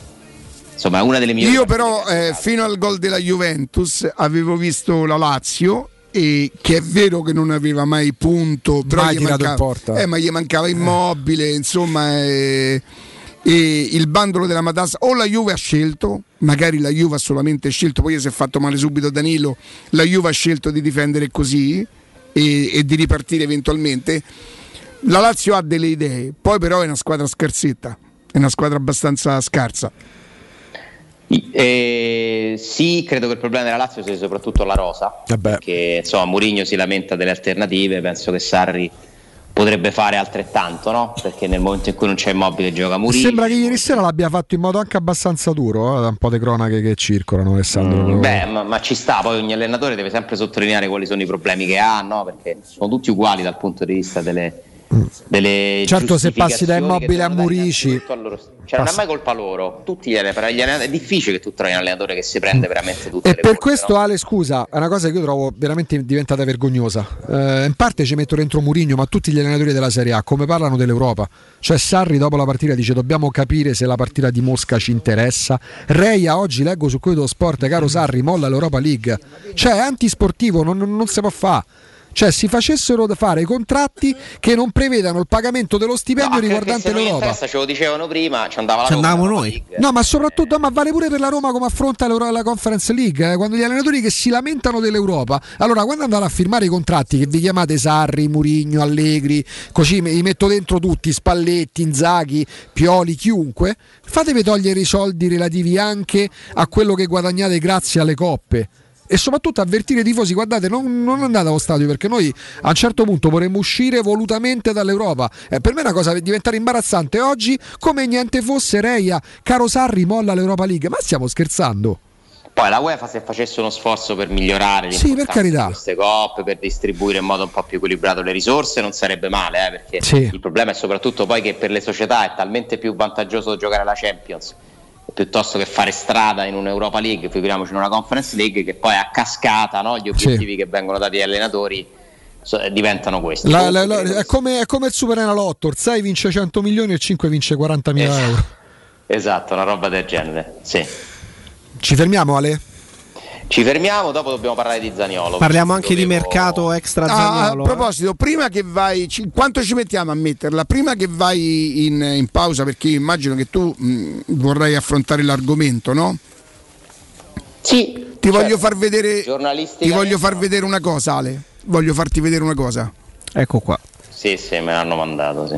Insomma, è una delle migliori. Io, però, eh, fino al gol della Juventus avevo visto la Lazio. E che è vero che non aveva mai punto, però mai gli mancava, in porta. Eh, ma gli mancava Immobile, eh. insomma eh, eh, il bandolo della matassa. O la Juve ha scelto, magari la Juve ha solamente scelto, poi si è fatto male subito Danilo, la Juve ha scelto di difendere così e, e di ripartire eventualmente. La Lazio ha delle idee, poi però è una squadra scarsetta, è una squadra abbastanza scarsa. Eh, sì, credo che il problema della Lazio sia soprattutto la rosa, perché insomma Mourinho si lamenta delle alternative, penso che Sarri potrebbe fare altrettanto, no? Perché nel momento in cui non c'è Immobile gioca Mourinho. Sembra che ieri sera l'abbia fatto in modo anche abbastanza duro, eh? Da un po' di cronache che circolano, Alessandro. Mm, beh, ma, ma ci sta, poi ogni allenatore deve sempre sottolineare quali sono i problemi che ha, no? Perché sono tutti uguali dal punto di vista delle... delle certo, se passi da Immobile a Murici, loro... cioè, non è mai colpa loro. Tutti gli allenatori, è difficile che tu trovi un allenatore che si prende veramente tutte e le per volte, questo, no? Ale, scusa, è una cosa che io trovo veramente diventata vergognosa. Eh, in parte ci metto dentro Mourinho, ma tutti gli allenatori della Serie A come parlano dell'Europa. Cioè, Sarri dopo la partita dice: dobbiamo capire se la partita di Mosca ci interessa. Reia oggi leggo su Quello Sport, caro Sarri, molla l'Europa League. Cioè, è antisportivo, non, non si può fare. cioè si facessero fare contratti che non prevedano il pagamento dello stipendio, no, riguardante l'Europa. Testa, ce lo dicevano prima, ci andava la Roma, andavamo noi. League. No, ma soprattutto, ma vale pure per la Roma come affronta la Conference League, eh? Quando gli allenatori che si lamentano dell'Europa, allora quando andate a firmare i contratti che vi chiamate Sarri, Mourinho, Allegri, così mi metto dentro tutti, Spalletti, Inzaghi, Pioli, chiunque, fatevi togliere i soldi relativi anche a quello che guadagnate grazie alle coppe. E soprattutto avvertire i tifosi, guardate, non, non andate allo stadio, perché noi a un certo punto vorremmo uscire volutamente dall'Europa. Eh, per me è una cosa che diventare imbarazzante oggi, come niente fosse Reia, caro Sarri, molla l'Europa League. Ma stiamo scherzando? Poi la UEFA, se facesse uno sforzo per migliorare sì, per carità. Di queste coppe, per distribuire in modo un po' più equilibrato le risorse, non sarebbe male, eh, perché sì. Il problema è soprattutto poi che per le società è talmente più vantaggioso giocare alla Champions piuttosto che fare strada in un'Europa League, figuriamoci in una Conference League, che poi a cascata, no, gli obiettivi sì. che vengono dati agli allenatori so, diventano questi. La, la, la, è, come, è come il Superenalotto, il sei vince cento milioni e il cinque vince quarantamila esatto. euro. Esatto, una roba del genere, sì. Ci fermiamo, Ale? Ci fermiamo, dopo dobbiamo parlare di Zaniolo. Parliamo anche dovevo... di mercato extra Zaniolo. Ah, a proposito, eh? prima che vai, quanto ci mettiamo a metterla? Prima che vai in, in pausa, perché io immagino che tu mh, vorrai affrontare l'argomento, no? Sì. Ti certo. voglio far vedere. Ti voglio far vedere una cosa, Ale. Voglio farti vedere una cosa. Ecco qua. Sì, sì, me l'hanno mandato, sì.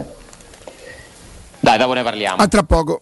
Dai, dopo ne parliamo. A tra poco.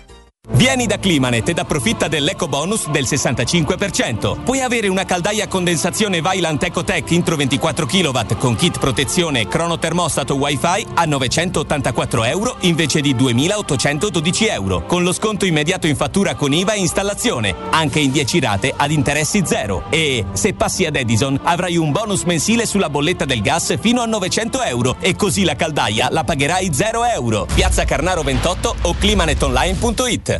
Vieni da Climanet ed approfitta dell'eco bonus del sessantacinque per cento. Puoi avere una caldaia a condensazione Vaillant EcoTech Intro ventiquattro chilowatt con kit protezione, cronotermostato wifi a novecentottantaquattro euro invece di duemilaottocentododici euro, con lo sconto immediato in fattura con I V A e installazione, anche in dieci rate ad interessi zero. E se passi ad Edison avrai un bonus mensile sulla bolletta del gas fino a novecento euro e così la caldaia la pagherai zero euro. Piazza Carnaro ventotto o climanetonline punto it.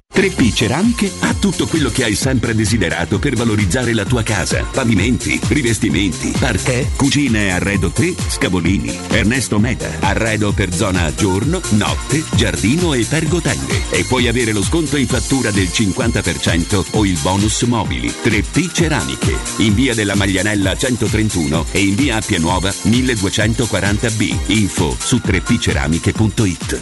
tre P Ceramiche ha tutto quello che hai sempre desiderato per valorizzare la tua casa. Pavimenti, rivestimenti, parquet, cucina e arredo tre, Scavolini. Ernesto Meda, arredo per zona giorno, notte, giardino e pergotende. E puoi avere lo sconto in fattura del cinquanta per cento o il bonus mobili. tre P Ceramiche, in via della Maglianella centotrentuno e in via Appia Nuova milleduecentoquaranta B. Info su tre P ceramiche punto it.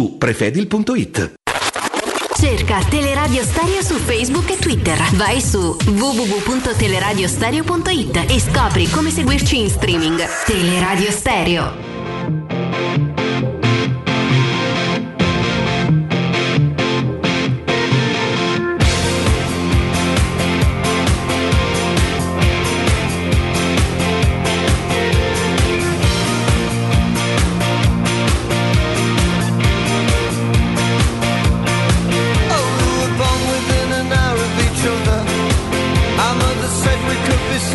prefedil punto it. Cerca Teleradio Stereo su Facebook e Twitter. Vai su w w w punto teleradiostereo punto it e scopri come seguirci in streaming. Teleradio Stereo.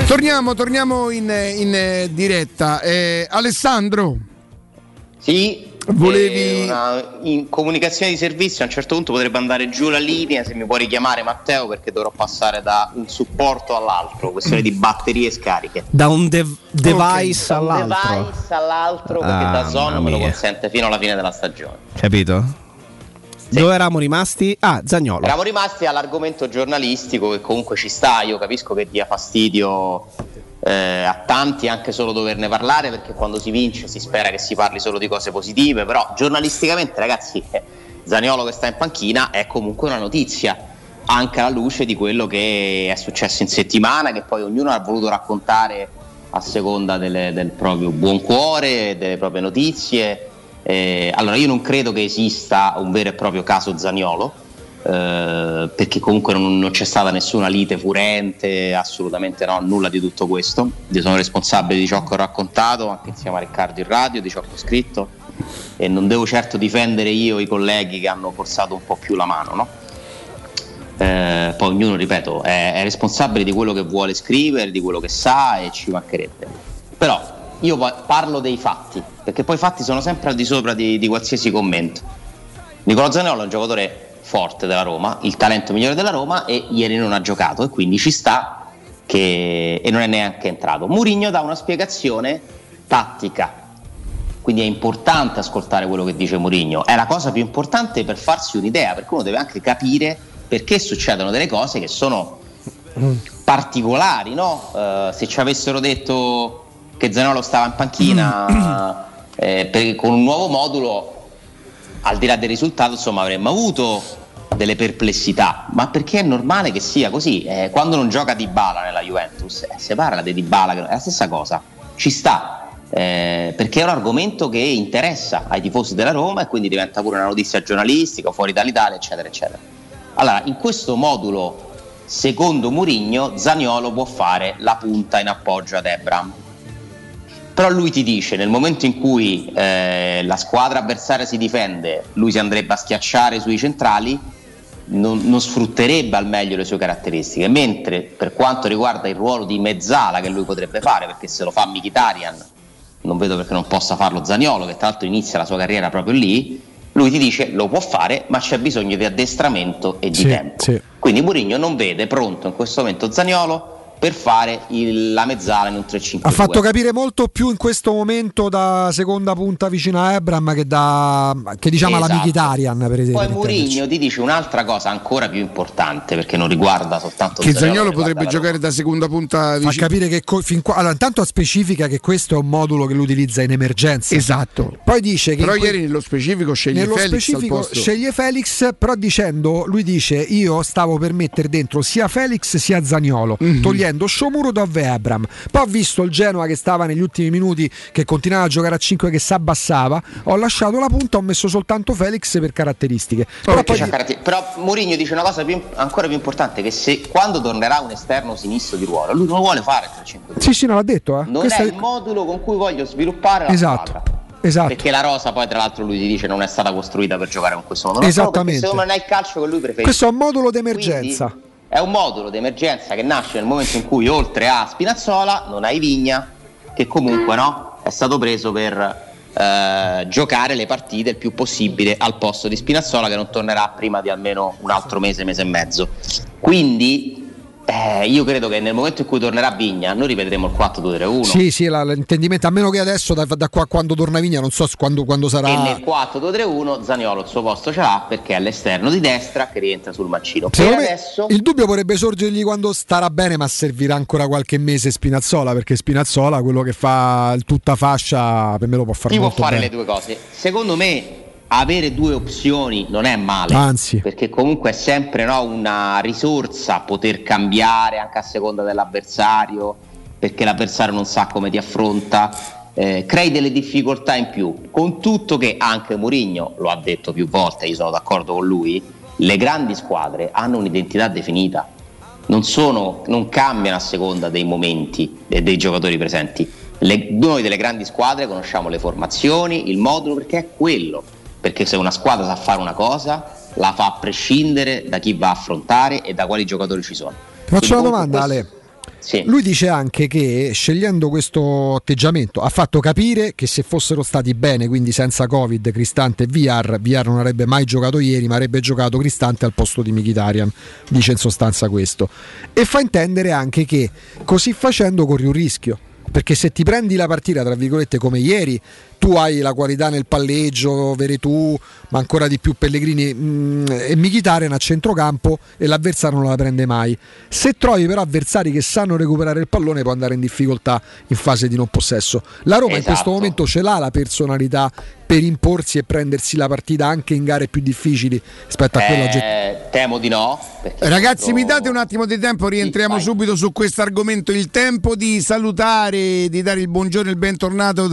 Torniamo, torniamo in, in diretta. Eh, Alessandro? Sì? Volevi... Una, in comunicazione di servizio, a un certo punto potrebbe andare giù la linea, se mi può richiamare Matteo, perché dovrò passare da un supporto all'altro, questione di batterie scariche. Da un dev- device okay. all'altro? Da un device all'altro, perché ah, da Zon me lo consente fino alla fine della stagione. Capito? Sì. Dove eravamo rimasti? Ah, Zaniolo. Eravamo rimasti all'argomento giornalistico, che comunque ci sta. Io capisco che dia fastidio eh, a tanti anche solo doverne parlare, perché quando si vince si spera che si parli solo di cose positive. Però giornalisticamente, ragazzi, eh, Zaniolo che sta in panchina è comunque una notizia, anche alla luce di quello che è successo in settimana, che poi ognuno ha voluto raccontare a seconda delle, del proprio buon cuore, delle proprie notizie. Eh, allora io non credo che esista un vero e proprio caso Zaniolo, eh, perché comunque non, non c'è stata nessuna lite furente, assolutamente no, nulla di tutto questo. Io sono responsabile di ciò che ho raccontato anche insieme a Riccardo in radio, di ciò che ho scritto, e non devo certo difendere io i colleghi che hanno forzato un po' più la mano, no? Eh, poi ognuno, ripeto, è, è responsabile di quello che vuole scrivere, di quello che sa, e ci mancherebbe. Però io parlo dei fatti, perché poi i fatti sono sempre al di sopra di, di qualsiasi commento. Nicolò Zaniolo è un giocatore forte della Roma, il talento migliore della Roma, e ieri non ha giocato, e quindi ci sta che, e non è neanche entrato. Mourinho dà una spiegazione tattica, quindi è importante ascoltare quello che dice Mourinho, è la cosa più importante per farsi un'idea, perché uno deve anche capire perché succedono delle cose che sono particolari, no? Uh, se ci avessero detto che Zaniolo stava in panchina eh, per, con un nuovo modulo, al di là del risultato, insomma, avremmo avuto delle perplessità, ma perché è normale che sia così. Eh, quando non gioca Dybala nella Juventus, eh, se parla di Dybala è la stessa cosa, ci sta, eh, perché è un argomento che interessa ai tifosi della Roma, e quindi diventa pure una notizia giornalistica fuori dall'Italia, eccetera eccetera. Allora, in questo modulo, secondo Mourinho, Zaniolo può fare la punta in appoggio ad Ebram. Però lui ti dice, nel momento in cui eh, la squadra avversaria si difende, lui si andrebbe a schiacciare sui centrali, non, non sfrutterebbe al meglio le sue caratteristiche. Mentre per quanto riguarda il ruolo di mezzala che lui potrebbe fare, perché se lo fa Mkhitaryan, non vedo perché non possa farlo Zaniolo, che tra l'altro inizia la sua carriera proprio lì, lui ti dice lo può fare, ma c'è bisogno di addestramento e di sì, tempo. Sì. Quindi Mourinho non vede pronto in questo momento Zaniolo, per fare il, la mezzala in un tre cinque due. Ha fatto capire molto più in questo momento da seconda punta vicino a Ebram che da che diciamo esatto. alla Mkhitaryan, per esempio. Poi Mourinho ti dice un'altra cosa ancora più importante, perché non riguarda soltanto che Zaniolo potrebbe giocare da seconda punta vicino. Fa capire che co- fin qua allora, intanto specifica che questo è un modulo che lo utilizza in emergenza. Esatto. Poi dice che però ieri que- nello specifico sceglie nello Felix specifico al posto. Sceglie Felix, però dicendo lui dice io stavo per mettere dentro sia Felix sia Zaniolo, mm-hmm. togliendo Shomuro da Ebram. Poi ho visto il Genoa che stava negli ultimi minuti, che continuava a giocare a cinque, che si abbassava, ho lasciato la punta, ho messo soltanto Felix per caratteristiche. Però, poi... caratter- però Mourinho dice una cosa più, ancora più importante, che se quando tornerà un esterno sinistro di ruolo, lui non vuole fare tre cinque due. Sì, sì, no, l'ha detto, eh. Non Questa è il è... modulo con cui voglio sviluppare la esatto. squadra. Esatto. Perché la rosa poi tra l'altro lui ti dice non è stata costruita per giocare con questo modulo. Esattamente. Secondo me non è il calcio che lui preferisce. Questo è un modulo d'emergenza. Quindi è un modulo d'emergenza che nasce nel momento in cui oltre a Spinazzola non hai Vigna, che comunque no, è stato preso per eh, giocare le partite il più possibile al posto di Spinazzola, che non tornerà prima di almeno un altro mese, mese e mezzo. Quindi Eh, io credo che nel momento in cui tornerà Vigna noi rivedremo il quattro due tre uno. Sì, sì, la, l'intendimento, a meno che adesso da, da qua quando torna Vigna non so quando, quando sarà. E nel quattro due tre uno Zaniolo il suo posto ce l'ha, perché è all'esterno di destra che rientra sul mancino. Per adesso il dubbio potrebbe sorgergli quando starà bene, ma servirà ancora qualche mese Spinazzola, perché Spinazzola quello che fa il tutta fascia per me lo può fare. Ti molto può fare bene. Le due cose. Secondo me avere due opzioni non è male, anzi, perché comunque è sempre no, una risorsa poter cambiare anche a seconda dell'avversario, perché l'avversario non sa come ti affronta, eh, crei delle difficoltà in più, con tutto che anche Mourinho lo ha detto più volte, io sono d'accordo con lui, le grandi squadre hanno un'identità definita, non, sono, non cambiano a seconda dei momenti e dei giocatori presenti. Le, noi delle grandi squadre conosciamo le formazioni, il modulo, perché è quello. Perché se una squadra sa fare una cosa, la fa a prescindere da chi va a affrontare e da quali giocatori ci sono. Ti faccio una domanda, questo... Ale. Sì. Lui dice anche che scegliendo questo atteggiamento ha fatto capire che se fossero stati bene, quindi senza Covid, Cristante e Villar, Villar non avrebbe mai giocato ieri, ma avrebbe giocato Cristante al posto di Mkhitaryan, dice in sostanza questo. E fa intendere anche che così facendo corri un rischio. Perché se ti prendi la partita, tra virgolette, come ieri, tu hai la qualità nel palleggio, Veretù, ma ancora di più Pellegrini mh, e Mkhitaryan a centrocampo, e l'avversario non la prende mai. Se trovi però avversari che sanno recuperare il pallone, può andare in difficoltà in fase di non possesso. La Roma esatto. in questo momento ce l'ha la personalità per imporsi e prendersi la partita anche in gare più difficili rispetto a eh, quella get- temo di no. Ragazzi, mi date un attimo di tempo, rientriamo sì, subito su questo argomento. Il tempo di salutare, di dare il buongiorno e il bentornato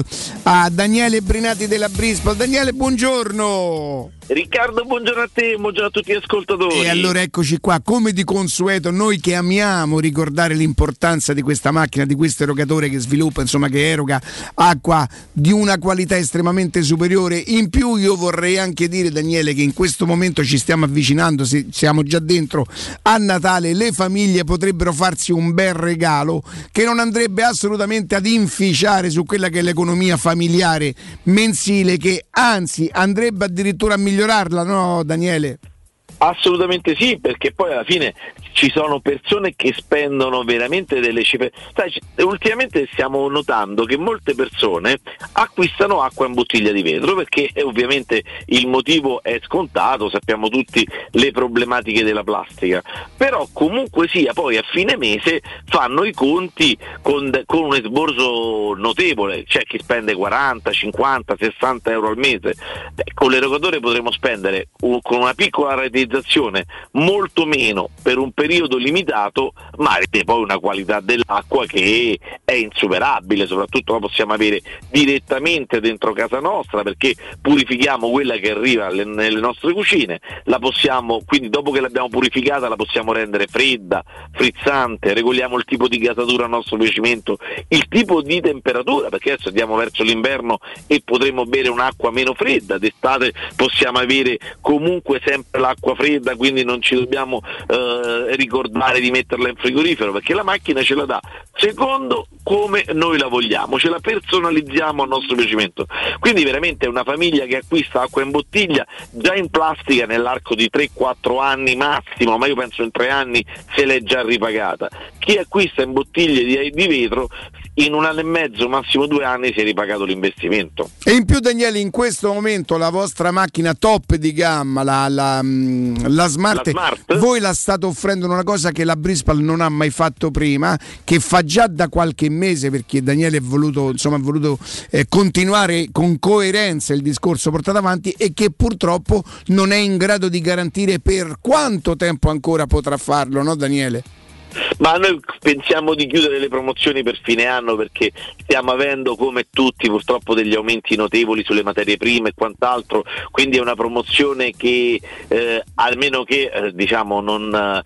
a Daniele Brinati della Brisbane. Daniele, buongiorno. Riccardo, buongiorno a te, buongiorno a tutti gli ascoltatori. E allora eccoci qua, come di consueto noi che amiamo ricordare l'importanza di questa macchina, di questo erogatore che sviluppa, insomma che eroga acqua di una qualità estremamente superiore. In più io vorrei anche dire, Daniele, che in questo momento ci stiamo avvicinando, siamo già dentro a Natale, le famiglie potrebbero farsi un bel regalo che non andrebbe assolutamente ad inficiare su quella che è l'economia familiare mensile, che anzi andrebbe addirittura a migliorare migliorarla, no Daniele? Assolutamente sì, perché poi alla fine ci sono persone che spendono veramente delle cifre. Sai, ultimamente stiamo notando che molte persone acquistano acqua in bottiglia di vetro, perché ovviamente il motivo è scontato, sappiamo tutti le problematiche della plastica, però comunque sia poi a fine mese fanno i conti con, con un esborso notevole, c'è chi spende quaranta, cinquanta, sessanta euro al mese. Beh, con l'erogatore potremo spendere un, con una piccola rete molto meno per un periodo limitato, ma avete poi una qualità dell'acqua che è insuperabile, soprattutto la possiamo avere direttamente dentro casa nostra, perché purifichiamo quella che arriva nelle nostre cucine, la possiamo, quindi dopo che l'abbiamo purificata la possiamo rendere fredda, frizzante, regoliamo il tipo di gasatura a nostro piacimento, il tipo di temperatura, perché adesso andiamo verso l'inverno e potremo bere un'acqua meno fredda, d'estate possiamo avere comunque sempre l'acqua fredda, quindi non ci dobbiamo eh, ricordare di metterla in frigorifero, perché la macchina ce la dà secondo come noi la vogliamo, ce la personalizziamo a nostro piacimento. Quindi veramente è una famiglia che acquista acqua in bottiglia già in plastica nell'arco di tre quattro anni massimo, ma io penso in tre anni se l'è già ripagata. Chi acquista in bottiglie di vetro in un anno e mezzo, massimo due anni, si è ripagato l'investimento. E in più, Daniele, in questo momento la vostra macchina top di gamma, la, la, la, Smart, la Smart, voi la state offrendo una cosa che la Brispal non ha mai fatto prima, che fa già da qualche mese, perché Daniele ha voluto, insomma, ha voluto eh, continuare con coerenza il discorso portato avanti e che purtroppo non è in grado di garantire per quanto tempo ancora potrà farlo, no Daniele? Ma noi pensiamo di chiudere le promozioni per fine anno, perché stiamo avendo, come tutti purtroppo, degli aumenti notevoli sulle materie prime e quant'altro, quindi è una promozione che eh, almeno che eh, diciamo non eh,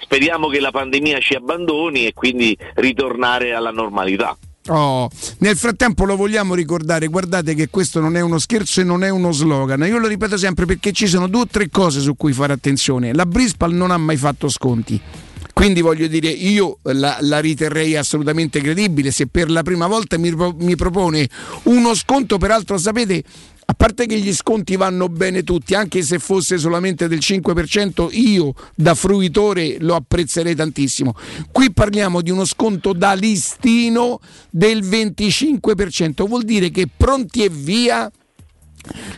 speriamo che la pandemia ci abbandoni e quindi ritornare alla normalità. Oh, nel frattempo lo vogliamo ricordare, guardate che questo non è uno scherzo e non è uno slogan, io lo ripeto sempre perché ci sono due o tre cose su cui fare attenzione. La Brispal non ha mai fatto sconti, quindi voglio dire, io la, la riterrei assolutamente credibile se per la prima volta mi, mi propone uno sconto. Peraltro sapete, a parte che gli sconti vanno bene tutti, anche se fosse solamente del cinque per cento io da fruitore lo apprezzerei tantissimo. Qui parliamo di uno sconto da listino del venticinque per cento, vuol dire che pronti e via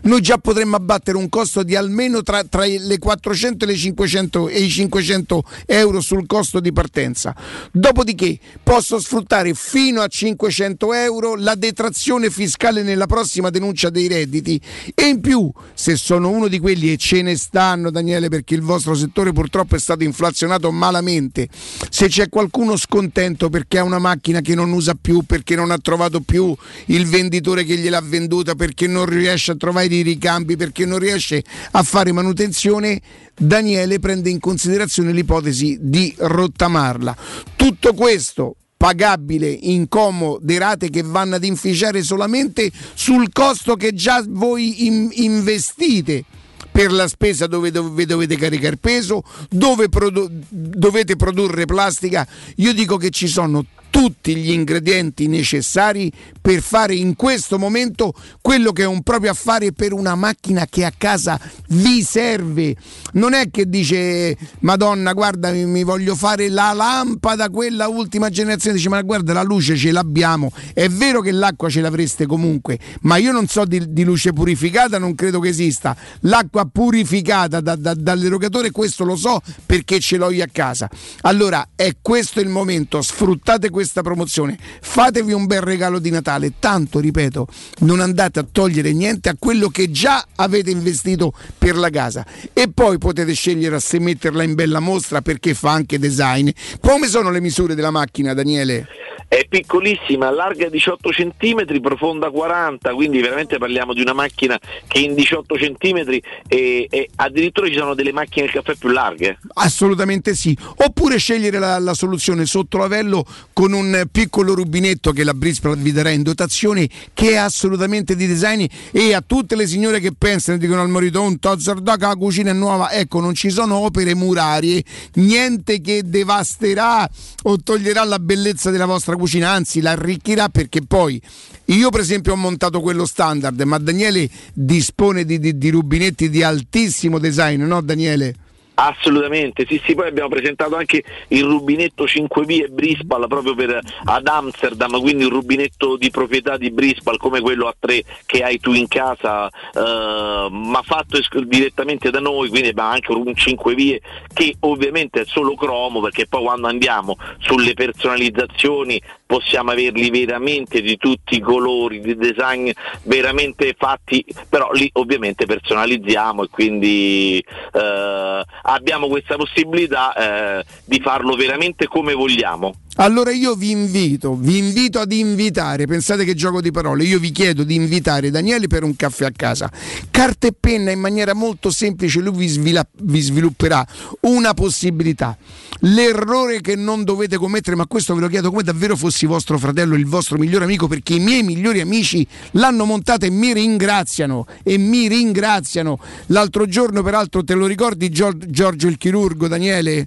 noi già potremmo abbattere un costo di almeno tra, tra le quattrocento e le cinquecento e i cinquecento euro sul costo di partenza. Dopodiché posso sfruttare fino a cinquecento euro la detrazione fiscale nella prossima denuncia dei redditi, e in più, se sono uno di quelli, e ce ne stanno Daniele, perché il vostro settore purtroppo è stato inflazionato malamente, se c'è qualcuno scontento perché ha una macchina che non usa più, perché non ha trovato più il venditore che gliel'ha venduta, perché non riesce a trovare i ricambi, perché non riesce a fare manutenzione, Daniele prende in considerazione l'ipotesi di rottamarla. Tutto questo pagabile in comode rate che vanno ad inficiare solamente sul costo che già voi in- investite per la spesa, dove dove dovete caricare peso, dove produ- dovete produrre plastica. Io dico che ci sono tutti gli ingredienti necessari per fare in questo momento quello che è un proprio affare per una macchina che a casa vi serve. Non è che dice Madonna, guarda, mi voglio fare la lampada quella ultima generazione, dice ma guarda, la luce ce l'abbiamo, è vero che l'acqua ce l'avreste comunque, ma io non so di, di luce purificata, non credo che esista l'acqua purificata da, da, dall'erogatore, questo lo so perché ce l'ho io a casa. Allora è questo il momento, sfruttate questo questa promozione, fatevi un bel regalo di Natale, tanto ripeto non andate a togliere niente a quello che già avete investito per la casa, e poi potete scegliere se metterla in bella mostra, perché fa anche design. Come sono le misure della macchina, Daniele? È piccolissima, larga diciotto centimetri, profonda quaranta, quindi veramente parliamo di una macchina che in diciotto centimetri e, e addirittura ci sono delle macchine del caffè più larghe. Assolutamente sì, oppure scegliere la, la soluzione sotto lavello con un piccolo rubinetto che la Brispal vi darà in dotazione, che è assolutamente di design. E a tutte le signore che pensano, dicono al marito, un tazzardaca, la cucina è nuova, ecco, non ci sono opere murarie, niente che devasterà o toglierà la bellezza della vostra cucina, anzi la arricchirà, perché poi io per esempio ho montato quello standard, ma Daniele dispone di, di, di rubinetti di altissimo design, no Daniele? Assolutamente, sì sì, poi abbiamo presentato anche il rubinetto cinque vie Brispal proprio per, ad Amsterdam, quindi il rubinetto di proprietà di Brispal come quello a tre che hai tu in casa, eh, ma fatto esc- direttamente da noi, quindi ma anche un cinque vie che ovviamente è solo cromo, perché poi quando andiamo sulle personalizzazioni possiamo averli veramente di tutti i colori, di design veramente fatti, però lì ovviamente personalizziamo e quindi... Eh, abbiamo questa possibilità eh, di farlo veramente come vogliamo. Allora io vi invito, vi invito ad invitare, pensate che gioco di parole, io vi chiedo di invitare Daniele per un caffè a casa. Carta e penna, in maniera molto semplice lui vi, svila- vi svilupperà una possibilità. L'errore che non dovete commettere, ma questo ve lo chiedo come davvero fossi vostro fratello, il vostro migliore amico, perché i miei migliori amici l'hanno montata e mi ringraziano, e mi ringraziano. L'altro giorno, peraltro, te lo ricordi Giorgio il chirurgo, Daniele?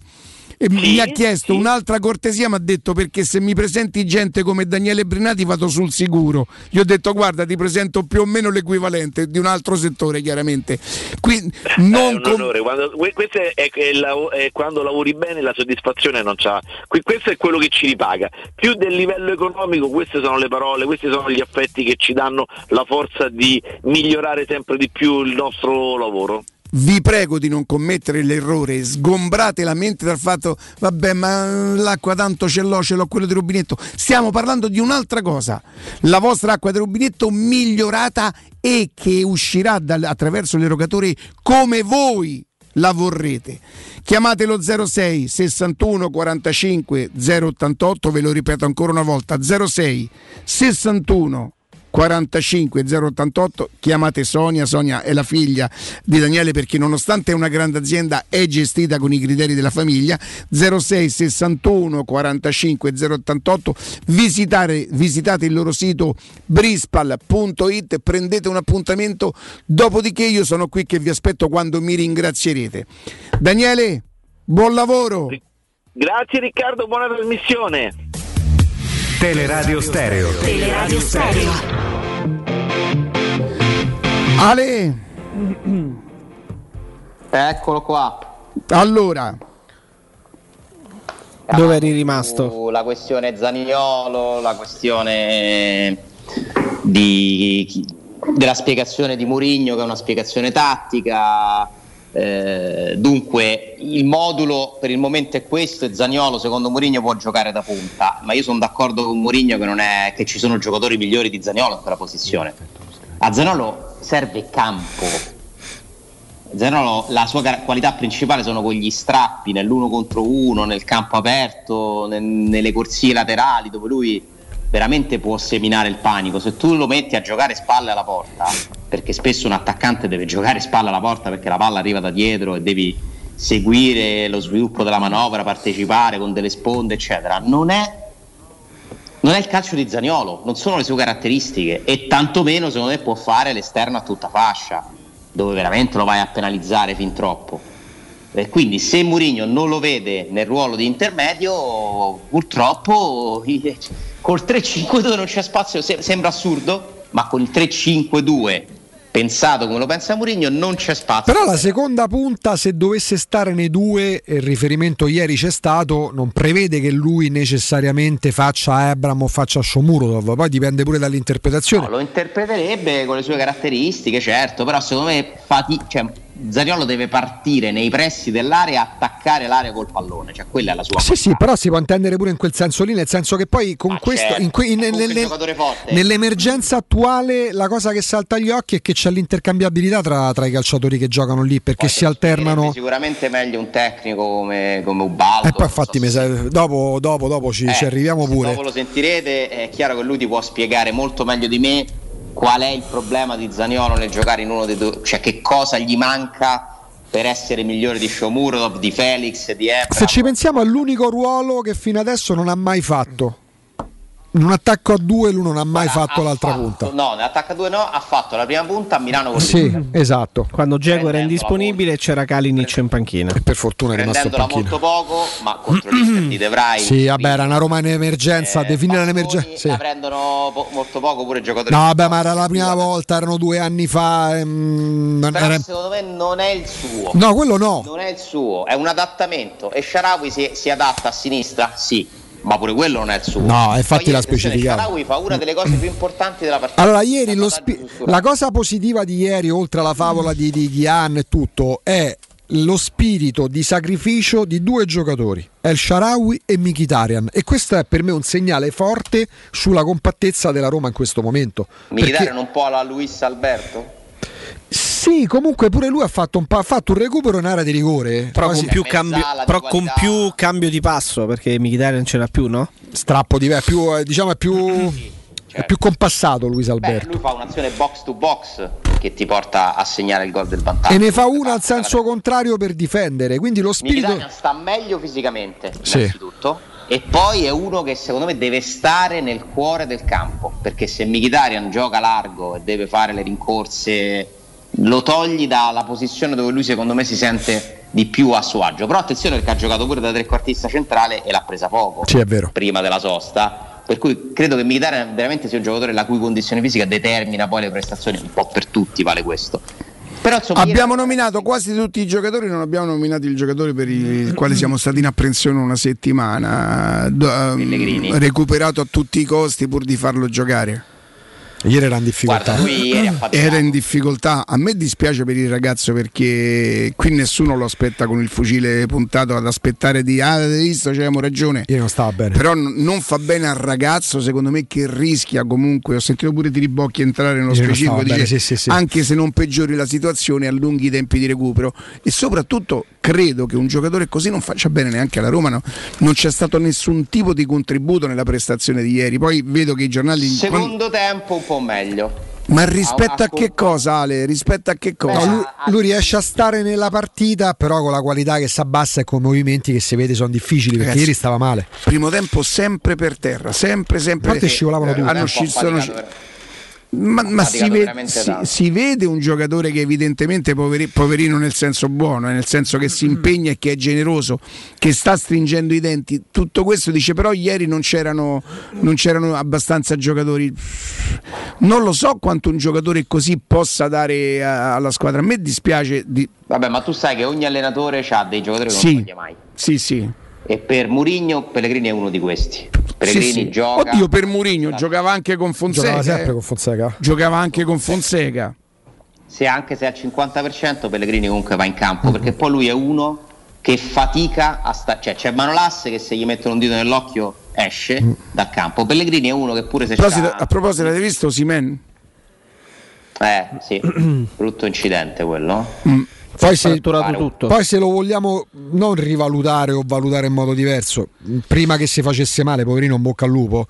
e sì, mi ha chiesto sì. un'altra cortesia, mi ha detto perché se mi presenti gente come Daniele Brinati vado sul sicuro. Gli ho detto guarda, ti presento più o meno l'equivalente di un altro settore, chiaramente. Qui, non eh, è un onore. Quando, questo è, è, è, la, è quando lavori bene la soddisfazione non c'ha. Questo è quello che ci ripaga più del livello economico. Queste sono le parole, questi sono gli affetti che ci danno la forza di migliorare sempre di più il nostro lavoro. Vi prego di non commettere l'errore, sgombrate la mente dal fatto vabbè ma l'acqua tanto ce l'ho, ce l'ho quello di rubinetto. Stiamo parlando di un'altra cosa, la vostra acqua di rubinetto migliorata e che uscirà dal, attraverso l'erogatore come voi la vorrete. Chiamatelo zero sei sessantuno quarantacinque zero ottantotto, ve lo ripeto ancora una volta, zero sei sessantuno quarantacinque zero ottantotto. Chiamate Sonia, Sonia è la figlia di Daniele, perché nonostante è una grande azienda è gestita con i criteri della famiglia. Zero sei sessantuno quarantacinque zero ottantotto. Visitare, visitate il loro sito brispal punto it, prendete un appuntamento, dopodiché io sono qui che vi aspetto quando mi ringrazierete. Daniele, buon lavoro. Grazie Riccardo, buona trasmissione. Teleradio Stereo. Teleradio Stereo. Ale. Eccolo qua. Allora, dove eri rimasto? La questione Zaniolo, la questione di, della spiegazione di Mourinho, che è una spiegazione tattica. Eh, dunque il modulo per il momento è questo e Zaniolo secondo Mourinho può giocare da punta, ma io sono d'accordo con Mourinho che non è che ci sono giocatori migliori di Zaniolo in quella posizione. A Zaniolo serve campo. Zaniolo, la sua qualità principale sono quegli strappi nell'uno contro uno, nel campo aperto, nel, nelle corsie laterali, dove lui veramente può seminare il panico. Se tu lo metti a giocare spalle alla porta, perché spesso un attaccante deve giocare spalle alla porta perché la palla arriva da dietro e devi seguire lo sviluppo della manovra, partecipare con delle sponde eccetera, non è, non è il calcio di Zaniolo, non sono le sue caratteristiche, e tantomeno secondo me può fare l'esterno a tutta fascia, dove veramente lo vai a penalizzare fin troppo. E quindi se Mourinho non lo vede nel ruolo di intermedio, purtroppo col tre cinque due non c'è spazio. Sembra assurdo, ma con il tre cinque due pensato come lo pensa Mourinho non c'è spazio. Però la seconda punta, se dovesse stare nei due, il riferimento ieri c'è stato, non prevede che lui necessariamente faccia Abraham o faccia Shomurodov, poi dipende pure dall'interpretazione. No, lo interpreterebbe con le sue caratteristiche, certo, però secondo me fati- cioè, Zaniolo deve partire nei pressi dell'area, attaccare l'area col pallone, cioè quella è la sua sì portata. Sì, però si può intendere pure in quel senso lì, nel senso che poi con ah, questo certo. in que- in, nel, nel, nell'emergenza attuale la cosa che salta agli occhi è che c'è l'intercambiabilità tra, tra i calciatori che giocano lì, perché poi si alternano. Sicuramente meglio un tecnico come, come Ubaldo, e poi infatti so se... dopo, dopo, dopo ci, eh, ci arriviamo pure, dopo lo sentirete. È chiaro che lui ti può spiegare molto meglio di me qual è il problema di Zaniolo nel giocare in uno dei due, cioè che cosa gli manca per essere migliore di Shomurodov, di Felix, di Ebram. Se ci pensiamo è l'unico ruolo che fino adesso non ha mai fatto. In un attacco a due lui non ha mai allora, fatto ha l'altra fatto, punta. No, nell'attacco a due no, ha fatto la prima punta a Milano con sì, Liga. Esatto. Quando Dzeko era indisponibile c'era Kalinic in panchina. E per fortuna è rimasto in panchina. Molto poco, ma contro l'Inter di De Vrij. Sì, vabbè, era una Roma in emergenza, eh, definire l'emergenza. Sì. La prendono po- molto poco pure i giocatori. No, vabbè, ma era la prima volta, erano due anni fa. Ehm, Però era... secondo me non è il suo. No, quello no. Non è il suo, è un adattamento. E Sharawi si, si adatta a sinistra? Sì. Ma pure quello non è il suo. No, infatti l'ha specificato. Sharawi fa una delle cose più importanti della partita. Allora ieri lo spi- la cosa positiva di ieri, oltre alla favola di, di Gyan e tutto, è lo spirito di sacrificio di due giocatori, El Sharawi e Mkhitaryan, e questo è per me un segnale forte sulla compattezza della Roma in questo momento. Mkhitaryan perché... un po' alla Luis Alberto? Sì, comunque pure lui ha fatto un, pa- ha fatto un recupero in area di rigore, però con, più, cambio, però con più cambio di passo, perché Mkhitaryan non c'era più, no? Strappo di più, diciamo è più, sì, certo. È più compassato Luis Alberto. Beh, lui fa un'azione box to box che ti porta a segnare il gol del vantaggio. E ne fa una al senso contrario per difendere, quindi lo spirito... Mkhitaryan sta meglio fisicamente, innanzitutto, sì. E poi è uno che secondo me deve stare nel cuore del campo, perché se Mkhitaryan gioca largo e deve fare le rincorse... lo togli dalla posizione dove lui secondo me si sente di più a suo agio. Però attenzione, perché ha giocato pure da trequartista centrale e l'ha presa poco, sì, è vero, prima della sosta, per cui credo che Militare veramente sia un giocatore la cui condizione fisica determina poi le prestazioni un po' per tutti, vale questo. Però, insomma, abbiamo nominato quasi tutti i giocatori, non abbiamo nominato il giocatore per il quale siamo stati in apprensione una settimana, Pellegrini, recuperato a tutti i costi pur di farlo giocare. Ieri era in difficoltà. Guarda, ieri era in difficoltà. A me dispiace per il ragazzo, perché qui nessuno lo aspetta con il fucile puntato ad aspettare di ah, avete visto, c'avevamo ragione. Ieri non stava bene. Però non fa bene al ragazzo, secondo me, che rischia comunque. Ho sentito pure Tiribocchi entrare nello ieri specifico, dice, bene, sì, sì, sì. Anche se non peggiori la situazione, allunghi i tempi di recupero. E soprattutto credo che un giocatore così non faccia bene neanche alla Roma, no? Non c'è stato nessun tipo di contributo nella prestazione di ieri. Poi vedo che i giornali secondo quando... tempo un po' meglio. Ma rispetto a che cosa, Ale? Rispetto a che cosa? No, lui, lui riesce a stare nella partita, però con la qualità che si abbassa e con movimenti che si vede sono difficili, perché ragazzi, ieri stava male. Primo tempo sempre per terra, sempre sempre. Quante scivolavano eh, tutti. Hanno scisso. Ma, ma si, ve- si, si vede un giocatore che evidentemente poveri- poverino nel senso buono, nel senso che si impegna e che è generoso, che sta stringendo i denti. Tutto questo dice, però ieri non c'erano, non c'erano abbastanza giocatori. Non lo so quanto un giocatore così possa dare a- alla squadra. A me dispiace di... Vabbè, ma tu sai che ogni allenatore ha dei giocatori che non sì, toglie mai. Sì, sì. E per Mourinho Pellegrini è uno di questi. Pellegrini sì, sì. Gioca. Oddio, per Mourinho la... giocava anche con Fonseca. Giocava sempre con Fonseca. Giocava anche con Fonseca. Se anche se al cinquanta per cento Pellegrini comunque va in campo, mm-hmm. perché poi lui è uno che fatica a sta... cioè c'è Manolasse che se gli mettono un dito nell'occhio esce mm. dal campo. Pellegrini è uno che pure se c'è sta... A proposito, l'avete visto Osimhen? Eh, sì. Brutto incidente quello. Mm. Poi se, tutto. poi se lo vogliamo non rivalutare o valutare in modo diverso, prima che si facesse male, poverino, in bocca al lupo.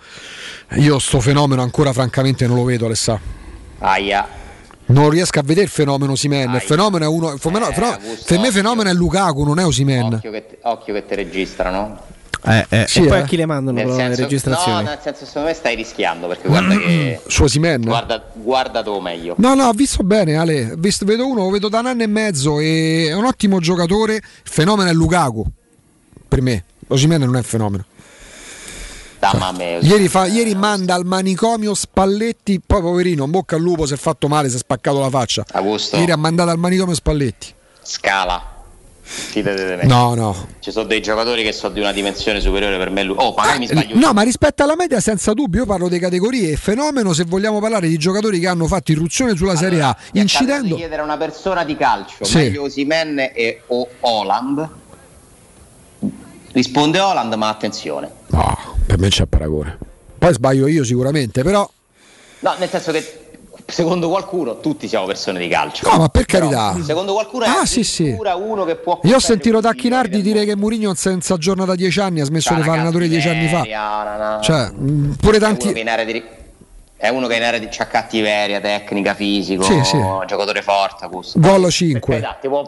Io sto fenomeno ancora francamente non lo vedo, Alessà. Aia. Non riesco a vedere il fenomeno Osimhen. Il fenomeno è uno. Fenomeno, eh, fenomeno, Augusto, per me il fenomeno è Lukaku, non è Osimhen. Occhio che te, occhio che te registrano. Eh, eh. Sì, e poi eh. a chi le mandano nel senso, le registrazioni? No, nel senso, secondo me stai rischiando, perché guarda che su Osimhen guarda, guardatelo meglio. No, no, ho visto bene, Ale. Visto, vedo uno, lo vedo da un anno e mezzo e è un ottimo giocatore. Il fenomeno è Lukaku. Per me, Osimhen non è il fenomeno. Cioè, ieri, fa, ieri manda al manicomio Spalletti, poi poverino, bocca al lupo, si è fatto male, si è spaccato la faccia. Augusto. Ieri ha mandato al manicomio Spalletti. Scala. No, no. Ci sono dei giocatori che sono di una dimensione superiore per me. Oh, magari eh, mi sbaglio. No, ma rispetto alla media, senza dubbio, io parlo di categorie e fenomeno. Se vogliamo parlare di giocatori che hanno fatto irruzione sulla allora, Serie A, incidendo. Di chiedere a una persona di calcio, sì. meglio Osimhen e o Haaland. Risponde Haaland, ma attenzione. No, per me c'è paragone. Poi sbaglio io sicuramente, però. No, nel senso che. Secondo qualcuno tutti siamo persone di calcio. No, ma per carità. Però, secondo qualcuno è ah, sì, sì. uno che può. Io ho sentito Tacchinardi dire che Mourinho senza giorno da dieci anni ha smesso da di fare allenatore dieci anni fa. Una, una. Cioè, pure tanti. È uno che in area di, è uno che in area di c'ha cattiveria, tecnica, fisico, sì, sì. giocatore forte. Gol cinque.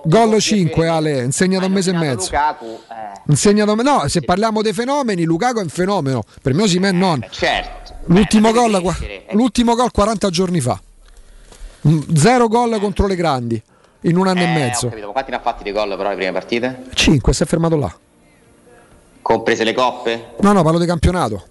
Gol cinque, Ale, insegnato un mese e mezzo. Lukaku, eh. insegnato no, se sì. parliamo dei fenomeni, Lukaku è un fenomeno. Per me Osimhen eh, non. Certo. L'ultimo gol l'ultimo gol quaranta giorni fa. Zero gol contro le grandi in un anno eh, e mezzo. Ma quanti ne ha fatti di gol però le prime partite? Cinque, si è fermato là. Comprese le coppe? No, no, parlo di campionato.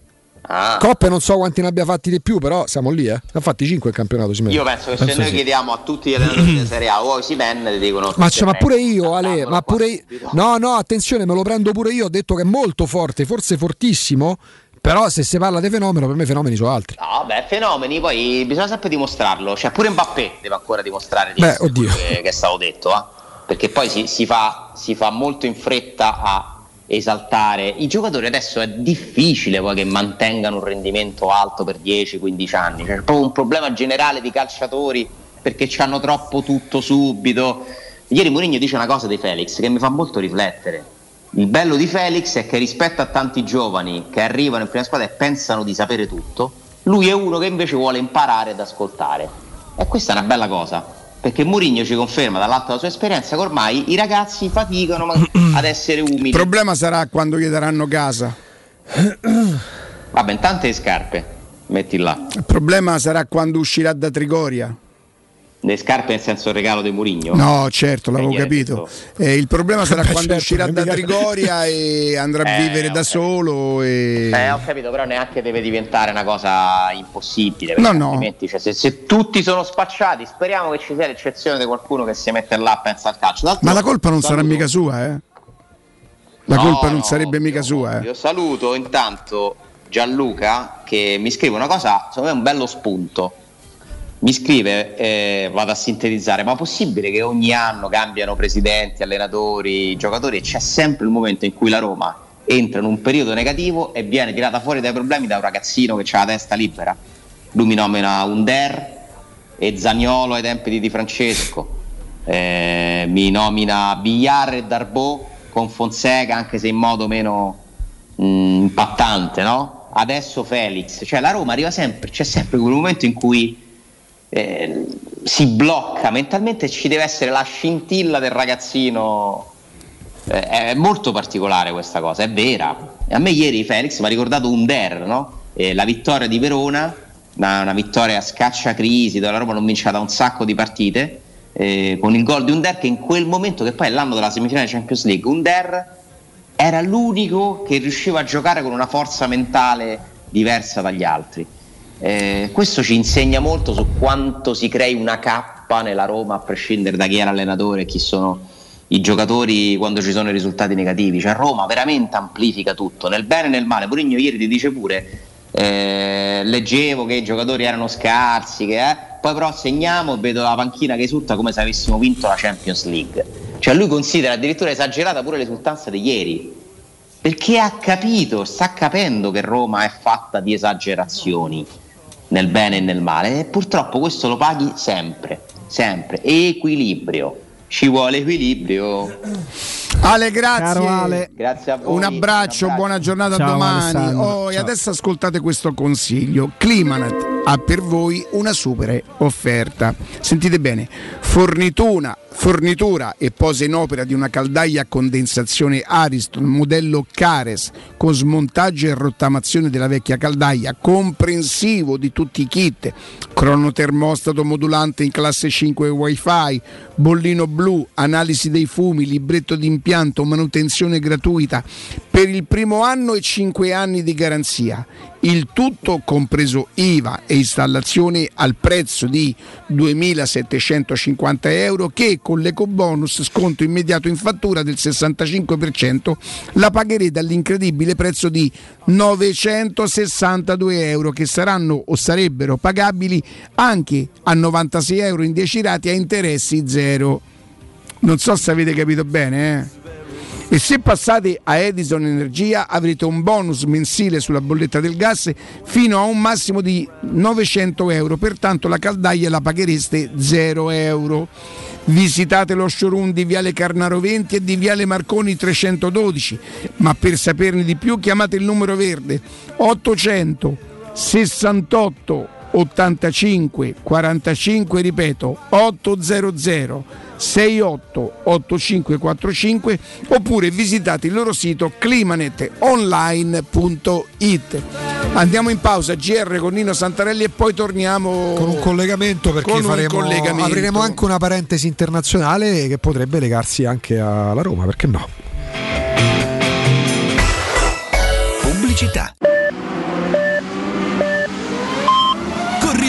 Ah. Coppe non so quanti ne abbia fatti di più, però siamo lì, eh. Ne ha fatti cinque il campionato. Osimhen. Io penso che penso se noi sì. chiediamo a tutti gli allenatori della Serie A o Osimhen, ti dicono. Ma, cioè, ma pure io, Ale, ma pure io. No, no, attenzione, me lo prendo pure io. Ho detto che è molto forte, forse fortissimo. Però se si parla di fenomeno, per me fenomeni sono altri. No, beh, fenomeni poi bisogna sempre dimostrarlo. Cioè pure Mbappé deve ancora dimostrare di beh, oddio. Che è stato detto, eh? Perché poi si, si, fa, si fa molto in fretta a esaltare i giocatori. Adesso è difficile poi che mantengano un rendimento alto per dieci quindici anni. C'è proprio un problema generale di calciatori, perché ci hanno troppo tutto subito. Ieri Mourinho dice una cosa di Felix che mi fa molto riflettere. Il bello di Felix è che rispetto a tanti giovani che arrivano in prima squadra e pensano di sapere tutto, lui è uno che invece vuole imparare ed ascoltare. E questa è una bella cosa, perché Mourinho ci conferma dall'alto della sua esperienza che ormai i ragazzi faticano ad essere umili. Il problema sarà quando gli daranno casa. Vabbè, intanto le scarpe, metti là. Il problema sarà quando uscirà da Trigoria. Le scarpe nel senso il regalo di Mourinho? No, certo, l'avevo capito. Eh, il problema sarà quando certo, uscirà da Trigoria e andrà a eh, vivere da capito. solo. E... Eh, ho capito, però neanche deve diventare una cosa impossibile. No, no. Cioè, se, se tutti sono spacciati, speriamo che ci sia l'eccezione di qualcuno che si mette là e pensa al calcio. D'altro, ma la colpa non saluto. sarà mica sua, eh? La no, colpa non no, sarebbe ovvio, mica sua, eh? Io saluto intanto Gianluca che mi scrive una cosa, secondo me è un bello spunto. Mi scrive, eh, vado a sintetizzare, ma possibile che ogni anno cambiano presidenti, allenatori, giocatori e c'è sempre il momento in cui la Roma entra in un periodo negativo e viene tirata fuori dai problemi da un ragazzino che ha la testa libera? Lui mi nomina Under e Zaniolo ai tempi di Di Francesco, eh, mi nomina Villar e Darbo con Fonseca, anche se in modo meno mh, impattante, no? Adesso Felix, cioè la Roma arriva sempre, c'è sempre quel momento in cui Eh, si blocca mentalmente, ci deve essere la scintilla del ragazzino, eh, è molto particolare questa cosa, è vera. A me ieri Felix mi ha ricordato un der, no? Eh, la vittoria di Verona, una, una vittoria a scacciacrisi dove la Roma non vinceva da un sacco di partite, eh, con il gol di un der che in quel momento, che poi è l'anno della semifinale Champions League, un der era l'unico che riusciva a giocare con una forza mentale diversa dagli altri. Eh, questo ci insegna molto su quanto si crei una cappa nella Roma a prescindere da chi è l'allenatore e chi sono i giocatori quando ci sono i risultati negativi. Cioè Roma veramente amplifica tutto, nel bene e nel male. Mourinho ieri ti dice pure, eh, leggevo che i giocatori erano scarsi, che, eh, poi però segniamo e vedo la panchina che esulta come se avessimo vinto la Champions League. Cioè lui considera addirittura esagerata pure l'esultanza di ieri, perché ha capito, sta capendo che Roma è fatta di esagerazioni nel bene e nel male, e purtroppo questo lo paghi sempre, sempre. Equilibrio, ci vuole equilibrio. Ale, grazie. Caro Ale. Grazie a voi. Un abbraccio, un abbraccio. Buona giornata. Ciao, domani. Oh, e adesso ascoltate questo consiglio. Climanet ha per voi una super offerta. Sentite bene: fornitura, fornitura e posa in opera di una caldaia a condensazione Ariston modello Cares con smontaggio e rottamazione della vecchia caldaia, comprensivo di tutti i kit, cronotermostato modulante in classe cinque wifi, bollino blu, analisi dei fumi, libretto di impianto, manutenzione gratuita per il primo anno e cinque anni di garanzia, il tutto compreso I V A e installazione al prezzo di duemilasettecentocinquanta euro che con l'ecobonus sconto immediato in fattura del sessantacinque per cento la pagherete all'incredibile prezzo di novecentosessantadue euro che saranno o sarebbero pagabili anche a novantasei euro in dieci rate a interessi zero. Non so se avete capito bene, eh? E se passate a Edison Energia avrete un bonus mensile sulla bolletta del gas fino a un massimo di novecento euro, pertanto la caldaia la paghereste zero euro. Visitate lo showroom di Viale Carnaro venti e di Viale Marconi trecentododici, ma per saperne di più chiamate il numero verde ottocento sessantotto ottantacinque quarantacinque, ripeto ottocento sessantotto ottantacinque quarantacinque oppure visitate il loro sito climanetonline punto it. Andiamo in pausa G R con Nino Santarelli e poi torniamo con un collegamento, perché faremo, collegamento. apriremo anche una parentesi internazionale che potrebbe legarsi anche alla Roma, perché no? Pubblicità.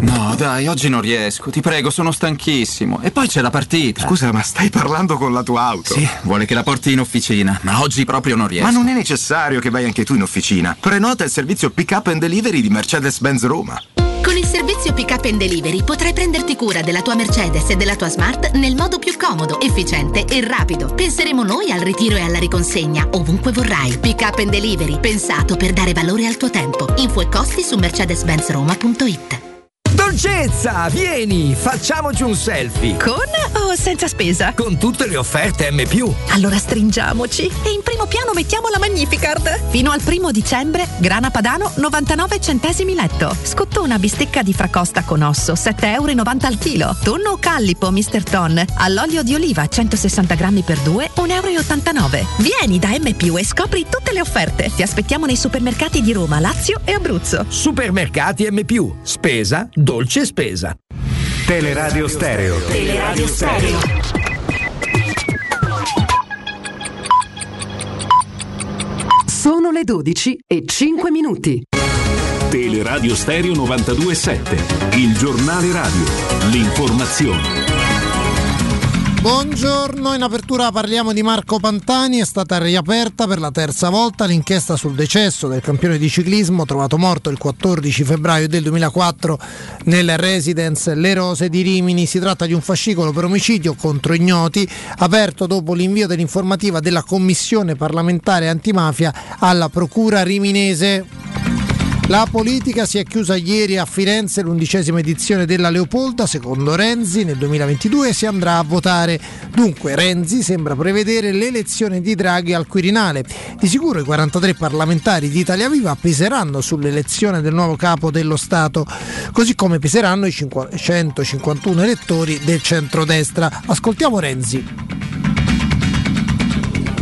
No, dai, oggi non riesco, ti prego, sono stanchissimo. E poi c'è la partita. Scusa, ma stai parlando con la tua auto? Sì, vuole che la porti in officina, ma oggi proprio non riesco. Ma non è necessario che vai anche tu in officina. Prenota il servizio Pick Up and Delivery di Mercedes-Benz Roma. Con il servizio Pick Up and Delivery potrai prenderti cura della tua Mercedes e della tua Smart nel modo più comodo, efficiente e rapido. Penseremo noi al ritiro e alla riconsegna, ovunque vorrai. Pick Up and Delivery, pensato per dare valore al tuo tempo. Info e costi su mercedes benz roma punto it. Dolcezza, vieni, facciamoci un selfie. Con o senza spesa? Con tutte le offerte M+. Allora stringiamoci e in primo piano mettiamo la Magnificard. Fino al primo dicembre, grana padano novantanove centesimi letto. Scottona bistecca di fracosta con osso, sette e novanta euro al chilo. Tonno o callipo mister Ton all'olio di oliva, centosessanta grammi per due, uno e ottantanove euro. Vieni da M+ e scopri tutte le offerte. Ti aspettiamo nei supermercati di Roma, Lazio e Abruzzo. Supermercati M+, spesa, dolce spesa. Teleradio Stereo. Teleradio Stereo. Sono le dodici e cinque minuti. Teleradio Stereo novantadue sette. Il giornale radio. L'informazione. Buongiorno, in apertura parliamo di Marco Pantani. È stata riaperta per la terza volta l'inchiesta sul decesso del campione di ciclismo trovato morto il quattordici febbraio del duemilaquattro nel residence Le Rose di Rimini. Si tratta di un fascicolo per omicidio contro ignoti, aperto dopo l'invio dell'informativa della Commissione parlamentare antimafia alla Procura riminese. La politica si è chiusa ieri a Firenze, l'undicesima edizione della Leopolda. Secondo Renzi nel duemilaventidue si andrà a votare. Dunque Renzi sembra prevedere l'elezione di Draghi al Quirinale. Di sicuro i quarantatré parlamentari di Italia Viva peseranno sull'elezione del nuovo capo dello Stato, così come peseranno i centocinquantuno elettori del centrodestra. Ascoltiamo Renzi.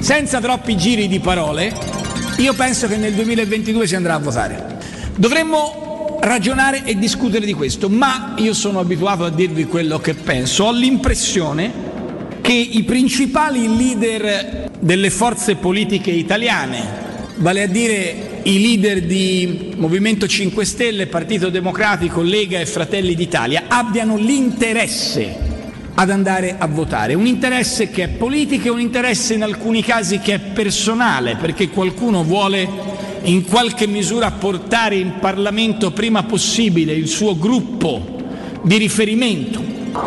Senza troppi giri di parole, io penso che nel duemilaventidue si andrà a votare. Dovremmo ragionare e discutere di questo, ma io sono abituato a dirvi quello che penso. Ho l'impressione che i principali leader delle forze politiche italiane, vale a dire i leader di Movimento cinque Stelle, Partito Democratico, Lega e Fratelli d'Italia, abbiano l'interesse ad andare a votare. Un interesse che è politico e un interesse in alcuni casi che è personale, perché qualcuno vuole in qualche misura portare in Parlamento prima possibile il suo gruppo di riferimento.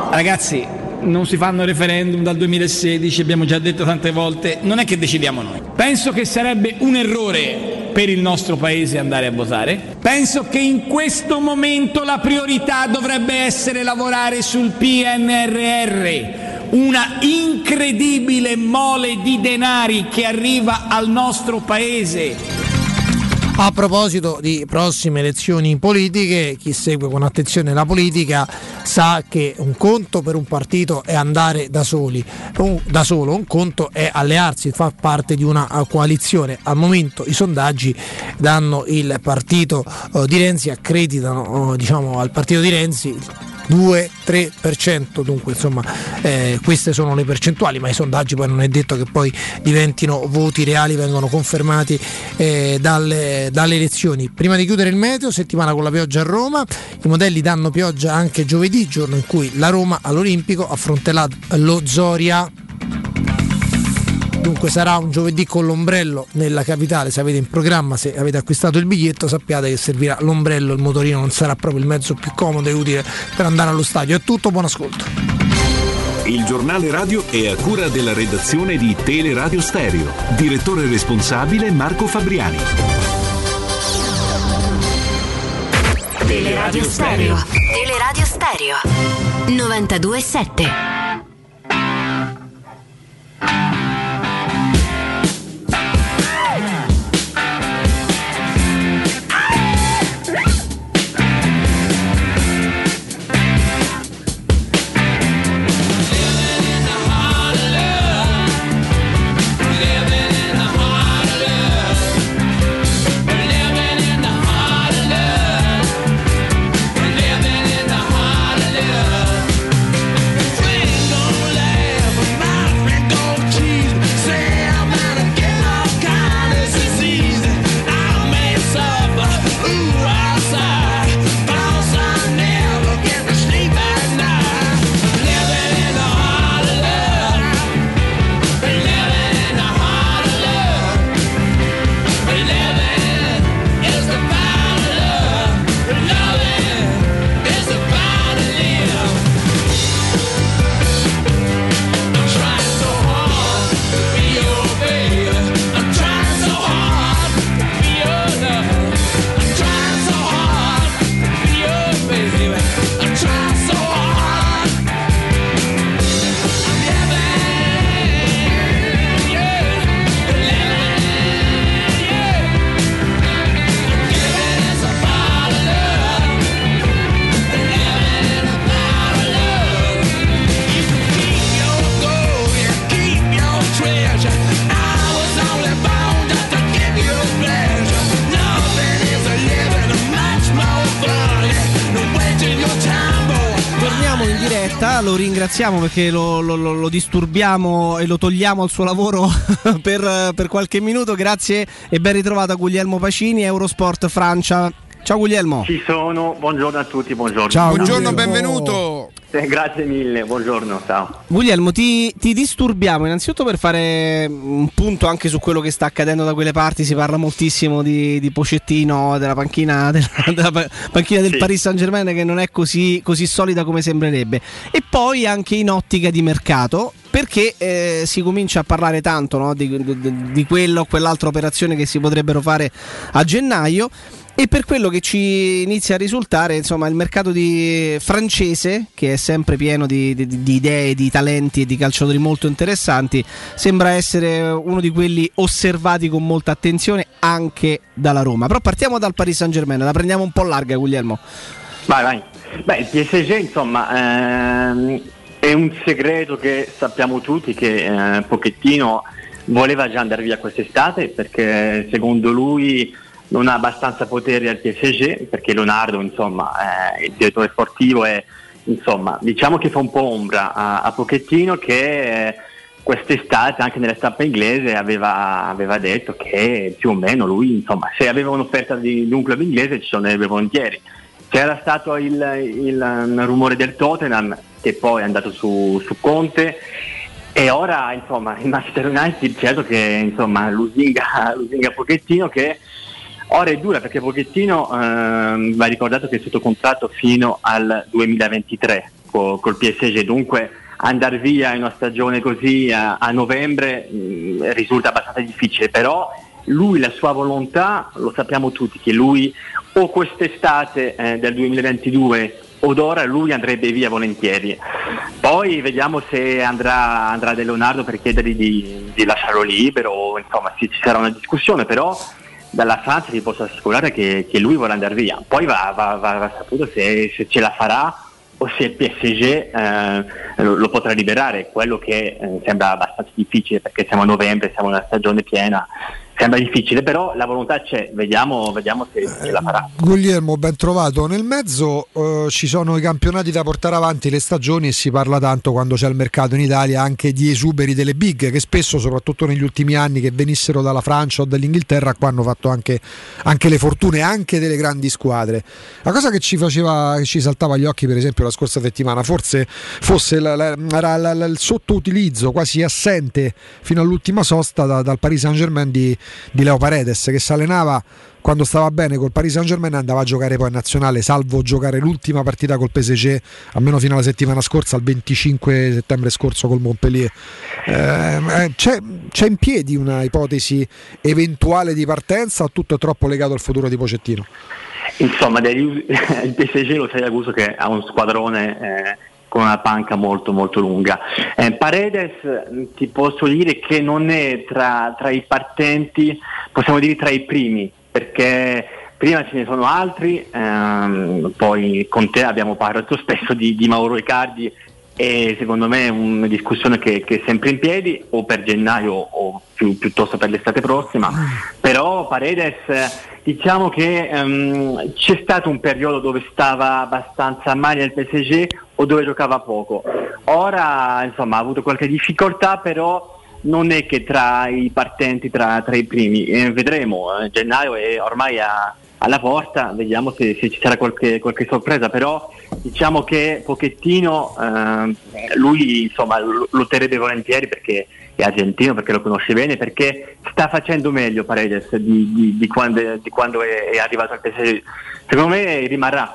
Ragazzi, non si fanno referendum dal duemilasedici, abbiamo già detto tante volte, non è che decidiamo noi. Penso che sarebbe un errore per il nostro Paese andare a votare. Penso che in questo momento la priorità dovrebbe essere lavorare sul P N R R, una incredibile mole di denari che arriva al nostro Paese. A proposito di prossime elezioni politiche, chi segue con attenzione la politica sa che un conto per un partito è andare da soli, un, da solo, un conto è allearsi, far parte di una coalizione. Al momento i sondaggi danno il partito eh, di Renzi, accreditano eh, diciamo al partito di Renzi due tre per cento, dunque insomma eh, queste sono le percentuali, ma i sondaggi poi non è detto che poi diventino voti reali, vengono confermati eh, dalle, dalle elezioni. Prima di chiudere il meteo, settimana con la pioggia a Roma, i modelli danno pioggia anche giovedì, giorno in cui la Roma all'Olimpico affronterà lo Zoria. Dunque sarà un giovedì con l'ombrello nella capitale, se avete in programma, se avete acquistato il biglietto sappiate che servirà l'ombrello, il motorino non sarà proprio il mezzo più comodo e utile per andare allo stadio. È tutto, buon ascolto. Il giornale radio è a cura della redazione di Teleradio Stereo, direttore responsabile Marco Fabriani. Teleradio Stereo, Teleradio Stereo novantadue virgola sette. Lo ringraziamo perché lo, lo, lo disturbiamo e lo togliamo al suo lavoro per, per qualche minuto. Grazie e ben ritrovato a Guglielmo Pacini, Eurosport Francia. Ciao Guglielmo. Ci sono, buongiorno a tutti, buongiorno. Ciao, buongiorno, benvenuto. Eh, grazie mille, buongiorno, ciao. Guglielmo, ti, ti disturbiamo innanzitutto per fare un punto anche su quello che sta accadendo da quelle parti. Si parla moltissimo di, di Pochettino, della panchina, della, della panchina del sì. Paris Saint-Germain, che non è così, così solida come sembrerebbe. E poi anche in ottica di mercato, perché eh, si comincia a parlare tanto, no, di, di, di quella o quell'altra operazione che si potrebbero fare a gennaio. E per quello che ci inizia a risultare, insomma, il mercato di francese, che è sempre pieno di, di, di idee, di talenti e di calciatori molto interessanti, sembra essere uno di quelli osservati con molta attenzione anche dalla Roma. Però partiamo dal Paris Saint-Germain, la prendiamo un po' larga, Guglielmo. Vai, vai. Beh, il P S G, insomma, ehm, è un segreto che sappiamo tutti, che eh, Pochettino voleva già andare via quest'estate, perché secondo lui non ha abbastanza potere al P S G, perché Leonardo, insomma, eh, il direttore sportivo, è, insomma, diciamo che fa un po' ombra a, a Pochettino, che eh, quest'estate anche nella stampa inglese aveva, aveva detto che più o meno lui, insomma, se aveva un'offerta di, di un club inglese ci sarebbe volentieri. C'era stato il, il, il rumore del Tottenham, che poi è andato su, su Conte, e ora, insomma, il Manchester United, certo che, insomma, lusinga, lusinga Pochettino, che ora è dura, perché Pochettino ehm, va ricordato che è sotto contratto fino al duemilaventitré col, col P S G, dunque andare via in una stagione così a, a novembre mh, risulta abbastanza difficile, però lui, la sua volontà, lo sappiamo tutti che lui o quest'estate eh, del duemilaventidue o d'ora lui andrebbe via volentieri. Poi vediamo se andrà, andrà De Leonardo per chiedergli di, di lasciarlo libero, insomma ci, ci sarà una discussione, però dalla Francia vi posso assicurare che, che lui vuole andare via. Poi va, va, va, va saputo se, se ce la farà o se il P S G eh, lo, lo potrà liberare, quello che eh, sembra abbastanza difficile, perché siamo a novembre, siamo nella stagione piena, sembra difficile, però la volontà c'è, vediamo, vediamo se, se la farà. Guglielmo, ben trovato. Nel mezzo eh, ci sono i campionati da portare avanti, le stagioni, e si parla tanto, quando c'è il mercato in Italia, anche di esuberi delle big, che spesso, soprattutto negli ultimi anni, che venissero dalla Francia o dall'Inghilterra, qua hanno fatto anche, anche le fortune anche delle grandi squadre. La cosa che ci faceva, che ci saltava agli occhi per esempio la scorsa settimana, forse fosse la, la, la, la, la, il sottoutilizzo quasi assente fino all'ultima sosta da, dal Paris Saint-Germain di, di Leo Paredes, che si allenava quando stava bene col Paris Saint-Germain e andava a giocare poi in nazionale, salvo giocare l'ultima partita col P S G, almeno fino alla settimana scorsa, al venticinque settembre scorso col Montpellier. Eh, c'è, c'è in piedi una ipotesi eventuale di partenza o tutto è troppo legato al futuro di Pochettino? Insomma, il P S G lo sai a gusto che ha un squadrone eh... con una panca molto molto lunga. Eh, Paredes ti posso dire che non è tra, tra i partenti, possiamo dire tra i primi, perché prima ce ne sono altri, ehm, poi con te abbiamo parlato spesso di, di Mauro Icardi, e secondo me è una discussione che, che è sempre in piedi, o per gennaio o più, piuttosto per l'estate prossima, però Paredes diciamo che um, c'è stato un periodo dove stava abbastanza male al P S G o dove giocava poco, ora insomma ha avuto qualche difficoltà, però non è che tra i partenti, tra, tra i primi, eh, vedremo, eh, gennaio è ormai a... alla porta, vediamo se, se ci sarà qualche, qualche sorpresa, però diciamo che Pochettino eh, lui insomma lotterebbe volentieri, perché è argentino, perché lo conosce bene, perché sta facendo meglio Paredes di, di, di, quando, di quando è, è arrivato al P S G. Secondo me rimarrà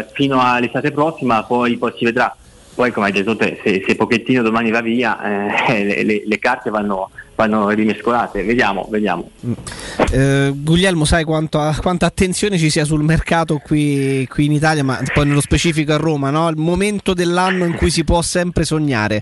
eh, fino all'estate prossima, poi, poi si vedrà. Poi come hai detto te, se, se Pochettino domani va via, eh, le, le, le carte vanno, vanno rimescolate, vediamo, vediamo. Eh, Guglielmo, sai quanta, quanta attenzione ci sia sul mercato qui, qui in Italia, ma poi nello specifico a Roma, no? Il momento dell'anno in cui si può sempre sognare.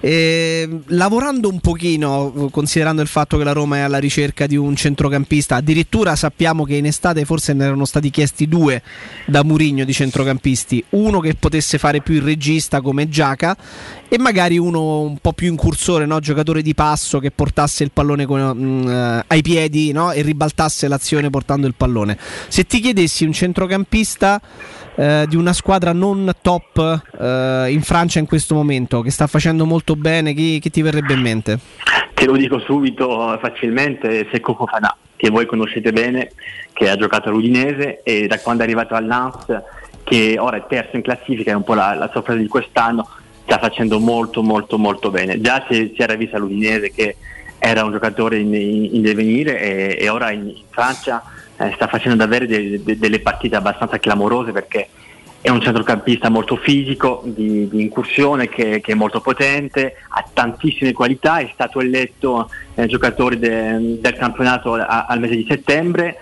Eh, lavorando un pochino, considerando il fatto che la Roma è alla ricerca di un centrocampista, addirittura sappiamo che in estate forse ne erano stati chiesti due da Mourinho di centrocampisti, uno che potesse fare più il regista come Giaca e magari uno un po' più incursore, no? Giocatore di passo che portasse il pallone con, uh, ai piedi, no? E ribaltasse l'azione portando il pallone. Se ti chiedessi un centrocampista uh, di una squadra non top uh, in Francia in questo momento, che sta facendo molto bene, chi, chi ti verrebbe in mente? Te lo dico subito, facilmente, Seko Fofana, che voi conoscete bene, che ha giocato all'Udinese e da quando è arrivato al Lens, che ora è terzo in classifica, è un po' la, la sorpresa di quest'anno, sta facendo molto molto molto bene. Già si era vista l'Udinese che era un giocatore in, in, in devenire e, e ora in, in Francia eh, sta facendo davvero de, de, delle partite abbastanza clamorose, perché è un centrocampista molto fisico, di, di incursione, che, che è molto potente, ha tantissime qualità, è stato eletto eh, giocatore de, del campionato a, al mese di settembre.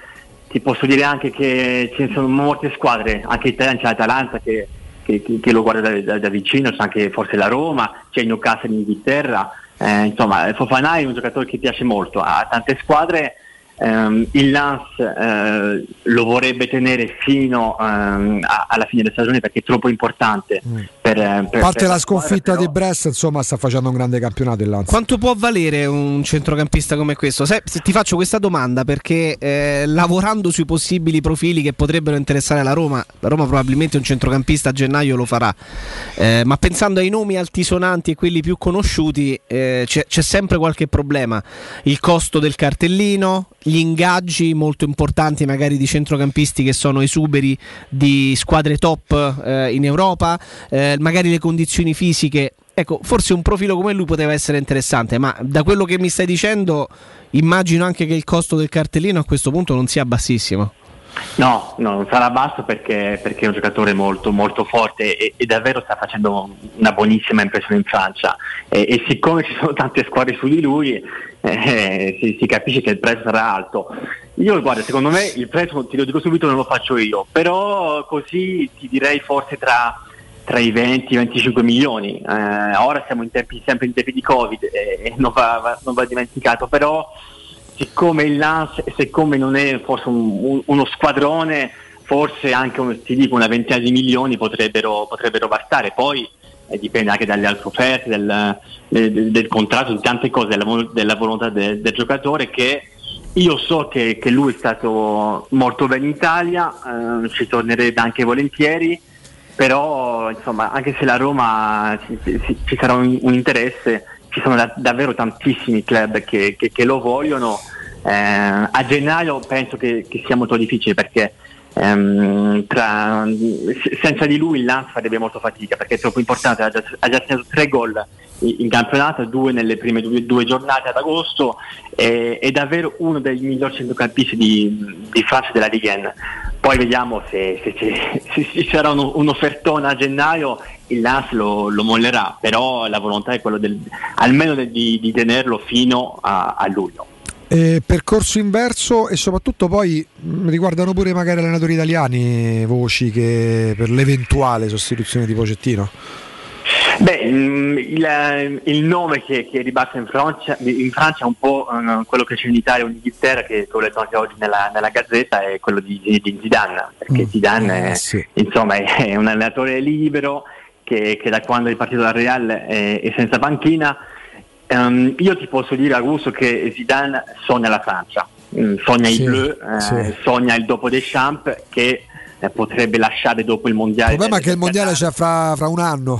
Ti posso dire anche che ci sono molte squadre, anche in Italia c'è l'Atalanta che, che, che lo guarda da, da, da vicino, c'è anche forse la Roma, c'è il Newcastle in Inghilterra, eh, insomma Fofana è un giocatore che piace molto a tante squadre, ehm, il Lens eh, lo vorrebbe tenere fino ehm, a, alla fine della stagione perché è troppo importante. Mm. per, per, per parte per la sconfitta di Brest, insomma sta facendo un grande campionato il Lens. Quanto può valere un centrocampista come questo? Se, se ti faccio questa domanda perché eh, lavorando sui possibili profili che potrebbero interessare la Roma, la Roma probabilmente un centrocampista a gennaio lo farà, eh, ma pensando ai nomi altisonanti e quelli più conosciuti eh, c'è, c'è sempre qualche problema, il costo del cartellino, gli ingaggi molto importanti magari di centrocampisti che sono esuberi di squadre top eh, in Europa, eh, magari le condizioni fisiche. Ecco, forse un profilo come lui poteva essere interessante, ma da quello che mi stai dicendo immagino anche che il costo del cartellino a questo punto non sia bassissimo. No, no, non sarà basso perché, perché è un giocatore molto molto forte e, e davvero sta facendo una buonissima impressione in Francia e, e siccome ci sono tante squadre su di lui eh, si, si capisce che il prezzo sarà alto. Io guarda, secondo me il prezzo, ti lo dico subito, non lo faccio io, però così ti direi forse tra, tra i venti venticinque milioni. Eh, ora siamo in tempi, sempre in tempi di Covid e, e non, va, va, non va dimenticato, però siccome il Lens, siccome non è forse un, un, uno squadrone, forse anche un, ti dico una ventina di milioni potrebbero, potrebbero bastare. Poi eh, dipende anche dalle altre offerte, del, del, del contratto, di tante cose, della, della volontà de, del giocatore, che io so che, che lui è stato molto bene in Italia, eh, ci tornerebbe anche volentieri, però insomma anche se la Roma ci, ci sarà un, un interesse, ci sono da, davvero tantissimi club che, che, che lo vogliono. Eh, a gennaio penso che, che sia molto difficile perché ehm, tra, senza di lui il Lens farebbe molto fatica, perché è troppo importante, ha già, ha già segnato tre gol in, in campionato, due nelle prime due, due giornate ad agosto, e, è davvero uno dei migliori centrocampisti di, di Francia della Ligue uno. Poi vediamo se, se, se, se ci sarà un, un offertone a gennaio, il Lens lo, lo mollerà, però la volontà è quella del, almeno del, di, di tenerlo fino a, a luglio. Eh, percorso inverso, e soprattutto poi mh, riguardano pure magari allenatori italiani, voci che per l'eventuale sostituzione di Pochettino. Beh, mh, il, il nome che, che ribatte in Francia, in Francia è un po' mh, quello che c'è in Italia o in Inghilterra, che ho letto anche oggi nella, nella Gazzetta, è quello di, di Zidane, perché mm, Zidane eh, è, sì. insomma, è, è un allenatore libero che, che da quando è partito dal Real è, è senza panchina. Um, io ti posso dire, Augusto, che Zidane sogna la Francia, mm, sogna sì, i Bleu, eh, sì. sogna il dopo Deschamps, che eh, potrebbe lasciare dopo il mondiale. Il problema è che il mondiale c'è fra, fra un anno.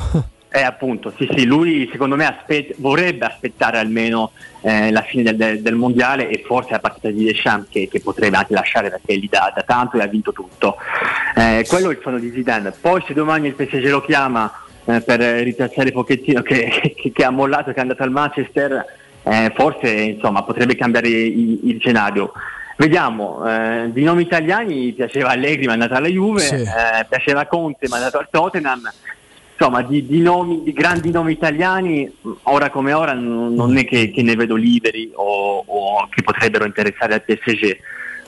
Eh, appunto, sì, sì, lui secondo me aspet- vorrebbe aspettare almeno eh, la fine del, del mondiale e forse la partita di Deschamps, che, che potrebbe anche lasciare, perché lì da, da tanto e ha vinto tutto. Eh, quello è il sonno di Zidane. Poi se domani il P S G lo chiama eh, per ritacciare Pochettino che, che, che ha mollato, che è andato al Manchester, eh, forse insomma potrebbe cambiare il, il scenario. Vediamo, eh, di nomi italiani piaceva Allegri ma è andato alla Juve, sì. eh, piaceva Conte ma è andato al Tottenham. Insomma, di, di nomi, di grandi nomi italiani, ora come ora n- non è che, che ne vedo liberi o, o che potrebbero interessare al P S G.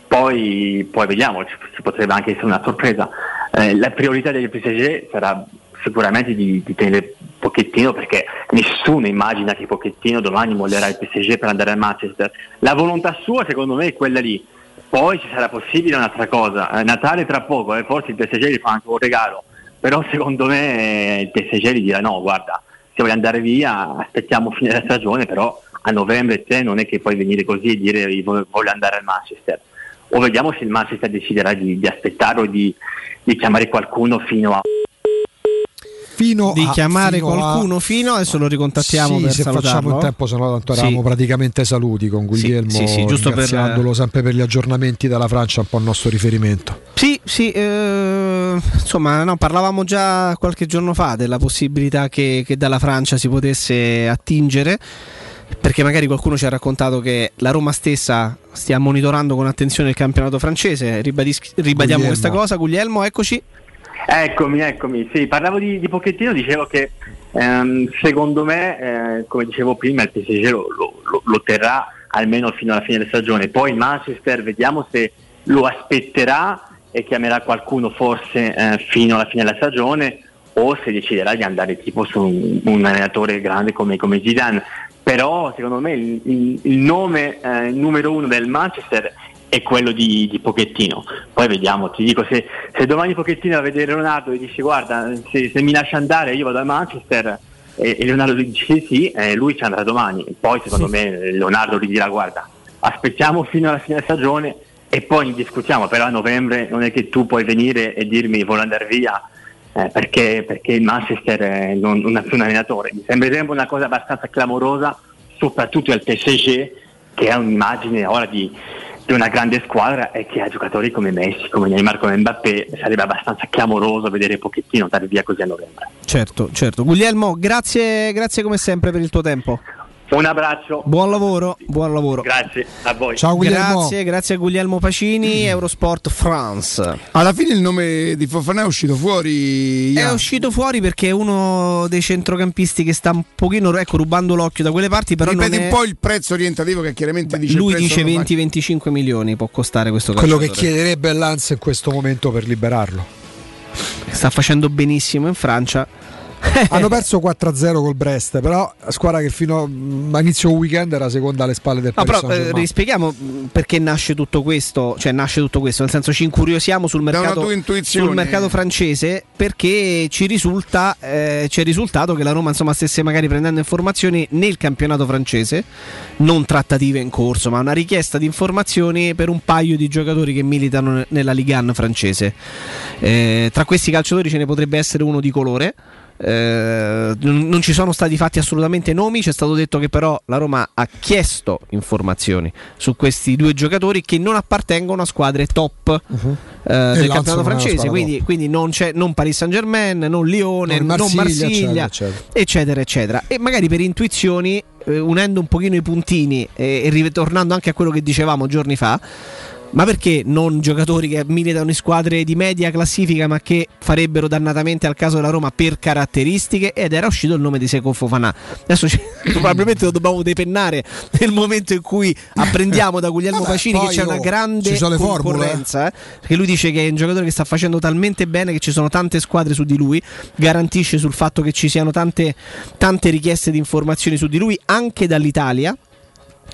Poi, poi vediamo, ci, ci potrebbe anche essere una sorpresa. Eh, la priorità del P S G sarà sicuramente di, di tenere Pochettino, perché nessuno immagina che Pochettino domani mollerà il P S G per andare al Manchester. La volontà sua, secondo me, è quella lì. Poi ci sarà possibile un'altra cosa. Eh, Natale tra poco, eh, forse il P S G gli fa anche un regalo. Però secondo me il P S G gli dirà no, guarda, se vuoi andare via aspettiamo fine la stagione, però a novembre te non è che puoi venire così e dire voglio andare al Manchester. O vediamo se il Manchester deciderà di, di aspettare o di, di chiamare qualcuno fino a... Fino di a, chiamare fino qualcuno a... fino adesso lo ricontattiamo, sì, per se salutarlo. Facciamo in tempo, sennò tanto eravamo sì. praticamente saluti con Guglielmo, sì, sì, sì, giusto ringraziandolo per... sempre per gli aggiornamenti dalla Francia, un po' il nostro riferimento. Sì, sì, eh, insomma no, parlavamo già qualche giorno fa della possibilità che, che dalla Francia si potesse attingere, perché magari qualcuno ci ha raccontato che la Roma stessa stia monitorando con attenzione il campionato francese. Ribadis- ribadiamo Guglielmo. Questa cosa, Guglielmo, eccoci. Eccomi, eccomi, sì, parlavo di, di Pochettino, dicevo che ehm, secondo me, eh, come dicevo prima, il P S G lo, lo, lo terrà almeno fino alla fine della stagione. Poi il Manchester vediamo se lo aspetterà e chiamerà qualcuno forse eh, fino alla fine della stagione, o se deciderà di andare tipo su un, un allenatore grande come, come Zidane. Però secondo me il, il, il nome eh, numero uno del Manchester è quello di, di Pochettino. Poi vediamo, ti dico, se, se domani Pochettino va a vedere Leonardo e dice guarda, se, se mi lascia andare io vado a Manchester, e, e Leonardo gli dice sì, sì eh, lui ci andrà domani. Poi secondo sì. me Leonardo gli dirà guarda, aspettiamo fino alla fine della stagione e poi ne discutiamo, però a novembre non è che tu puoi venire e dirmi voglio andare via eh, perché, perché il Manchester eh, non, non ha più un allenatore. Mi sembrerebbe una cosa abbastanza clamorosa, soprattutto al P S G, che ha un'immagine ora di di una grande squadra e che ha giocatori come Messi, come Neymar, come Mbappé. Sarebbe abbastanza clamoroso vedere Pochettino andare via così a novembre. Certo, certo. Guglielmo, grazie, grazie come sempre per il tuo tempo. Un abbraccio. Buon lavoro, buon lavoro. Grazie a voi. Ciao Guglielmo. Grazie, grazie a Guglielmo Pacini, Eurosport France. Alla fine il nome di Fofana è uscito fuori. È uscito fuori perché è uno dei centrocampisti che sta un pochino, ecco, rubando l'occhio da quelle parti, però ripeti non è... un po' il prezzo orientativo che chiaramente dice lui, dice venti venticinque milioni può costare questo calciatore. Quello che chiederebbe Lance in questo momento per liberarlo. Sta facendo benissimo in Francia. Hanno perso quattro a zero col Brest, però squadra che fino a inizio weekend era seconda alle spalle del no, Paris Saint-Germain. Però eh, rispieghiamo perché nasce tutto questo, cioè nasce tutto questo, nel senso ci incuriosiamo sul mercato, sul mercato francese, perché ci risulta eh, c'è risultato che la Roma insomma stesse magari prendendo informazioni nel campionato francese, non trattative in corso, ma una richiesta di informazioni per un paio di giocatori che militano nella Ligue uno francese. Eh, tra questi calciatori ce ne potrebbe essere uno di colore. Eh, non ci sono stati fatti assolutamente nomi, c'è stato detto che però la Roma ha chiesto informazioni su questi due giocatori che non appartengono a squadre top uh-huh. eh, del campionato francese, quindi, quindi non c'è non Paris Saint-Germain, non Lione, non Marsiglia, non Marsiglia eccetera, eccetera, eccetera. E magari per intuizioni, eh, unendo un pochino i puntini eh, e ritornando anche a quello che dicevamo giorni fa, ma perché non giocatori che militano in squadre di media classifica ma che farebbero dannatamente al caso della Roma per caratteristiche? Ed era uscito il nome di Seko Fofana. Adesso ci, probabilmente lo dobbiamo depennare nel momento in cui apprendiamo da Guglielmo Vabbè, Pacini che c'è una grande concorrenza, eh? Perché lui dice che è un giocatore che sta facendo talmente bene che ci sono tante squadre su di lui, garantisce sul fatto che ci siano tante, tante richieste di informazioni su di lui anche dall'Italia.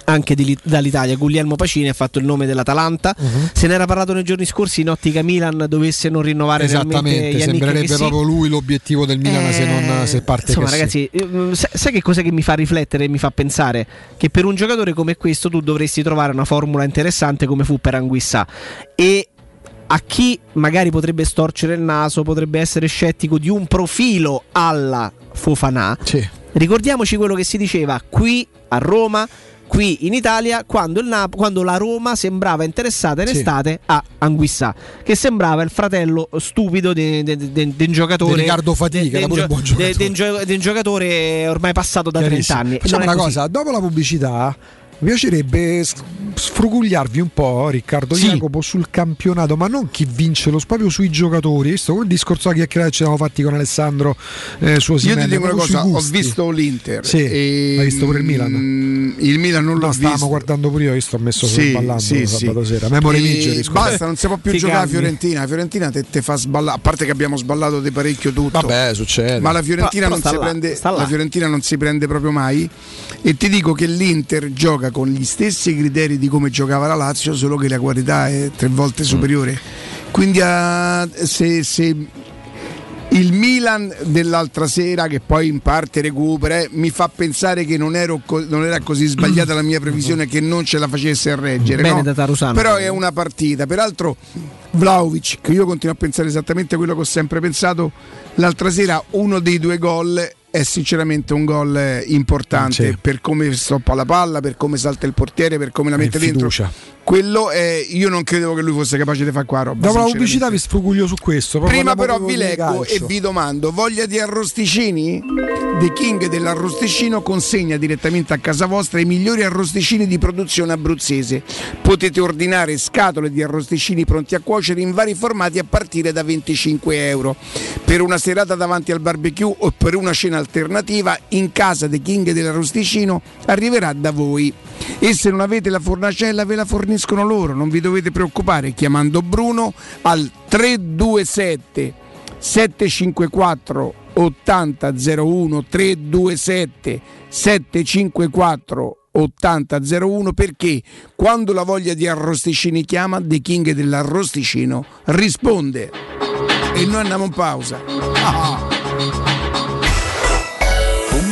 Anche di, dall'Italia Guglielmo Pacini ha fatto il nome dell'Atalanta, uh-huh. se ne era parlato nei giorni scorsi in ottica Milan dovesse non rinnovare esattamente, sembrerebbe Kessi. Proprio lui l'obiettivo del Milan eh, se, non, se parte insomma Kessi. Ragazzi, sai che cosa che mi fa riflettere e mi fa pensare? Che per un giocatore come questo tu dovresti trovare una formula interessante come fu per Anguissa, e a chi magari potrebbe storcere il naso, potrebbe essere scettico di un profilo alla Fofana, sì. ricordiamoci quello che si diceva qui a Roma, qui in Italia, quando, il Nap- quando la Roma sembrava interessata in sì. estate a Anguissà, che sembrava il fratello stupido di un giocatore, de Riccardo Fatica, di un de, giocatore ormai passato da trenta anni. Facciamo una così. cosa, dopo la pubblicità mi piacerebbe sfrugugliarvi un po', Riccardo sì. Jacopo, sul campionato, ma non chi vince, lo proprio sui giocatori. Visto quel discorso che ci siamo fatti con Alessandro eh, suo Simene. Io ti dico una cosa, ho visto l'Inter sì, e... l'hai visto pure il Milan? Mm, il Milan non l'ho no, visto. Stavamo guardando pure io, io sto messo sì, sul ballando sì, sabato sì. sera. Memoria vigili. Basta, non si può più giocare cambi. a Fiorentina. La Fiorentina te, te fa sballare, a parte che abbiamo sballato di parecchio tutto. Vabbè, succede. Ma la Fiorentina, ma, non, si là, prende, la Fiorentina non si prende proprio mai. E ti dico che l'Inter gioca con gli stessi criteri di come giocava la Lazio, solo che la qualità è tre volte superiore. Quindi uh, se, se il Milan dell'altra sera, che poi in parte recupera, eh, mi fa pensare che non, ero co- non era così sbagliata la mia previsione, che non ce la facesse a reggere. Bene, no? da Tarusano, però è una partita. Peraltro Vlahovic, che io continuo a pensare esattamente quello che ho sempre pensato, l'altra sera uno dei due gol è sinceramente un gol importante, sì. per come stoppa la palla, per come salta il portiere, per come la mette dentro. Quello è, io non credevo che lui fosse capace di fare qua roba. Dopo la pubblicità vi sfuguglio su questo. Prima però vi leggo e vi domando: voglia di arrosticini? The King dell'Arrosticino consegna direttamente a casa vostra i migliori arrosticini di produzione abruzzese. Potete ordinare scatole di arrosticini pronti a cuocere in vari formati a partire da venticinque euro. Per una serata davanti al barbecue o per una cena alternativa, in casa The King dell'Arrosticino arriverà da voi. E se non avete la fornacella ve la forniscono loro, non vi dovete preoccupare, chiamando Bruno al tre due sette sette cinque quattro otto zero zero uno tre due sette sette cinque quattro otto zero zero uno, perché quando la voglia di arrosticini chiama, The King dell'Arrosticino risponde. E noi andiamo in pausa. Ah.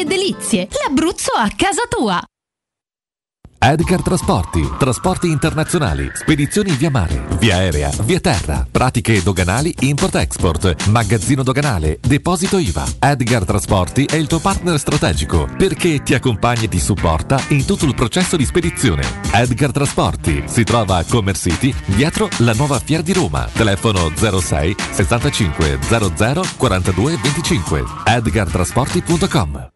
e Delizie. Notizie, l'Abruzzo a casa tua. Edgar Trasporti, trasporti internazionali, spedizioni via mare, via aerea, via terra, pratiche doganali, import-export, magazzino doganale, deposito I V A. Edgar Trasporti è il tuo partner strategico perché ti accompagna e ti supporta in tutto il processo di spedizione. Edgar Trasporti si trova a Commercity, dietro la nuova Fiera di Roma, telefono zero sei sessantacinque zero zero quarantadue venticinque, edgartrasporti punto com.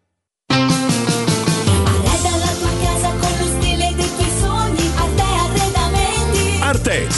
Arte,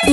U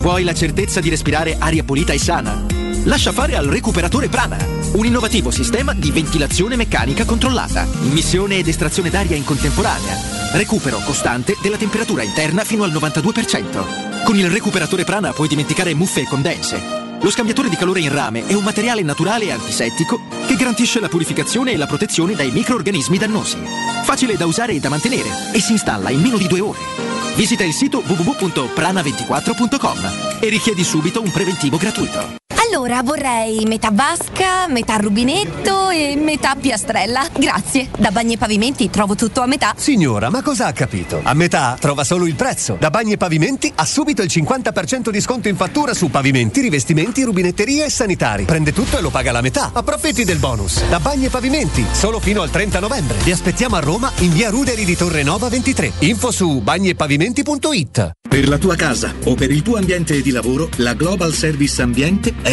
Vuoi la certezza di respirare aria pulita e sana? Lascia fare al recuperatore Prana, un innovativo sistema di ventilazione meccanica controllata, immissione ed estrazione d'aria in contemporanea, recupero costante della temperatura interna fino al novantadue per cento. Con il recuperatore Prana puoi dimenticare muffe e condense. Lo scambiatore di calore in rame è un materiale naturale e antisettico che garantisce la purificazione e la protezione dai microorganismi dannosi. Facile da usare e da mantenere e si installa in meno di due ore. Visita il sito w w w punto prana ventiquattro punto com e richiedi subito un preventivo gratuito. Allora vorrei metà vasca, metà rubinetto e metà piastrella. Grazie. Da Bagni e Pavimenti trovo tutto a metà. Signora, ma cosa ha capito? A metà trova solo il prezzo. Da Bagni e Pavimenti ha subito il cinquanta per cento di sconto in fattura su pavimenti, rivestimenti, rubinetterie e sanitari. Prende tutto e lo paga la metà. Approfitti del bonus. Da Bagni e Pavimenti, solo fino al trenta novembre. Vi aspettiamo a Roma in via Ruderi di Torrenova ventitré. Info su bagni e pavimenti punto it. Per la tua casa o per il tuo ambiente di lavoro, la Global Service Ambiente è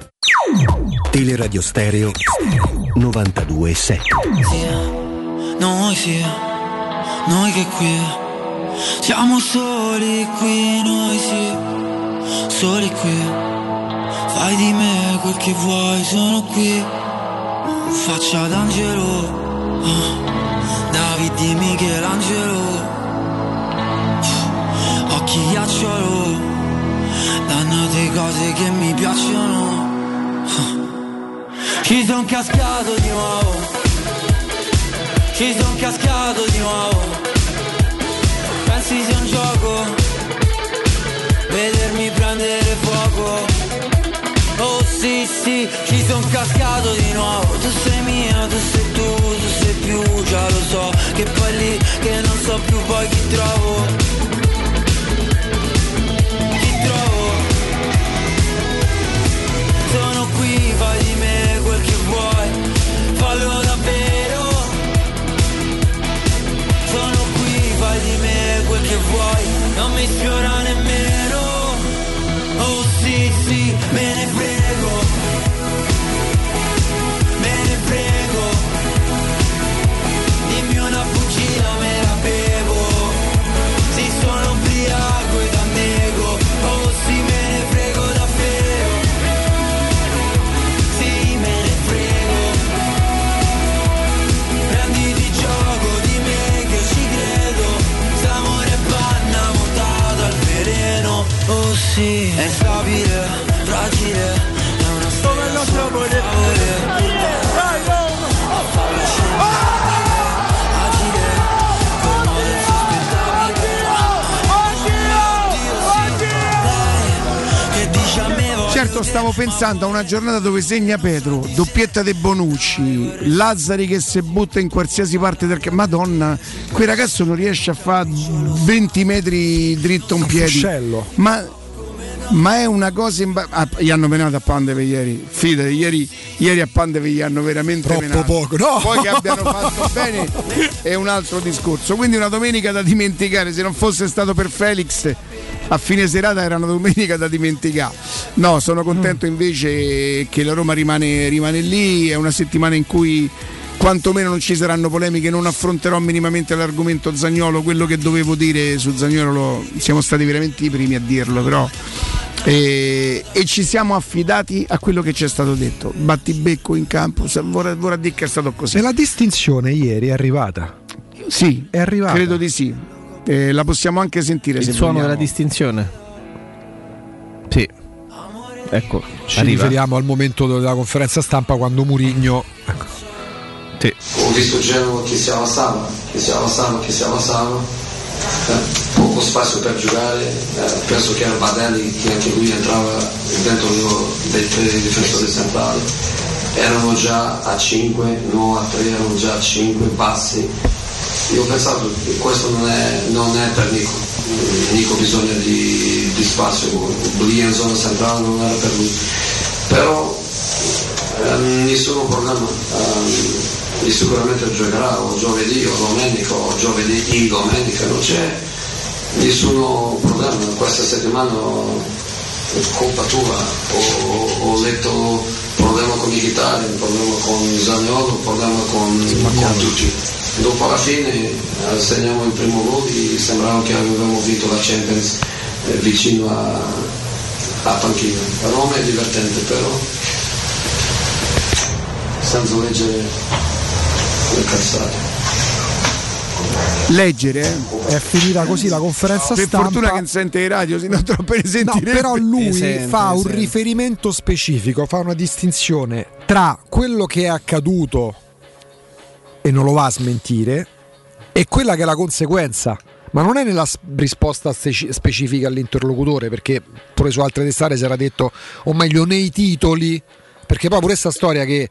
Teleradio Stereo novantadue sette. Noi sì, noi che qui siamo soli qui, noi sì, soli qui. Fai di me quel che vuoi, sono qui. Faccia d'angelo, oh, David di Michelangelo. Occhi ghiacciolo, dannate cose che mi piacciono. Ci son cascato di nuovo, ci son cascato di nuovo. Pensi sia un gioco, vedermi prendere fuoco. Oh sì sì, ci son cascato di nuovo. Tu sei mia, tu sei tu, tu sei più, già lo so. Che poi lì, che non so più poi chi trovo. Chi trovo. Sono qui, fai di me quel che vuoi, fallo davvero. Sono qui, fai di me quel che vuoi, non mi sfiora nemmeno. Oh sì sì, me ne frego, me ne frego. Dimmi una fucina, me la bevo. Sì, sono ubriaco ed annego. Oh sì, me ne frego davvero. Prenditi gioco di me. così, è instabile, fragile, è una storia insostenibile. Certo, stavo pensando a una giornata dove segna Pedro, doppietta de Bonucci, Lazzari che si butta in qualsiasi parte del campo. Madonna, quel ragazzo non riesce a fare venti metri dritto un piedi. Ma, ma è una cosa imba- ah, gli hanno menato a Pandeve ieri. Fidati, ieri, ieri a Pandeve gli hanno veramente troppo menato. Poco, no? Poi che abbiano fatto bene è un altro discorso. Quindi una domenica da dimenticare, se non fosse stato per Felix. A fine serata era una domenica da dimenticare. No, sono contento invece che la Roma rimane, rimane lì. È una settimana in cui quantomeno non ci saranno polemiche. Non affronterò minimamente l'argomento Zaniolo. Quello che dovevo dire su Zaniolo siamo stati veramente i primi a dirlo, però e, e ci siamo affidati a quello che ci è stato detto. Battibecco in campo, vorrà, vorrà dire che è stato così. E la distinzione ieri è arrivata? Sì, è arrivata. Credo di sì. Eh, la possiamo anche sentire il se suono vogliamo. Della distinzione, sì, ecco, ci arriva. Riferiamo al momento della conferenza stampa quando Mourinho, ecco. Sì. Ho visto Genova che siamo sano, che siamo sano, che siamo sano, eh, poco spazio per giocare, eh, penso che era Badelli che anche lui entrava dentro uno dei tre difensori centrali, erano già a cinque, non a tre, erano già a cinque bassi. Io ho pensato che questo non è, non è per Nico. Nico ha bisogno di, di spazio, lì in zona centrale non era per lui. Però eh, nessun problema, eh, sicuramente giocherà o giovedì o domenica o giovedì in domenica, non c'è nessun problema. Questa settimana colpa tua, ho, ho letto problema con Mkhitaryan, un problema con Zaniolo, un problema con, con tutti. Dopo alla fine segniamo il primo gol e sembrava che avevamo vinto la Champions eh, vicino a, a panchina. La Roma è divertente, però senza leggere le cazzate. Leggere eh? È finita così la conferenza per stampa. Per fortuna che non sente i radio, se no troppe risentirebbe. No, però lui sento, fa un riferimento specifico, fa una distinzione tra quello che è accaduto e non lo va a smentire è quella che è la conseguenza, ma non è nella risposta specifica all'interlocutore, perché pure su altre testate si era detto, o meglio nei titoli, perché poi pure questa storia che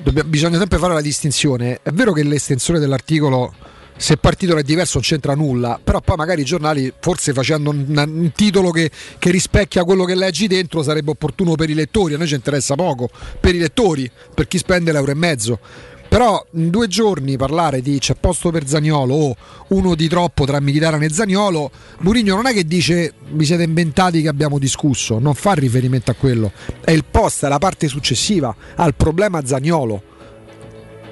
dobb- bisogna sempre fare la distinzione. È vero che l'estensione dell'articolo, se il partito è diverso, non c'entra nulla, però poi magari i giornali, forse facendo un, un titolo che, che rispecchia quello che leggi dentro, sarebbe opportuno per i lettori. A noi ci interessa poco, per i lettori, per chi spende l'euro e mezzo. Però in due giorni parlare di c'è posto per Zaniolo o uno di troppo tra Mkhitaryan e Zaniolo, Mourinho non è che dice vi siete inventati che abbiamo discusso, non fa riferimento a quello, è il post, è la parte successiva al problema Zaniolo,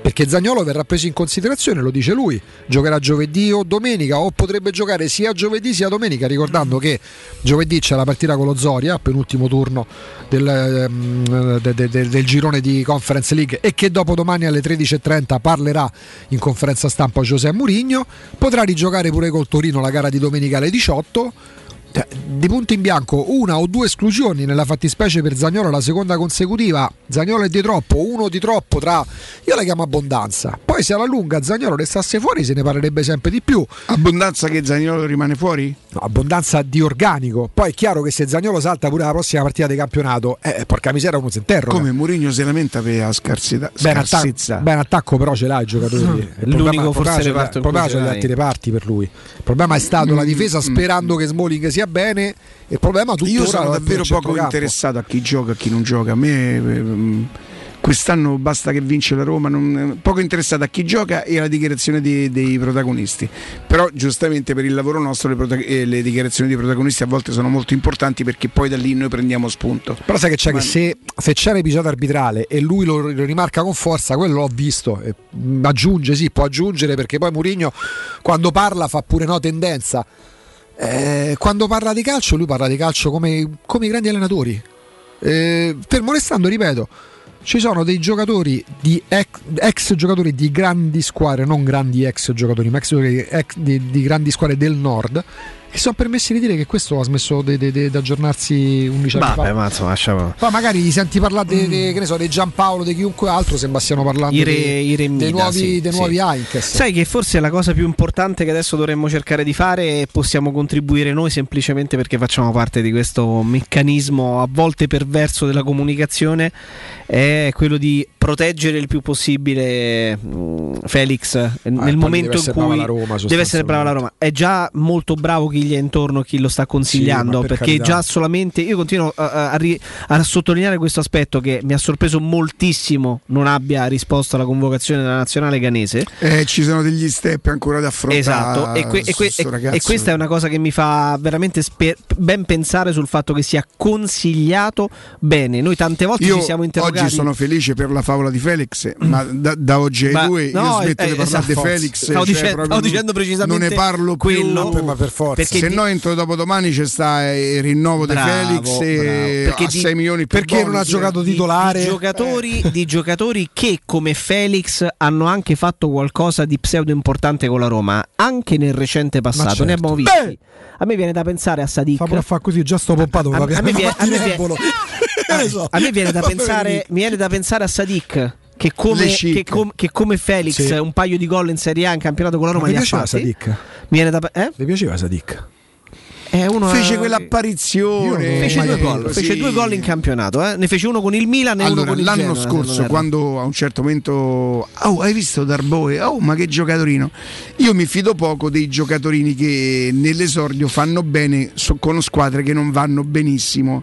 perché Zaniolo verrà preso in considerazione, lo dice lui, giocherà giovedì o domenica o potrebbe giocare sia giovedì sia domenica, ricordando che giovedì c'è la partita con lo Zoria, penultimo turno del, del, del, del girone di Conference League, e che dopodomani alle tredici e trenta parlerà in conferenza stampa José Mourinho, potrà rigiocare pure col Torino la gara di domenica alle diciotto. Di punto in bianco una o due esclusioni, nella fattispecie per Zaniolo la seconda consecutiva. Zaniolo è di troppo, uno di troppo tra, io la chiamo abbondanza, poi se alla lunga Zaniolo restasse fuori se ne parlerebbe sempre di più. Abbondanza che Zaniolo rimane fuori? No, abbondanza di organico. Poi è chiaro che se Zaniolo salta pure la prossima partita di campionato, eh, porca miseria, uno si interroga. Come Mourinho si lamenta per la scarsità, scarsezza. Ben, attac- ben attacco però ce l'ha i giocatori. L'unico forse reparto in cui ce l'ha altri reparti per lui. Il problema è stato mm, la difesa, sperando mm, che Smalling sia bene. Il problema tuttora. Io sono davvero poco interessato a chi gioca e a chi non gioca. A me quest'anno basta che vince la Roma, non, poco interessato a chi gioca e alla dichiarazione di, dei protagonisti. Però giustamente per il lavoro nostro le, prota- le dichiarazioni dei protagonisti a volte sono molto importanti, perché poi da lì noi prendiamo spunto. Però sai che c'è, ma... che se, se c'è l'episodio arbitrale e lui lo rimarca con forza, quello l'ho visto, e aggiunge, sì, può aggiungere, perché poi Mourinho quando parla fa pure no tendenza. Eh, quando parla di calcio, lui parla di calcio come, come i grandi allenatori, eh, fermo restando, ripeto, ci sono dei giocatori di ex, ex giocatori di grandi squadre, non grandi ex giocatori, ma ex, ex di, di grandi squadre del nord e sono permessi di dire che questo ha smesso di aggiornarsi undici anni fa. Ma insomma, poi magari ti senti parlare de, de, che ne so, di Giampaolo, di chiunque altro, sembra stiano parlando I re, dei, I dei nuovi, sì, dei nuovi sì. Aincas. Sai che forse la cosa più importante che adesso dovremmo cercare di fare, e possiamo contribuire noi semplicemente perché facciamo parte di questo meccanismo a volte perverso della comunicazione, è quello di proteggere il più possibile Felix nel ah, momento in cui la Roma, deve essere brava la Roma. È già molto bravo chi gli è intorno, chi lo sta consigliando, sì, per perché carità. Già solamente io continuo a, a, a, a sottolineare questo aspetto, che mi ha sorpreso moltissimo non abbia risposto alla convocazione della nazionale ghanese. Eh, ci sono degli step ancora da affrontare. Esatto, e, que, e, que, e, e questa è una cosa che mi fa veramente sper- ben pensare sul fatto che sia consigliato bene. Noi tante volte io ci siamo interrogati. Oggi sono felice per la favola di Felix, ma da, da oggi ai due no, io smetto eh, di parlare di Felix. Stavo dicendo, cioè, dicendo precisamente non ne parlo quello, più, ma per forza. Se ti... no entro dopodomani c'è sta il rinnovo bravo, di Felix e perché a sei milioni per perché bonus, non ha giocato di, titolare. Di giocatori, eh. di giocatori che come Felix hanno anche fatto qualcosa di pseudo importante con la Roma, anche nel recente passato. Certo. Ne abbiamo visti. Beh. A me viene da pensare a Sadik. Fa a far così, già sto pompato. A, a, a me viene, a me viene, a, so. a me viene da pensare, mi viene da pensare a Sadik. Che come, che, com, che come Felix sì. un paio di gol in Serie A in campionato con la Roma. Ma li ha fatti. Sadik. Viene da, eh? Le piaceva Sadik. Eh, uno, fece quell'apparizione, fece due gol, sì. fece due gol in campionato, eh? Ne fece uno con il Milan e allora, uno con il Genoa. L'anno scorso, quando a un certo momento, oh, hai visto Darboe? Oh, ma che giocatorino! Io mi fido poco dei giocatorini che nell'esordio fanno bene con squadre che non vanno benissimo.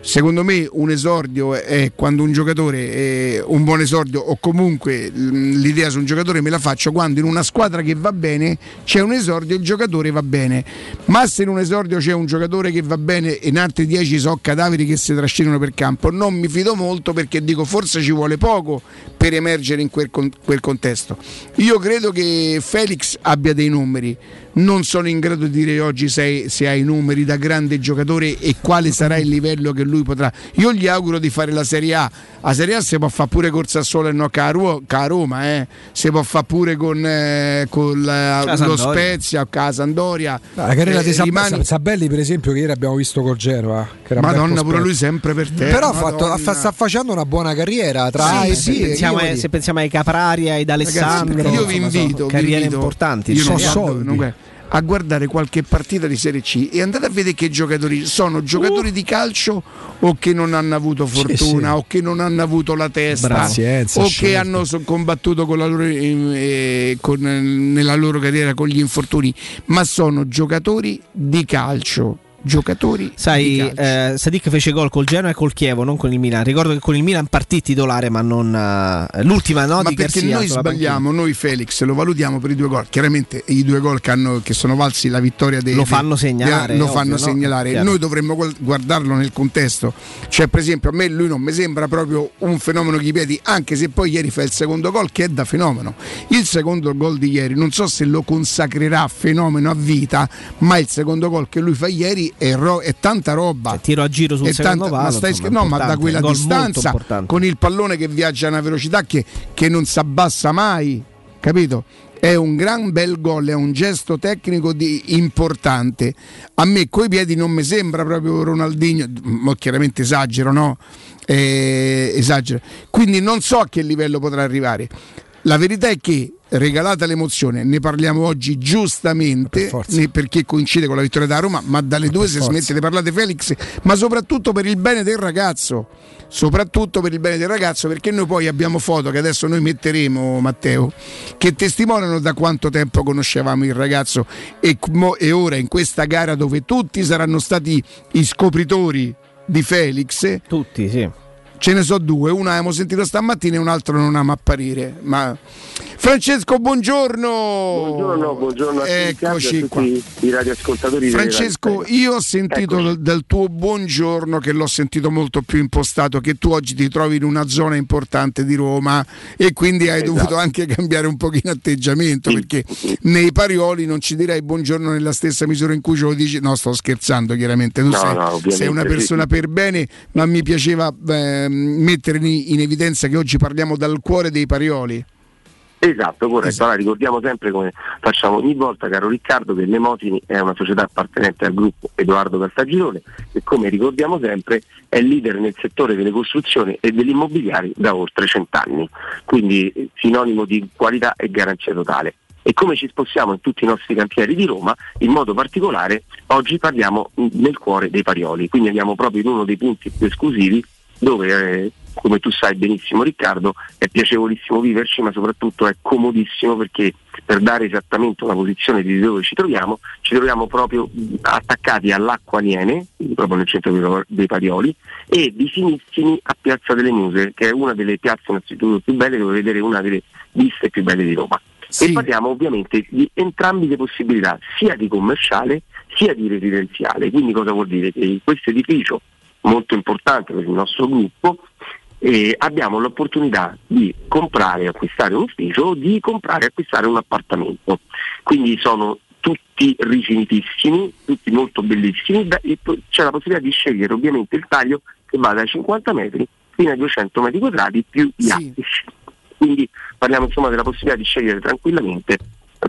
Secondo me un esordio è quando un giocatore, un buon esordio, o comunque l'idea su un giocatore me la faccio quando in una squadra che va bene c'è un esordio e il giocatore va bene. Ma se in un esordio c'è un giocatore che va bene e in altri dieci so cadaveri che si trascinano per campo, non mi fido molto, perché dico forse ci vuole poco per emergere in quel, con- quel contesto. Io credo che Felix abbia dei numeri, non sono in grado di dire oggi se, se ha i numeri da grande giocatore e quale sarà il livello che lui potrà. Io gli auguro di fare la Serie A. La Serie A si può fare pure col Sassuolo e no caro a Roma, eh. Si può fare pure con, eh, con la, lo Spezia, con la Sampdoria. La carriera eh, di Sab- rimane... Sabelli per esempio, che ieri abbiamo visto col Genoa, che era Madonna pure lui sempre per te. Però fatto, sta facendo una buona carriera tra sì, eh, sì, pensiamo a, se pensiamo ai Caprari, ai D'Alessandro. Ragazzi, io vi invito, carriere vi invito, importanti. Io non so a guardare qualche partita di Serie C e andate a vedere che giocatori sono, giocatori uh. di calcio o che non hanno avuto fortuna, sì, sì. o che non hanno avuto la testa, Brazienza, o scelta. Che hanno combattuto con la loro, eh, con, nella loro carriera con gli infortuni, ma sono giocatori di calcio. Giocatori sai eh, Sadik fece gol col Genoa e col Chievo, non con il Milan. Ricordo che con il Milan partì titolare, ma non uh, l'ultima no ma di perché Garcia, noi sbagliamo noi Felix lo valutiamo per i due gol, chiaramente i due gol che, hanno, che sono valsi la vittoria dei, lo fanno segnalare, dei, lo ovvio, fanno segnalare. No? Noi dovremmo guardarlo nel contesto, cioè per esempio a me lui non mi sembra proprio un fenomeno chipiedi, anche se poi ieri fa il secondo gol che è da fenomeno. Il secondo gol di ieri non so se lo consacrerà fenomeno a vita, ma il secondo gol che lui fa ieri È, ro- è tanta roba, cioè, tiro a giro sul secondo palo, ma, stai scher- no, ma da quella distanza con il pallone che viaggia a una velocità che, che non si abbassa mai, capito? È un gran bel gol, è un gesto tecnico di importante. A me coi piedi non mi sembra proprio Ronaldinho, ma chiaramente esagero, no? Eh, esagero. Quindi non so a che livello potrà arrivare. La verità è che, regalata l'emozione, ne parliamo oggi giustamente per perché coincide con la vittoria da Roma, ma dalle ma due si smette di parlare di Felix, ma soprattutto per il bene del ragazzo, soprattutto per il bene del ragazzo, perché noi poi abbiamo foto che adesso noi metteremo, Matteo, che testimoniano da quanto tempo conoscevamo il ragazzo e, e ora in questa gara dove tutti saranno stati i scopritori di Felix, tutti sì. Ce ne so due, una abbiamo sentito stamattina e un altro non ama apparire. Ma Francesco, buongiorno. Buongiorno, buongiorno a tutti, eccoci a tutti qua. I radioascoltatori. Francesco, io ho sentito eccoci. Dal tuo buongiorno, che l'ho sentito molto più impostato, che tu oggi ti trovi in una zona importante di Roma e quindi hai esatto. dovuto anche cambiare un pochino atteggiamento, sì. perché nei Parioli non ci direi buongiorno nella stessa misura in cui ce lo dici. No, sto scherzando chiaramente, tu no, sei, no, sei una persona sì. per bene, ma mi piaceva... Eh, mettere in evidenza che oggi parliamo dal cuore dei Parioli. Esatto, corretto. Esatto. Allora ricordiamo sempre, come facciamo ogni volta, caro Riccardo, che l'Emotini è una società appartenente al gruppo Edoardo Caltagirone e, come ricordiamo sempre, è leader nel settore delle costruzioni e dell'immobiliare da oltre cent'anni, quindi sinonimo di qualità e garanzia totale. E come ci spostiamo in tutti i nostri cantieri di Roma, in modo particolare oggi parliamo nel cuore dei Parioli, quindi andiamo proprio in uno dei punti più esclusivi dove, eh, come tu sai benissimo Riccardo, è piacevolissimo viverci, ma soprattutto è comodissimo, perché per dare esattamente una posizione di dove ci troviamo, ci troviamo proprio attaccati all'Acquaniene, proprio nel centro dei Parioli, e vicinissimi a Piazza delle Muse, che è una delle piazze innanzitutto più belle, dove vedere una delle viste più belle di Roma. Sì. E parliamo ovviamente di entrambi le possibilità, sia di commerciale sia di residenziale. Quindi cosa vuol dire? Che in questo edificio molto importante per il nostro gruppo eh, abbiamo l'opportunità di comprare e acquistare un ufficio o di comprare e acquistare un appartamento. Quindi sono tutti rifinitissimi, tutti molto bellissimi, e c'è la possibilità di scegliere ovviamente il taglio che va dai cinquanta metri fino ai duecento metri quadrati più gli attici. Quindi parliamo insomma della possibilità di scegliere tranquillamente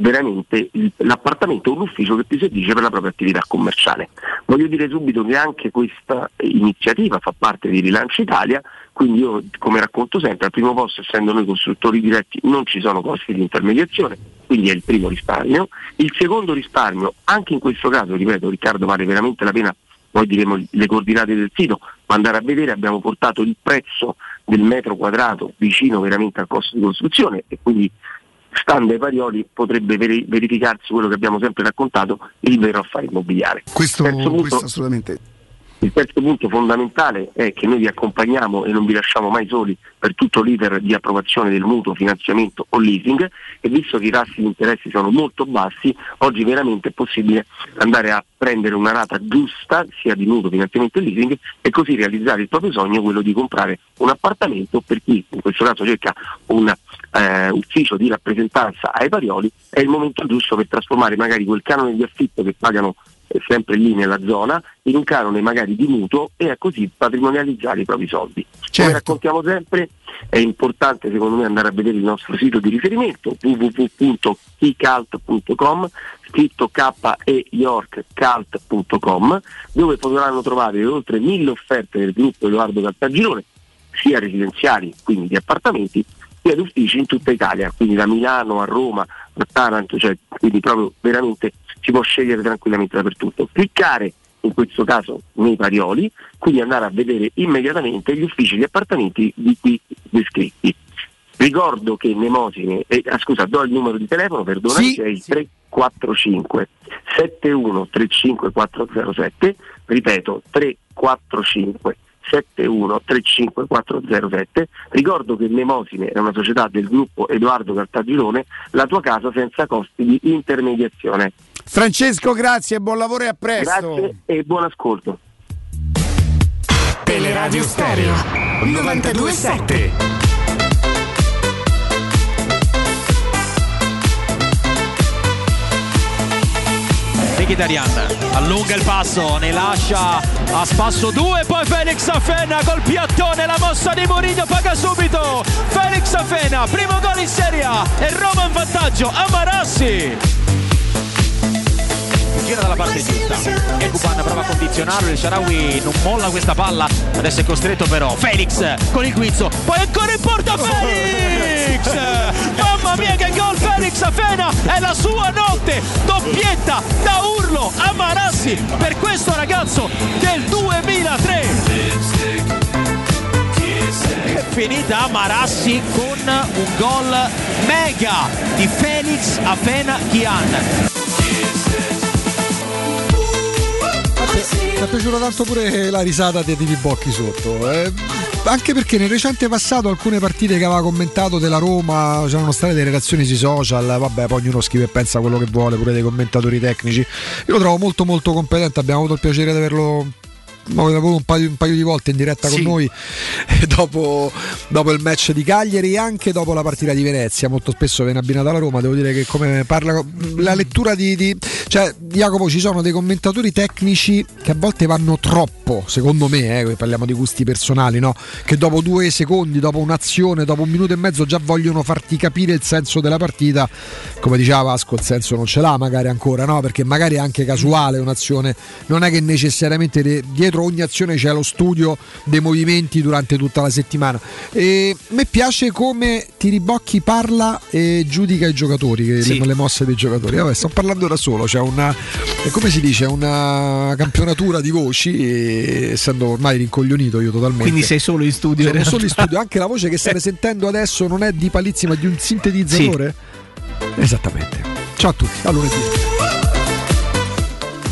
veramente l'appartamento o l'ufficio che più si addice per la propria attività commerciale. Voglio dire subito che anche questa iniziativa fa parte di Rilancio Italia, quindi io, come racconto sempre, al primo posto, essendo noi costruttori diretti, non ci sono costi di intermediazione, quindi è il primo risparmio. Il secondo risparmio, anche in questo caso, ripeto Riccardo, vale veramente la pena, poi diremo le coordinate del sito, ma andare a vedere, abbiamo portato il prezzo del metro quadrato vicino veramente al costo di costruzione, e quindi stando ai Parioli potrebbe verificarsi quello che abbiamo sempre raccontato, il vero affare immobiliare. Questo, questo punto, assolutamente. Il terzo punto fondamentale è che noi vi accompagniamo e non vi lasciamo mai soli per tutto l'iter di approvazione del mutuo, finanziamento o leasing, e visto che i tassi di interessi sono molto bassi, oggi veramente è possibile andare a prendere una rata giusta sia di mutuo, finanziamento e leasing, e così realizzare il proprio sogno, quello di comprare un appartamento. Per chi in questo caso cerca un eh, ufficio di rappresentanza ai Parioli, è il momento giusto per trasformare magari quel canone di affitto che pagano sempre lì nella zona in un canone magari di mutuo, e così patrimonializzare i propri soldi. Certo. Come raccontiamo sempre, è importante secondo me andare a vedere il nostro sito di riferimento w w w punto kicalt punto com, scritto k e york cult punto com, dove potranno trovare oltre mille offerte del gruppo Edoardo Caltagirone, sia residenziali, quindi di appartamenti, sia di uffici in tutta Italia, quindi da Milano a Roma a Taranto, cioè quindi proprio veramente si può scegliere tranquillamente dappertutto. Cliccare in questo caso nei Parioli, quindi andare a vedere immediatamente gli uffici e gli appartamenti di qui descritti. Ricordo che Nemosine, eh, ah, scusa, do il numero di telefono, perdona, sì, è il sì. tre quattro cinque sette uno tre cinque quattro zero sette, ripeto tre quattro cinque sette uno tre cinque quattro zero sette. Ricordo che Nemosine è una società del gruppo Edoardo Caltagirone, la tua casa senza costi di intermediazione. Francesco, grazie, buon lavoro e a presto. Grazie e buon ascolto. Teleradio Stereo novantadue sette. Mkhitaryan allunga il passo, ne lascia a spasso due, poi Felix Afena col piattone, la mossa di Mourinho paga subito. Felix Afena, primo gol in Serie A e Roma in vantaggio. Amarassi gira dalla parte giusta e Kuban prova a condizionarlo, il Shaarawy non molla questa palla, adesso è costretto però Felix con il guizzo, poi ancora in porta Felix, mamma mia che gol, Felix Afena, è la sua notte, doppietta da urlo a Marassi per questo ragazzo del duemilatré. È finita a Marassi con un gol mega di Felix Afena-Gyan. Mi è piaciuta tanto pure la risata di Tibi Bocchi sotto, eh, anche perché nel recente passato alcune partite che aveva commentato della Roma c'erano state delle reazioni sui social, vabbè poi ognuno scrive e pensa quello che vuole, pure dei commentatori tecnici. Io lo trovo molto molto competente, abbiamo avuto il piacere di averlo un paio, un paio di volte in diretta sì. con noi dopo, dopo il match di Cagliari e anche dopo la partita di Venezia, molto spesso viene abbinata alla Roma. Devo dire che come parla, la lettura di, di Cioè, Jacopo, ci sono dei commentatori tecnici che a volte vanno troppo, secondo me, eh, parliamo di gusti personali, no? Che dopo due secondi, dopo un'azione, dopo un minuto e mezzo già vogliono farti capire il senso della partita. Come diceva Vasco, il senso non ce l'ha magari ancora, no? Perché magari è anche casuale un'azione, non è che necessariamente dietro ogni azione c'è lo studio dei movimenti durante tutta la settimana. E mi piace come Tiribocchi parla e giudica i giocatori, sì, le, le mosse dei giocatori. Vabbè, sto parlando da solo, c'è cioè una, come si dice, una campionatura di voci, e, essendo ormai rincoglionito io totalmente. Quindi sei solo in studio? Sono in solo in studio, anche la voce che state sentendo adesso non è di Palizzi ma di un sintetizzatore? Sì. Esattamente. Ciao a tutti, a lunedì.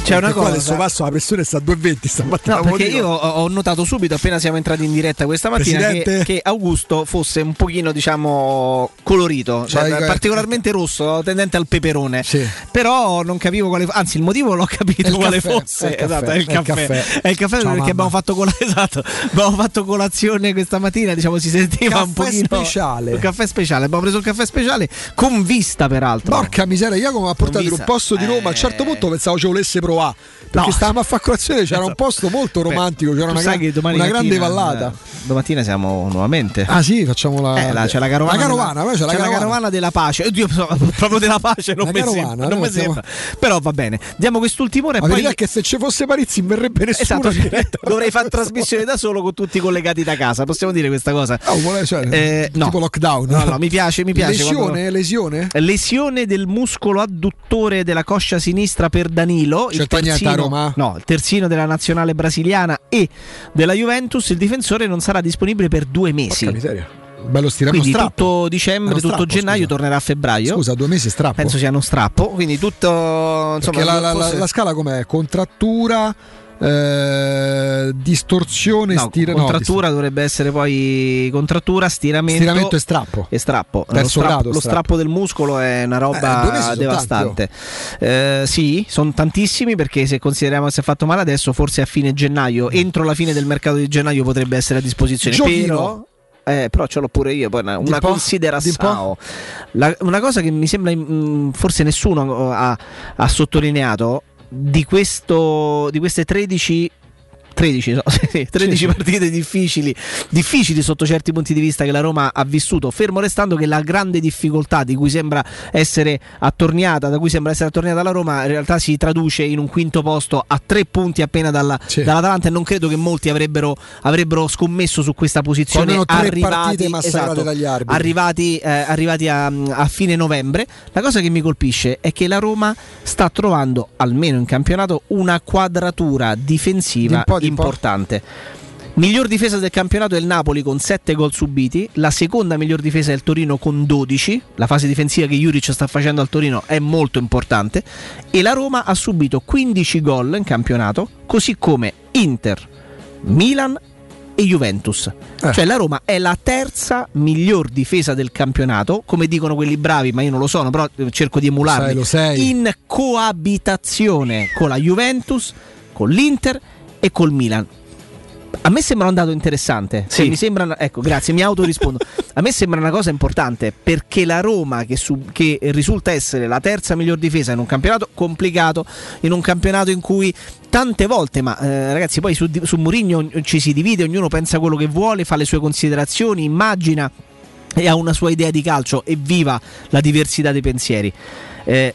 C'è una cosa, adesso passo la pressione, sta a due e venti stamattina. No, perché io ho notato subito appena siamo entrati in diretta questa mattina che, che Augusto fosse un pochino, diciamo, colorito, cioè, cioè, particolarmente rosso, tendente al peperone. Sì. Però non capivo quale, anzi il motivo l'ho capito quale caffè, fosse. È il esatto, caffè, è il caffè. È il caffè, è il caffè perché mamma. abbiamo fatto col- esatto, abbiamo fatto colazione questa mattina, diciamo, si sentiva caffè un pochino speciale. Un caffè speciale, abbiamo preso il caffè speciale con vista peraltro. Porca miseria, Jacopo ha portato in un posto di Roma, eh... a un certo punto pensavo ci volesse provare. Ah, perché no, stavamo a fare colazione, c'era un posto molto romantico, c'era una, gran, una mattina, grande vallata. Domattina siamo nuovamente. Ah sì, facciamo la, eh, la c'è la carovana, la carovana, della, c'è la c'è carovana. carovana della pace. Oddio, proprio della pace non, mi, carovana, sembra, non mi sembra. Però va bene. Diamo quest'ultima ora e poi è che se ci fosse Parizzi verrebbe nessuno. Esatto, cioè, dovrei fare trasmissione da solo con tutti collegati da casa. Possiamo dire questa cosa? Oh, vuole, cioè, eh, no, tipo lockdown. No, no, mi piace, mi piace. Lesione, quando... lesione? Lesione del muscolo adduttore della coscia sinistra per Danilo. Il terzino, Roma. No, il terzino della nazionale brasiliana e della Juventus, il difensore non sarà disponibile per due mesi. Porca miseria. Bello strappo. Quindi tutto dicembre, strappo, tutto gennaio, scusa, tornerà a febbraio. Scusa, due mesi strappo. Penso sia uno strappo. Quindi tutto. Insomma, la, la, forse... la scala com'è? Contrattura. Eh, distorsione, no, stira- contrattura no, dovrebbe essere poi contrattura, stiramento, stiramento e strappo, e strappo. Lo, strappo, grado, lo strappo. strappo del muscolo è una roba eh, devastante. Eh, sì, sono tantissimi, perché se consideriamo che si è fatto male adesso, forse a fine gennaio, entro la fine del mercato di gennaio potrebbe essere a disposizione. Giovino. Però Eh, però ce l'ho pure io. Poi una, una considerazione, una cosa che mi sembra mh, forse nessuno ha, ha sottolineato. Di, questo, di queste tredici, tredici, no, tredici sì, sì. partite difficili, difficili sotto certi punti di vista che la Roma ha vissuto, fermo restando che la grande difficoltà di cui sembra essere attorniata, da cui sembra essere attorniata la Roma, in realtà si traduce in un quinto posto a tre punti appena dalla, sì. dall'Atalanta, e non credo che molti avrebbero, avrebbero scommesso su questa posizione arrivati, esatto, dagli arbitri. arrivati, eh, arrivati a, a fine novembre. La cosa che mi colpisce è che la Roma sta trovando, almeno in campionato, una quadratura difensiva di un po di importante. Miglior difesa del campionato è il Napoli con sette gol subiti, la seconda miglior difesa è il Torino con dodici. La fase difensiva che Juric sta facendo al Torino è molto importante, e la Roma ha subito quindici gol in campionato, così come Inter, Milan e Juventus. Eh. Cioè la Roma è la terza miglior difesa del campionato, come dicono quelli bravi, ma io non lo sono, però cerco di emularli, lo sei, lo sei. in coabitazione con la Juventus, con l'Inter e col Milan. A me sembra un dato interessante, sì. mi sembra, ecco, grazie, mi autorispondo. A me sembra una cosa importante, perché la Roma che, su, che risulta essere la terza miglior difesa in un campionato complicato, in un campionato in cui tante volte, ma eh, ragazzi, poi su, su Mourinho ci si divide, ognuno pensa quello che vuole, fa le sue considerazioni, immagina e ha una sua idea di calcio, e viva la diversità dei pensieri. Eh,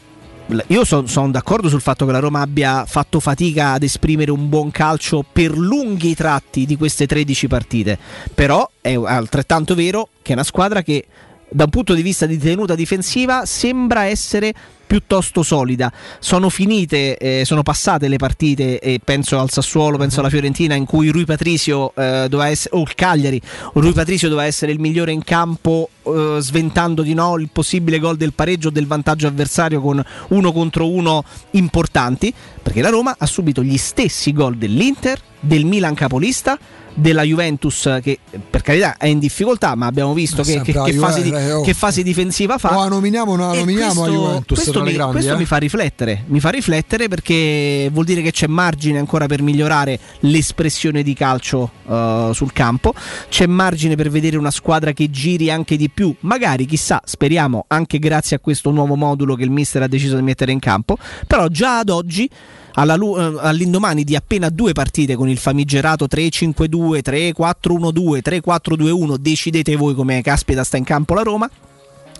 Io sono son d'accordo sul fatto che la Roma abbia fatto fatica ad esprimere un buon calcio per lunghi tratti di queste tredici partite, però è altrettanto vero che è una squadra che da un punto di vista di tenuta difensiva sembra essere piuttosto solida. Sono finite, eh, sono passate le partite, e penso al Sassuolo, penso alla Fiorentina in cui Rui Patricio eh, doveva essere, o il Cagliari, Rui Patricio doveva essere il migliore in campo, eh, sventando di no il possibile gol del pareggio o del vantaggio avversario con uno contro uno importanti, perché la Roma ha subito gli stessi gol dell'Inter, del Milan capolista, della Juventus, che per carità è in difficoltà, ma abbiamo visto che, che, che, fase di, oh. che fase difensiva fa. O la nominiamo o non la nominiamo la Juventus. Questo, mi, grandi, questo eh? mi fa riflettere, mi fa riflettere perché vuol dire che c'è margine ancora per migliorare l'espressione di calcio uh, sul campo, c'è margine per vedere una squadra che giri anche di più, magari, chissà, speriamo, anche grazie a questo nuovo modulo che il mister ha deciso di mettere in campo. Però già ad oggi, alla, all'indomani di appena due partite con il famigerato tre cinque due, tre quattro uno due, tre quattro due uno, decidete voi come caspita sta in campo la Roma,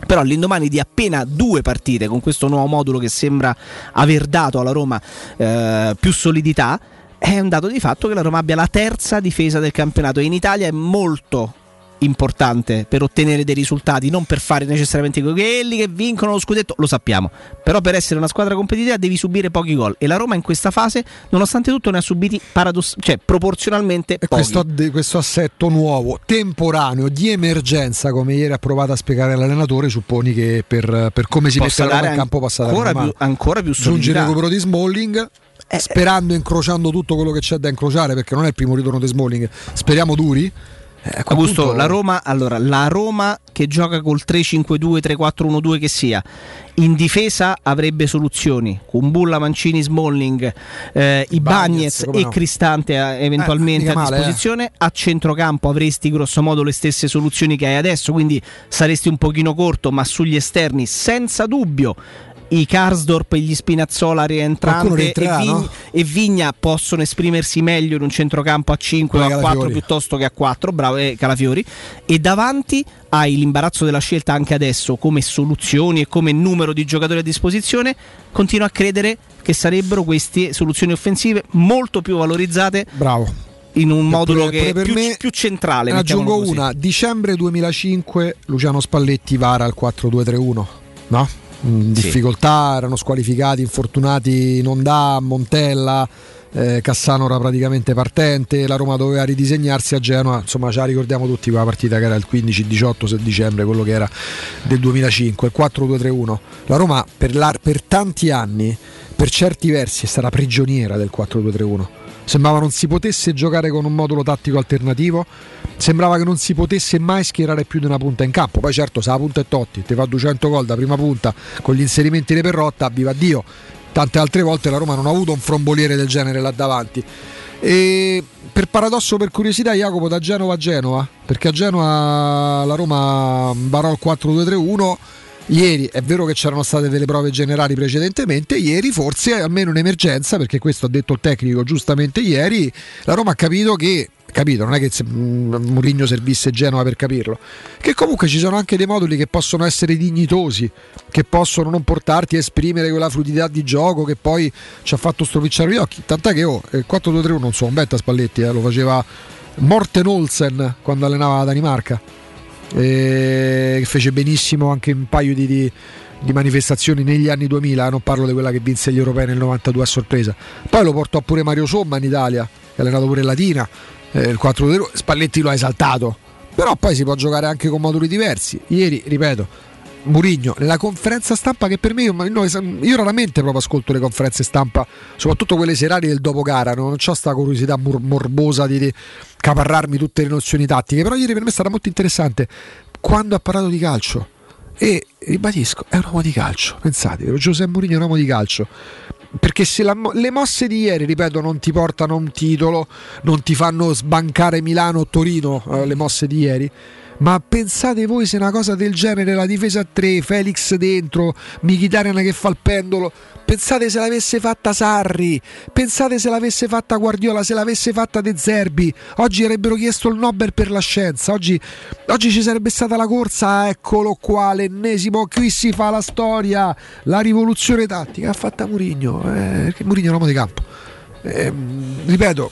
però all'indomani di appena due partite con questo nuovo modulo che sembra aver dato alla Roma eh, più solidità, è un dato di fatto che la Roma abbia la terza difesa del campionato, e in Italia è molto importante per ottenere dei risultati, non per fare necessariamente quelli che vincono lo scudetto, lo sappiamo, però per essere una squadra competitiva devi subire pochi gol, e la Roma in questa fase nonostante tutto ne ha subiti paradoss- cioè proporzionalmente pochi. Questo, questo assetto nuovo, temporaneo, di emergenza, come ieri ha provato a spiegare l'allenatore, supponi che per, per come si mette la Roma in campo possa dare ancora più, ancora più solidità. Giunge il recupero di Smalling, eh, sperando, incrociando tutto quello che c'è da incrociare, perché non è il primo ritorno di Smalling, speriamo duri. Eh, Augusto, punto... la Roma, allora, la Roma che gioca col tre cinque due, tre quattro uno due che sia, in difesa avrebbe soluzioni: Kumbulla, Mancini, Smalling, eh, Ibañez e no. Cristante eventualmente eh, a male, disposizione eh. A centrocampo avresti grossomodo le stesse soluzioni che hai adesso, quindi saresti un pochino corto, ma sugli esterni senza dubbio i Karsdorp e gli Spinazzola rientranti e, Vign- no? e Vigna possono esprimersi meglio in un centrocampo a cinque o a quattro piuttosto che a quattro, bravo, eh, Calafiori. E davanti hai l'imbarazzo della scelta anche adesso come soluzioni e come numero di giocatori a disposizione. Continuo a credere che sarebbero queste soluzioni offensive molto più valorizzate, bravo, in un modulo che è più, più centrale. Aggiungo una: dicembre duemilacinque Luciano Spalletti vara al quattro due tre uno, no? In difficoltà, sì. Erano squalificati, infortunati Nondà, Montella, eh, Cassano era praticamente partente, la Roma doveva ridisegnarsi a Genova, insomma ce la ricordiamo tutti quella partita che era il quindici diciotto dicembre, quello che era del duemilacinque, quattro due tre uno. La Roma per, la, per tanti anni, per certi versi, è stata prigioniera del quattro due tre uno. Sembrava non si potesse giocare con un modulo tattico alternativo, sembrava che non si potesse mai schierare più di una punta in campo. Poi certo, se la punta è Totti, ti fa duecento gol da prima punta con gli inserimenti di Perrotta, viva Dio. Tante altre volte la Roma non ha avuto un fromboliere del genere là davanti. E per paradosso, per curiosità, Jacopo, da Genova a Genova, perché a Genova la Roma barò il quattro due tre uno. Ieri è vero che c'erano state delle prove generali precedentemente, ieri forse almeno un'emergenza, perché questo ha detto il tecnico giustamente ieri, la Roma ha capito che, capito, non è che Mourinho servisse Genova per capirlo, che comunque ci sono anche dei moduli che possono essere dignitosi, che possono non portarti a esprimere quella fluidità di gioco che poi ci ha fatto stropicciare gli occhi, tant'è che oh, il quattro due tre uno non so, un betta Spalletti, eh, lo faceva Morten Olsen quando allenava la Danimarca, che fece benissimo anche un paio di, di, di manifestazioni negli anni duemila, non parlo di quella che vinse gli europei nel novantadue a sorpresa, poi lo portò pure Mario Somma in Italia, è allenato pure in Latina, eh, il quattro due tre uno, Spalletti lo ha esaltato, però poi si può giocare anche con moduli diversi. Ieri, ripeto, Mourinho nella conferenza stampa, che per me io, io raramente proprio ascolto le conferenze stampa, soprattutto quelle serali del dopogara, non ho sta curiosità mor- morbosa di, di caparrarmi tutte le nozioni tattiche, però ieri per me è stata molto interessante quando ha parlato di calcio, e ribadisco, è un uomo di calcio, pensate, Giuseppe Mourinho è un uomo di calcio, perché se la, le mosse di ieri, ripeto, non ti portano un titolo, non ti fanno sbancare Milano o Torino, eh, le mosse di ieri. Ma pensate voi se una cosa del genere, la difesa a tre, Felix dentro, Mkhitaryan che fa il pendolo, pensate se l'avesse fatta Sarri, pensate se l'avesse fatta Guardiola, se l'avesse fatta De Zerbi, oggi avrebbero chiesto il Nobel per la scienza, oggi, oggi ci sarebbe stata la corsa, eccolo qua l'ennesimo, qui si fa la storia, la rivoluzione tattica ha fatta Mourinho, eh, perché Mourinho è un uomo di campo, eh, ripeto,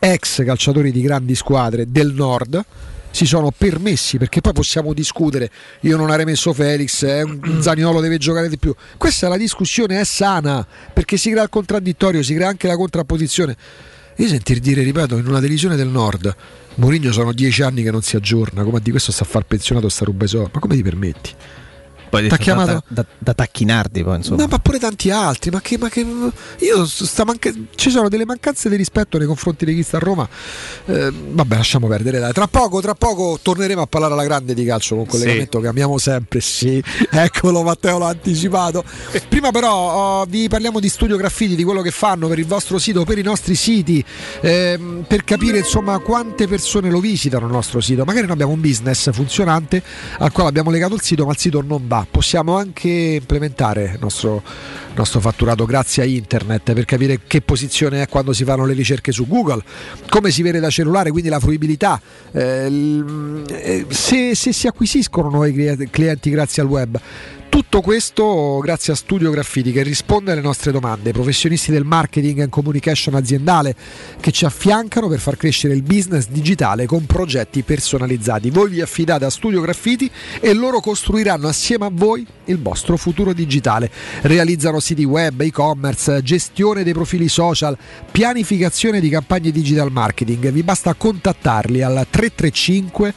ex calciatori di grandi squadre del nord si sono permessi, perché poi possiamo discutere, io non avrei messo Felix, eh, Zaniolo deve giocare di più, questa è la discussione, è sana, perché si crea il contraddittorio, si crea anche la contrapposizione. Io sentir dire, ripeto, in una televisione del nord, Mourinho sono dieci anni che non si aggiorna, come di questo sta a far pensionato, sta ruba i soldi, ma come ti permetti? Poi t'ha chiamato da, da, da Tacchinardi poi, insomma. No, ma pure tanti altri, ma che, ma che io sta manca... ci sono delle mancanze di rispetto nei confronti di chi sta a Roma, eh, vabbè, lasciamo perdere, dai. Tra poco, tra poco torneremo a parlare alla grande di calcio con un collegamento sì. che amiamo sempre, sì, eccolo, Matteo l'ha anticipato. Prima però oh, vi parliamo di Studio Graffiti, di quello che fanno per il vostro sito, per i nostri siti, eh, per capire insomma quante persone lo visitano il nostro sito. Magari noi abbiamo un business funzionante al quale abbiamo legato il sito, ma il sito non va. Possiamo anche implementare il nostro, nostro fatturato grazie a internet, per capire che posizione è quando si fanno le ricerche su Google, come si vede da cellulare, quindi la fruibilità, eh, se, se si acquisiscono nuovi clienti grazie al web. Tutto questo grazie a Studio Graffiti, che risponde alle nostre domande, professionisti del marketing e communication aziendale che ci affiancano per far crescere il business digitale con progetti personalizzati. Voi vi affidate a Studio Graffiti e loro costruiranno assieme a voi il vostro futuro digitale. Realizzano siti web, e-commerce, gestione dei profili social, pianificazione di campagne digital marketing. Vi basta contattarli al tre tre cinque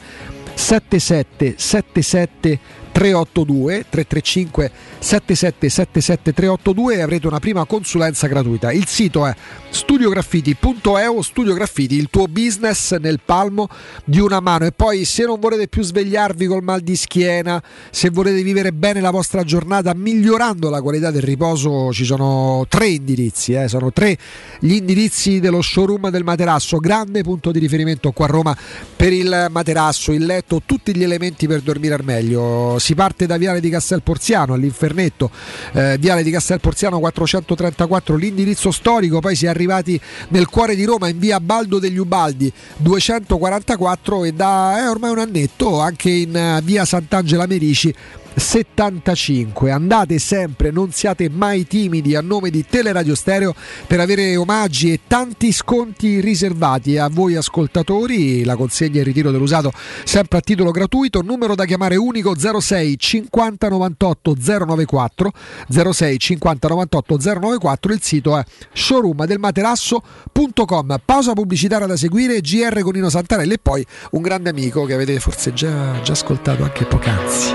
sette sette sette sette tre otto due tre tre cinque sette sette sette sette tre otto due e avrete una prima consulenza gratuita. Il sito è studio graffiti punto e u. Studio Graffiti, il tuo business nel palmo di una mano. E poi, se non volete più svegliarvi col mal di schiena, se volete vivere bene la vostra giornata migliorando la qualità del riposo, ci sono tre indirizzi, eh? sono tre gli indirizzi dello showroom del materasso, grande punto di riferimento qua a Roma per il materasso, il letto, tutti gli elementi per dormire al meglio. Si parte da Viale di Castel Porziano all'Infernetto, eh, Viale di Castel Porziano quattrocentotrentaquattro, l'indirizzo storico. Poi si è arrivati nel cuore di Roma, in via Baldo degli Ubaldi duecentoquarantaquattro, e da eh, ormai un annetto anche in uh, via Sant'Angela Merici settantacinque. Andate sempre, non siate mai timidi, a nome di Teleradio Stereo, per avere omaggi e tanti sconti riservati a voi ascoltatori. La consegna e il ritiro dell'usato sempre a titolo gratuito. Numero da chiamare unico zero sei cinquanta novantotto zero novantaquattro zero sei cinquanta novantotto zero novantaquattro. Il sito è showroom del materasso punto com. Pausa pubblicitaria da seguire, G R con Nino Santarelli e poi un grande amico che avete forse già, già ascoltato anche poc'anzi.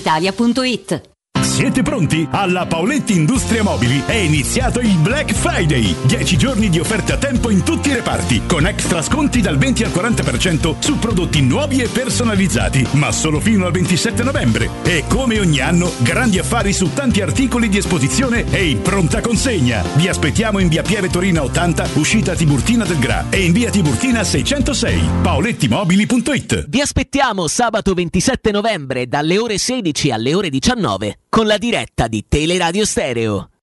Italia punto it. Siete pronti? Alla Paoletti Industria Mobili è iniziato il Black Friday. dieci giorni di offerte a tempo in tutti i reparti, con extra sconti dal venti al quaranta per cento su prodotti nuovi e personalizzati, ma solo fino al ventisette novembre. E come ogni anno, grandi affari su tanti articoli di esposizione e in pronta consegna. Vi aspettiamo in via Pieve Torina ottanta, uscita Tiburtina del Gra, e in via Tiburtina seicentosei. paolettimobili punto it. Vi aspettiamo sabato ventisette novembre dalle ore sedici alle ore diciannove. Con la diretta di Teleradio Stereo.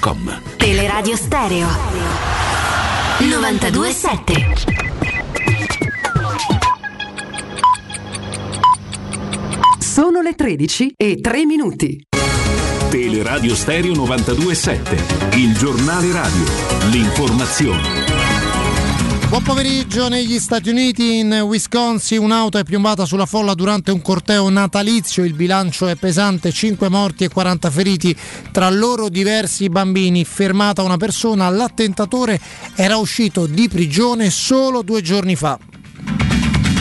.com. Teleradio Stereo novantadue sette. Sono le tredici e tre minuti. Teleradio Stereo novantadue sette, il giornale radio, l'informazione. Buon pomeriggio. Negli Stati Uniti, in Wisconsin, un'auto è piombata sulla folla durante un corteo natalizio. Il bilancio è pesante, cinque morti e quaranta feriti, tra loro diversi bambini. Fermata una persona, l'attentatore era uscito di prigione solo due giorni fa.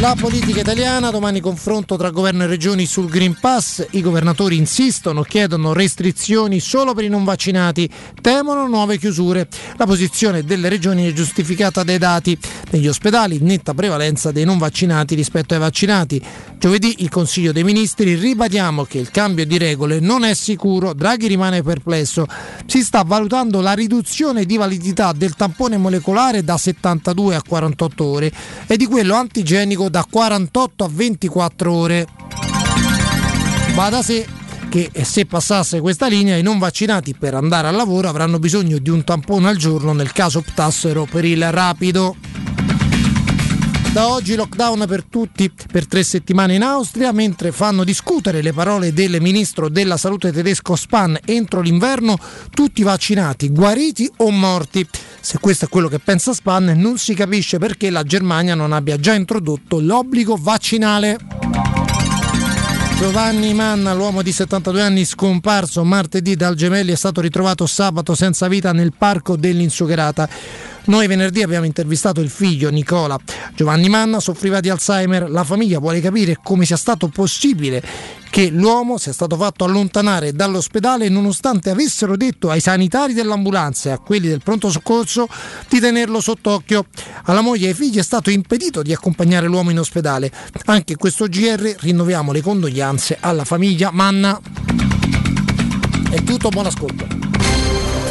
La politica italiana, domani confronto tra governo e regioni sul Green Pass. I governatori insistono, chiedono restrizioni solo per i non vaccinati, temono nuove chiusure. La posizione delle regioni è giustificata dai dati. Negli ospedali netta prevalenza dei non vaccinati rispetto ai vaccinati. Giovedì il Consiglio dei Ministri: ribadiamo che il cambio di regole non è sicuro. Draghi rimane perplesso. Si sta valutando la riduzione di validità del tampone molecolare da settantadue a quarantotto ore e di quello antigenico da quarantotto a ventiquattro ore. Va da sé che se passasse questa linea, i non vaccinati per andare al lavoro avranno bisogno di un tampone al giorno nel caso optassero per il rapido. Da oggi lockdown per tutti per tre settimane in Austria, mentre fanno discutere le parole del ministro della salute tedesco Spahn: entro l'inverno tutti vaccinati, guariti o morti. Se questo è quello che pensa Spahn, non si capisce perché la Germania non abbia già introdotto l'obbligo vaccinale. Giovanni Manna, l'uomo di settantadue anni scomparso martedì dal Gemelli, è stato ritrovato sabato senza vita nel parco dell'Insucherata. Noi venerdì abbiamo intervistato il figlio Nicola. Giovanni Manna soffriva di Alzheimer. La famiglia vuole capire come sia stato possibile che l'uomo sia stato fatto allontanare dall'ospedale nonostante avessero detto ai sanitari dell'ambulanza e a quelli del pronto soccorso di tenerlo sott'occhio. Alla moglie e ai figli è stato impedito di accompagnare l'uomo in ospedale. Anche questo G R, rinnoviamo le condoglianze alla famiglia Manna. È tutto, buon ascolto.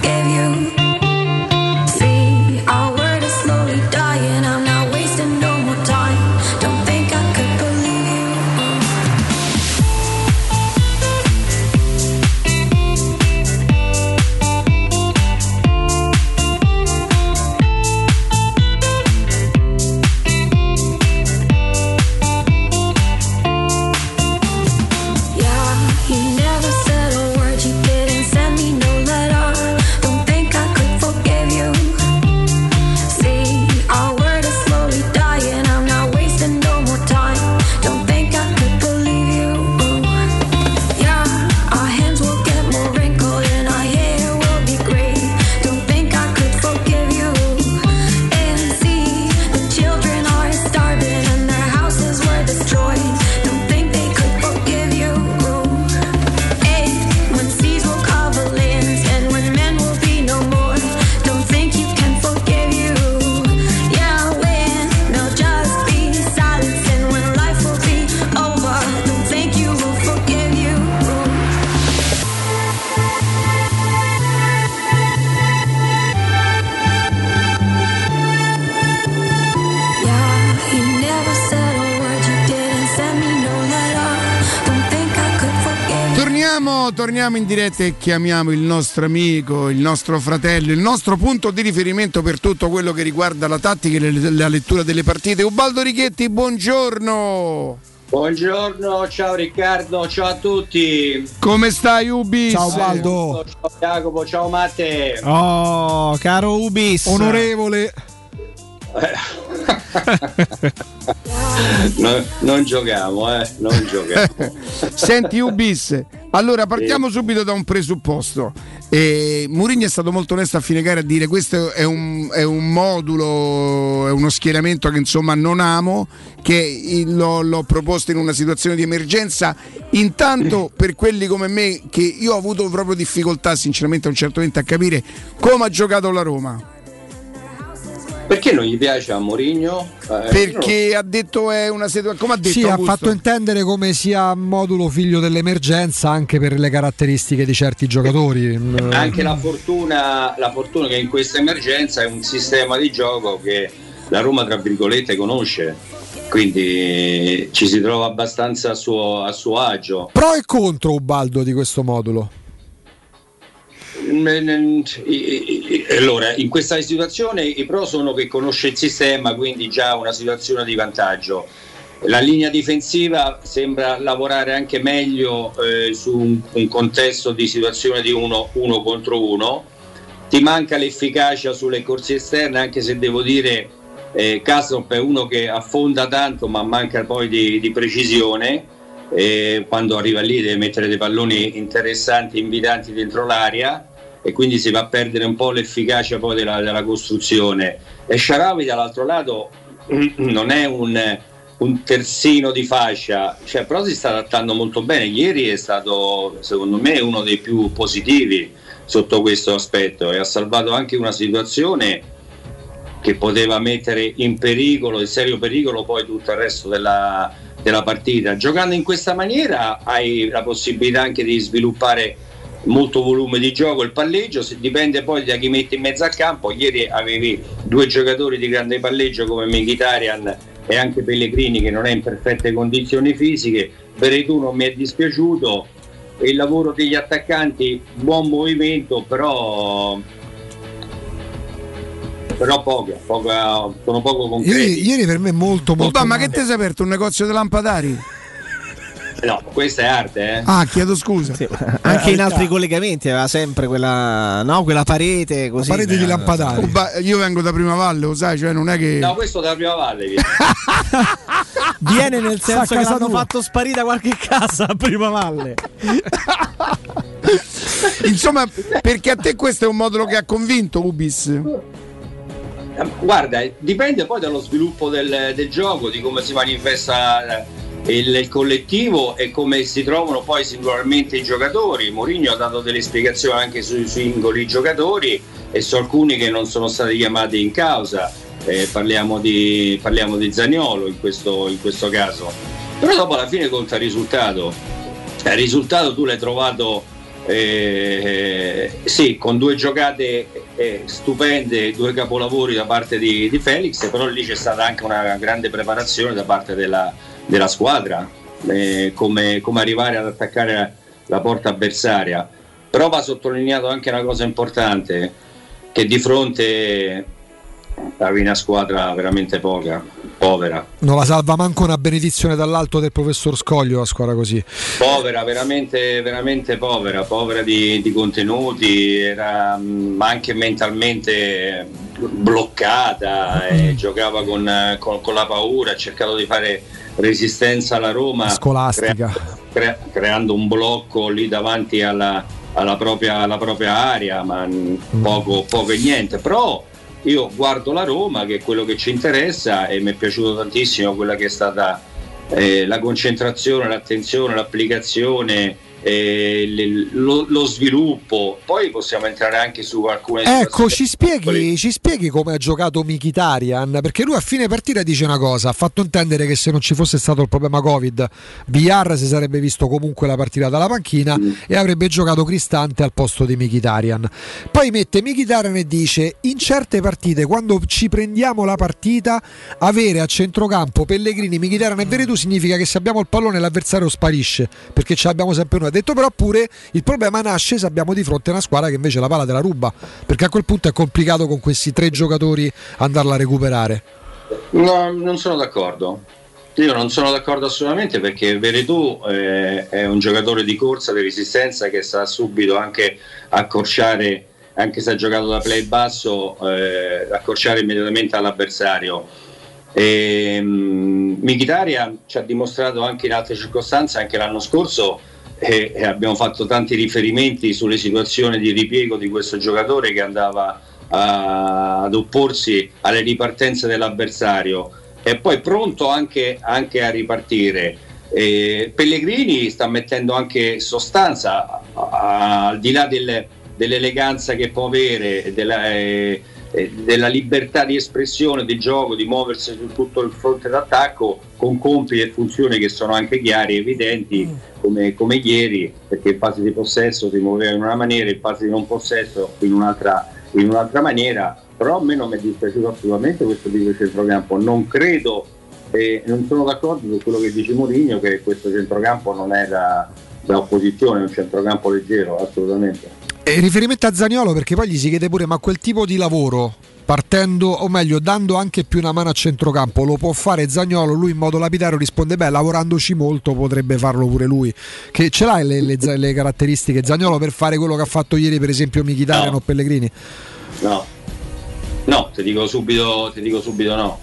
Forgive you. torniamo, torniamo in diretta e chiamiamo il nostro amico, il nostro fratello, il nostro punto di riferimento per tutto quello che riguarda la tattica e la lettura delle partite. Ubaldo Righetti, buongiorno. Buongiorno, ciao Riccardo, ciao a tutti. Come stai, Ubis? Ciao Ubaldo. Ciao Jacopo, ciao Matte. Oh, caro Ubis. Onorevole. No, non giochiamo, eh, non giochiamo. Senti Ubis, allora partiamo subito da un presupposto. Eh, Mourinho è stato molto onesto a fine gara a dire questo è un, è un modulo, è uno schieramento che insomma non amo, che l'ho, l'ho proposto in una situazione di emergenza, intanto per quelli come me che io ho avuto proprio difficoltà sinceramente a un certo momento a capire come ha giocato la Roma. Perché non gli piace a Mourinho? Eh, Perché non... ha detto è una situazione, come ha detto? Sì, Augusto? Ha fatto intendere come sia modulo figlio dell'emergenza anche per le caratteristiche di certi giocatori. Eh, anche la fortuna, la fortuna che in questa emergenza è un sistema di gioco che la Roma tra virgolette conosce. Quindi ci si trova abbastanza a suo, a suo agio. Pro e contro, Ubaldo, di questo modulo? Allora, in questa situazione i pro sono che conosce il sistema, quindi già una situazione di vantaggio. La linea difensiva sembra lavorare anche meglio eh, su un, un contesto di situazione di uno, uno contro uno. Ti manca l'efficacia sulle corsie esterne, anche se devo dire eh, Castrop è uno che affonda tanto ma manca poi di, di precisione. E quando arriva lì deve mettere dei palloni interessanti, invitanti dentro l'area e quindi si va a perdere un po' l'efficacia poi della, della costruzione. E Sharawi dall'altro lato non è un, un terzino di fascia, cioè, però si sta adattando molto bene. Ieri è stato secondo me uno dei più positivi sotto questo aspetto e ha salvato anche una situazione che poteva mettere in pericolo, in serio pericolo poi tutto il resto della della partita. Giocando in questa maniera hai la possibilità anche di sviluppare molto volume di gioco, il palleggio, se dipende poi da chi metti in mezzo al campo. Ieri avevi due giocatori di grande palleggio come Mkhitaryan e anche Pellegrini che non è in perfette condizioni fisiche. Veretù non mi è dispiaciuto e il lavoro degli attaccanti, buon movimento, però però poca, poca, sono poco concreti. Ieri, ieri per me molto molto. Oh, ma che ti sei aperto un negozio di lampadari? No, questa è arte, eh. Ah, chiedo scusa. Sì, anche in altri collegamenti aveva sempre quella, no, quella parete così. La parete eh, di lampadari. Oh, ba- io vengo da Prima Valle, lo sai, cioè non è che. No, questo da Prima Valle. Viene nel senso che l'hanno fatto sparita qualche casa a Prima Valle. Insomma, perché a te questo è un modulo che ha convinto, Ubis? Guarda, dipende poi dallo sviluppo del, del gioco, di come si manifesta il, il collettivo e come si trovano poi singolarmente i giocatori. Mourinho ha dato delle spiegazioni anche sui singoli giocatori e su alcuni che non sono stati chiamati in causa. Eh, parliamo di, parliamo di Zaniolo in questo, in questo caso. Però dopo alla fine conta il risultato. Il risultato tu l'hai trovato. Eh, sì, con due giocate eh, stupende, due capolavori da parte di, di Felix, però lì c'è stata anche una grande preparazione da parte della, della squadra, eh, come, come arrivare ad attaccare la porta avversaria. Però va sottolineato anche una cosa importante, che di fronte avevi una squadra veramente poca, povera. Non la salva manco una benedizione dall'alto del professor Scoglio, la squadra così. Povera, veramente, veramente povera, povera di, di contenuti, era, ma anche mentalmente bloccata, eh, giocava con, con, con la paura, ha cercato di fare resistenza alla Roma scolastica, crea, creando un blocco lì davanti alla, alla, propria, alla propria area, ma poco, poco e niente. Però io guardo la Roma, che è quello che ci interessa, e mi è piaciuto tantissimo quella che è stata eh, la concentrazione, l'attenzione, l'applicazione, eh, le, lo, lo sviluppo. Poi possiamo entrare anche su alcune ecco ci spieghi, ci spieghi come ha giocato Mkhitaryan, perché lui a fine partita dice una cosa, ha fatto intendere che se non ci fosse stato il problema Covid Villar si sarebbe visto comunque la partita dalla panchina mm. e avrebbe giocato Cristante al posto di Mkhitaryan. Poi mette Mkhitaryan e dice: in certe partite, quando ci prendiamo la partita, avere a centrocampo Pellegrini, Mkhitaryan e Veretù significa che se abbiamo il pallone l'avversario sparisce, perché ce l'abbiamo sempre noi. detto però pure il problema nasce se abbiamo di fronte una squadra che invece la palla te la ruba, perché a quel punto è complicato con questi tre giocatori andarla a recuperare. No, non sono d'accordo. Io non sono d'accordo assolutamente, perché Veretù eh, è un giocatore di corsa, di resistenza, che sa subito anche accorciare, anche se ha giocato da play basso, eh, accorciare immediatamente all'avversario. E, um, Mkhitaryan ci ha dimostrato anche in altre circostanze, anche l'anno scorso, e, e abbiamo fatto tanti riferimenti sulle situazioni di ripiego di questo giocatore che andava a, ad opporsi alle ripartenze dell'avversario e poi pronto anche, anche a ripartire. E Pellegrini sta mettendo anche sostanza, a, a, al di là del, dell'eleganza che può avere, della, eh, della libertà di espressione, di gioco, di muoversi su tutto il fronte d'attacco, con compiti e funzioni che sono anche chiari e evidenti, come, come ieri, perché in fase di possesso si muoveva in una maniera, in fase di non possesso in un'altra, in un'altra maniera. Però a me non mi è dispiaciuto assolutamente questo tipo di centrocampo. Non credo e eh, non sono d'accordo su quello che dice Mourinho, che questo centrocampo non è da, da opposizione, è un centrocampo leggero, assolutamente. E riferimento a Zaniolo, perché poi gli si chiede pure, ma quel tipo di lavoro, partendo, o meglio dando anche più una mano a centrocampo, lo può fare Zaniolo? Lui in modo lapidario risponde, beh, lavorandoci molto potrebbe farlo pure lui. Che ce l'ha le, le, le caratteristiche Zaniolo per fare quello che ha fatto ieri per esempio Mkhitaryan o Pellegrini? No, no, ti dico subito, ti dico subito no,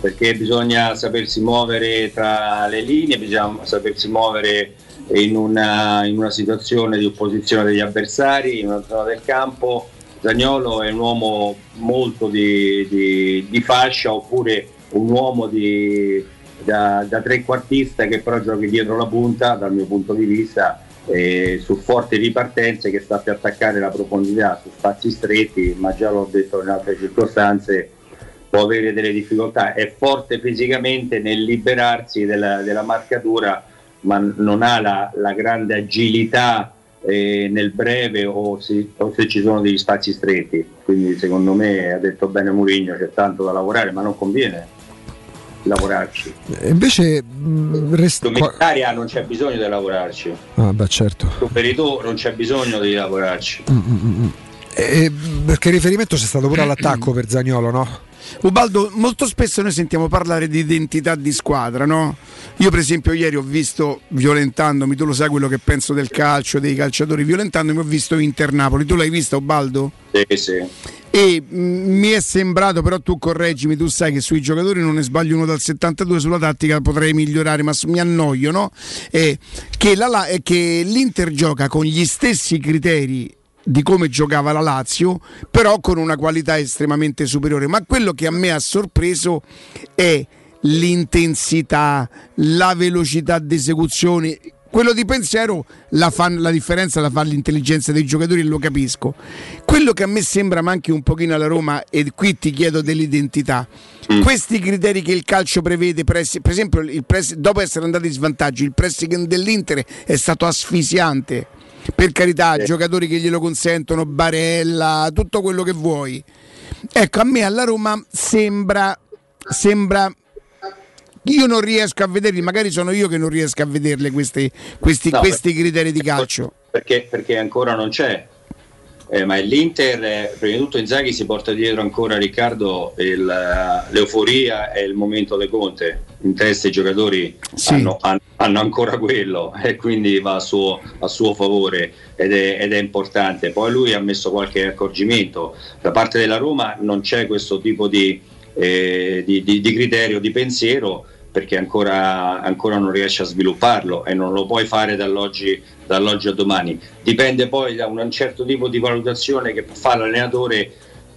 perché bisogna sapersi muovere tra le linee, bisogna sapersi muovere In una, in una situazione di opposizione degli avversari, in una zona del campo. Zaniolo è un uomo molto di, di, di fascia, oppure un uomo di, da, da trequartista che però giochi dietro la punta, dal mio punto di vista, eh, su forti ripartenze, che sta per attaccare la profondità su spazi stretti, ma già l'ho detto in altre circostanze, può avere delle difficoltà, è forte fisicamente nel liberarsi della, della marcatura, ma non ha la, la grande agilità eh, nel breve o, si, o se ci sono degli spazi stretti. Quindi secondo me, ha detto bene Mourinho, c'è tanto da lavorare, ma non conviene lavorarci. E invece rest- Mkhitaryan non c'è bisogno di lavorarci. Ah, beh, certo. Per i tuoi non c'è bisogno di lavorarci. Mm-mm-mm. E perché riferimento c'è stato pure all'attacco per Zaniolo, no? Ubaldo, molto spesso noi sentiamo parlare di identità di squadra, no? Io per esempio ieri ho visto, violentandomi, tu lo sai quello che penso del calcio, dei calciatori, violentandomi ho visto Inter-Napoli, tu l'hai vista Ubaldo? Sì, sì. E mh, mi è sembrato, però tu correggimi, tu sai che sui giocatori non ne sbaglio uno dal settantadue, sulla tattica potrei migliorare, ma mi annoio, no? Eh, che, la, la, eh, che l'Inter gioca con gli stessi criteri di come giocava la Lazio, però con una qualità estremamente superiore. Ma quello che a me ha sorpreso è l'intensità, la velocità di esecuzione. Quello di pensiero la, fan, la differenza la fa l'intelligenza dei giocatori, e lo capisco. Quello che a me sembra manchi un pochino alla Roma, e qui ti chiedo dell'identità, mm. questi criteri che il calcio prevede, press, per esempio il press, dopo essere andati in svantaggio, il pressing dell'Inter è stato asfissiante, per carità, eh. giocatori che glielo consentono, Barella, tutto quello che vuoi. Ecco, a me alla Roma sembra sembra io non riesco a vederli, magari sono io che non riesco a vederle questi, questi, no, questi perché, criteri di calcio perché, perché ancora non c'è, eh, ma l'Inter, eh, prima di tutto Inzaghi si porta dietro ancora, Riccardo, il, l'euforia e il momento De Conte in testa. I giocatori sì. hanno, hanno, hanno ancora quello, e eh, quindi va a suo, a suo favore, ed è, ed è importante. Poi lui ha messo qualche accorgimento da parte della Roma, non c'è questo tipo di, eh, di, di, di criterio, di pensiero, perché ancora, ancora non riesce a svilupparlo, e non lo puoi fare dall'oggi, dall'oggi a domani. Dipende poi da un certo tipo di valutazione che fa l'allenatore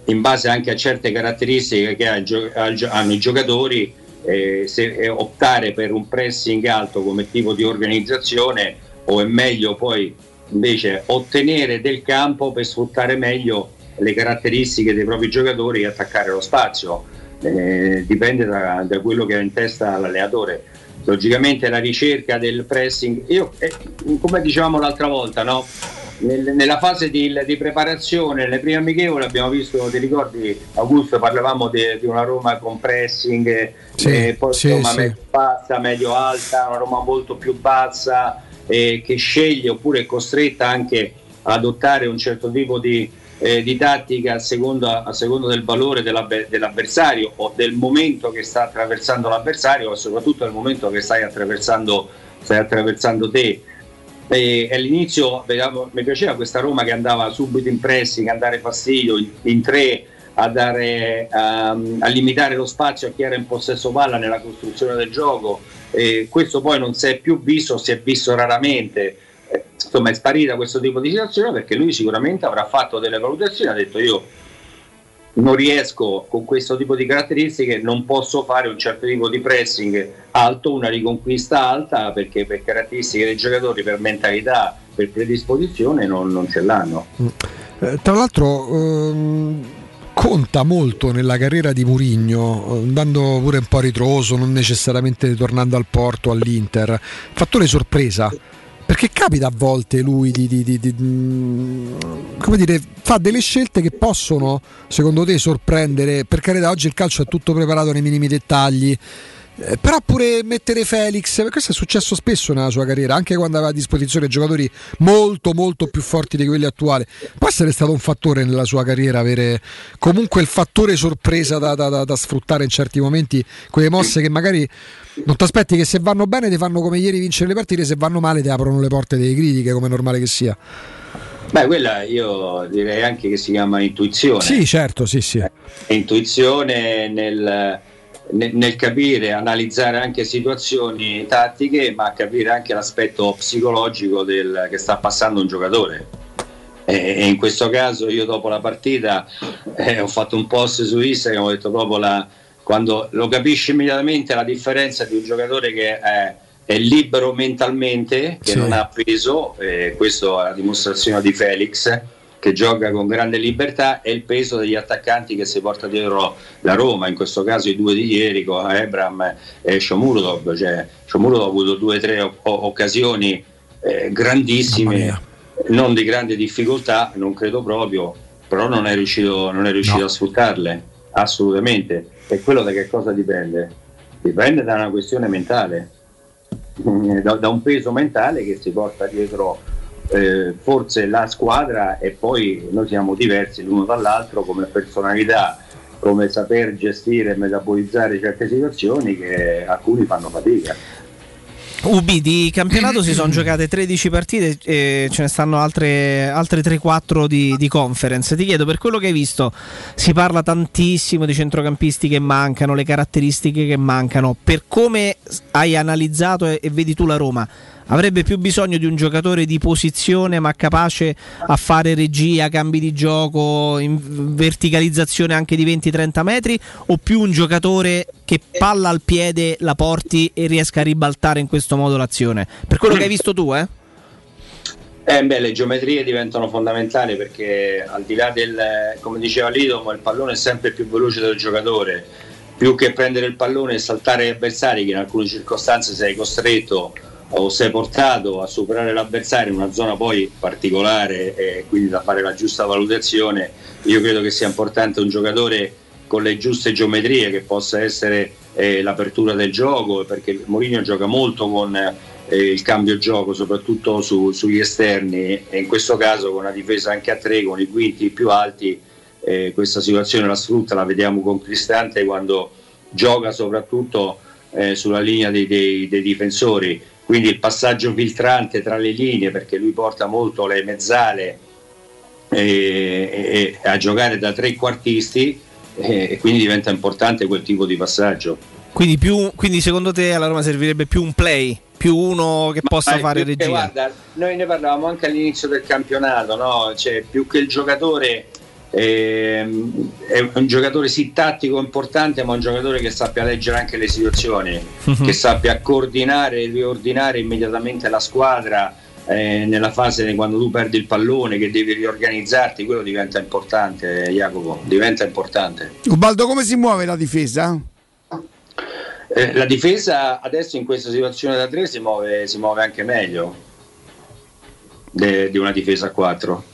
in base anche a certe caratteristiche che hanno i giocatori, eh, se eh, optare per un pressing alto come tipo di organizzazione, o è meglio poi invece ottenere del campo per sfruttare meglio le caratteristiche dei propri giocatori e attaccare lo spazio. Eh, dipende da, da quello che ha in testa l'allenatore. Logicamente la ricerca del pressing, io, eh, come dicevamo l'altra volta, no? Nel, nella fase di, di preparazione, nelle prime amichevoli, abbiamo visto, ti ricordi Augusto, parlavamo di, di una Roma con pressing, sì, eh, poi sì, insomma sì. medio bassa, medio alta, una Roma molto più bassa, eh, che sceglie oppure è costretta anche ad adottare un certo tipo di, eh, di tattica a seconda, a seconda del valore dell'avversario o del momento che sta attraversando l'avversario, ma soprattutto del momento che stai attraversando, stai attraversando te. E all'inizio mi piaceva questa Roma che andava subito in pressing, a dare fastidio in tre, a, dare, a, a limitare lo spazio a chi era in possesso palla nella costruzione del gioco, e questo poi non si è più visto, si è visto raramente, insomma è sparita questo tipo di situazione, perché lui sicuramente avrà fatto delle valutazioni, ha detto io non riesco con questo tipo di caratteristiche, non posso fare un certo tipo di pressing alto, una riconquista alta, perché per caratteristiche dei giocatori, per mentalità, per predisposizione non, non ce l'hanno. Eh, tra l'altro ehm, conta molto nella carriera di Mourinho, andando pure un po' a ritroso, non necessariamente tornando al Porto, all'Inter, fattore sorpresa. Perché capita a volte lui di, di, di, di, come dire, fa delle scelte che possono, secondo te, sorprendere? Per carità, oggi il calcio è tutto preparato nei minimi dettagli, eh, però pure mettere Felix, perché questo è successo spesso nella sua carriera, anche quando aveva a disposizione giocatori molto molto più forti di quelli attuali. Può essere stato un fattore nella sua carriera avere comunque il fattore sorpresa da, da, da, da sfruttare in certi momenti, quelle mosse che magari non ti aspetti, che se vanno bene ti fanno come ieri vincere le partite, se vanno male ti aprono le porte delle critiche, come è normale che sia. Beh, quella io direi anche che si chiama intuizione. Sì, certo, sì, sì. Intuizione nel, nel, nel capire, analizzare anche situazioni tattiche, ma capire anche l'aspetto psicologico del, che sta passando un giocatore. E in questo caso io dopo la partita eh, ho fatto un post su Instagram, ho detto proprio la quando lo capisci immediatamente la differenza di un giocatore che è, è libero mentalmente, che sì, non ha peso, eh, questo è la dimostrazione di Felix, che gioca con grande libertà, e il peso degli attaccanti che si porta dietro la Roma, in questo caso i due di ieri con Ebram e Shomurodov. Cioè, Shomurodov ha avuto due o tre o- occasioni eh, grandissime, non di grande difficoltà, non credo proprio, però non è riuscito, non è riuscito no. a sfruttarle, assolutamente. E quello da che cosa dipende? Dipende da una questione mentale, da, da un peso mentale che si porta dietro eh, forse la squadra, e poi noi siamo diversi l'uno dall'altro come personalità, come saper gestire e metabolizzare certe situazioni che alcuni fanno fatica. Ubi, di campionato si sono giocate tredici partite e ce ne stanno altre, altre tre quattro di, di conference. Ti chiedo, per quello che hai visto, si parla tantissimo di centrocampisti che mancano, le caratteristiche che mancano. Per come hai analizzato e, e vedi tu la Roma, avrebbe più bisogno di un giocatore di posizione ma capace a fare regia, cambi di gioco, in verticalizzazione anche di venti trenta metri, o più un giocatore che palla al piede la porti e riesca a ribaltare in questo modo l'azione? Per quello che hai visto tu, eh? Eh beh, le geometrie diventano fondamentali, perché al di là del, come diceva Lidomo, il pallone è sempre più veloce del giocatore, più che prendere il pallone e saltare gli avversari, che in alcune circostanze sei costretto o sei portato a superare l'avversario in una zona poi particolare, e quindi da fare la giusta valutazione. Io credo che sia importante un giocatore con le giuste geometrie, che possa essere eh, l'apertura del gioco, perché Mourinho gioca molto con eh, il cambio gioco, soprattutto su, sugli esterni, e in questo caso con una difesa anche a tre, con i quinti più alti, eh, questa situazione la sfrutta, la vediamo con Cristante quando gioca soprattutto eh, sulla linea dei, dei, dei difensori. Quindi il passaggio filtrante tra le linee, perché lui porta molto le mezzale eh, eh, a giocare da trequartisti, eh, e quindi diventa importante quel tipo di passaggio. Quindi, più, quindi secondo te alla Roma servirebbe più un play, più uno che Ma possa fare regia? Guarda, noi ne parlavamo anche all'inizio del campionato, no? Cioè, più che il giocatore... Ehm, è un giocatore sì tattico importante, ma un giocatore che sappia leggere anche le situazioni, uh-huh. che sappia coordinare e riordinare immediatamente la squadra eh, nella fase quando tu perdi il pallone, che devi riorganizzarti. Quello diventa importante, eh, Jacopo, diventa importante. Ubaldo, come si muove la difesa? Eh, la difesa adesso in questa situazione da tre si muove, si muove anche meglio de, di una difesa a quattro.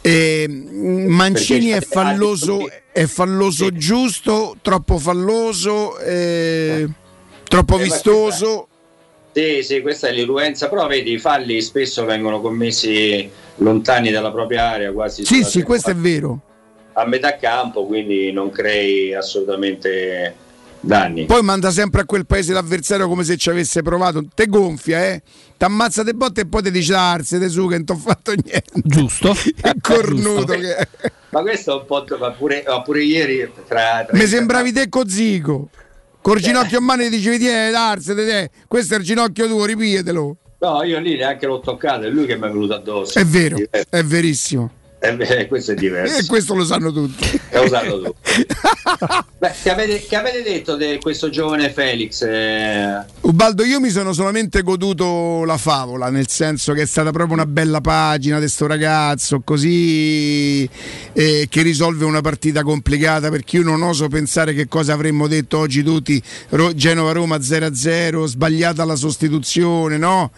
Eh, Mancini è falloso, è falloso sì. giusto, troppo falloso, eh, troppo eh, vistoso. Sì, sì, questa è l'irruenza, però vedi, i falli spesso vengono commessi lontani dalla propria area, quasi. Sì, sì, questo è vero. A metà campo, quindi non crei assolutamente danni. Poi manda sempre a quel paese l'avversario come se ci avesse provato. Te gonfia, eh? Ti ammazza te botte e poi ti dice arse, te su che non ti ho fatto niente. Giusto. È cornuto. Giusto. Che... Ma questo è un po'... Ma pure, ma pure ieri... Tra, tra Mi sembravi te Cozico. Col ginocchio a mano e dicevi tieni, arse, te, te. Questo è il ginocchio tuo, ripietelo. No, io lì neanche l'ho toccato, è lui che mi è venuto addosso. È vero, è, è verissimo. Eh, questo è diverso. E questo lo sanno tutti. Lo sanno tutti. Beh, che, avete, che avete detto di questo giovane Felix? Eh... Ubaldo, io mi sono solamente goduto la favola, nel senso che è stata proprio una bella pagina di sto ragazzo così eh, che risolve una partita complicata, perché io non oso pensare che cosa avremmo detto oggi tutti. Ro- Genova-Roma zero a zero, sbagliata la sostituzione, no?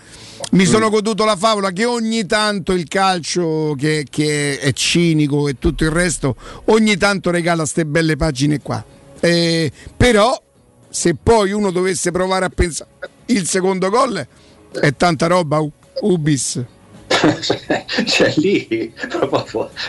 Mi sono goduto la favola che ogni tanto il calcio, che, che è cinico e tutto il resto, ogni tanto regala ste belle pagine qua. Eh, però se poi uno dovesse provare a pensare il secondo gol, è tanta roba, Ubis. Cioè, cioè lì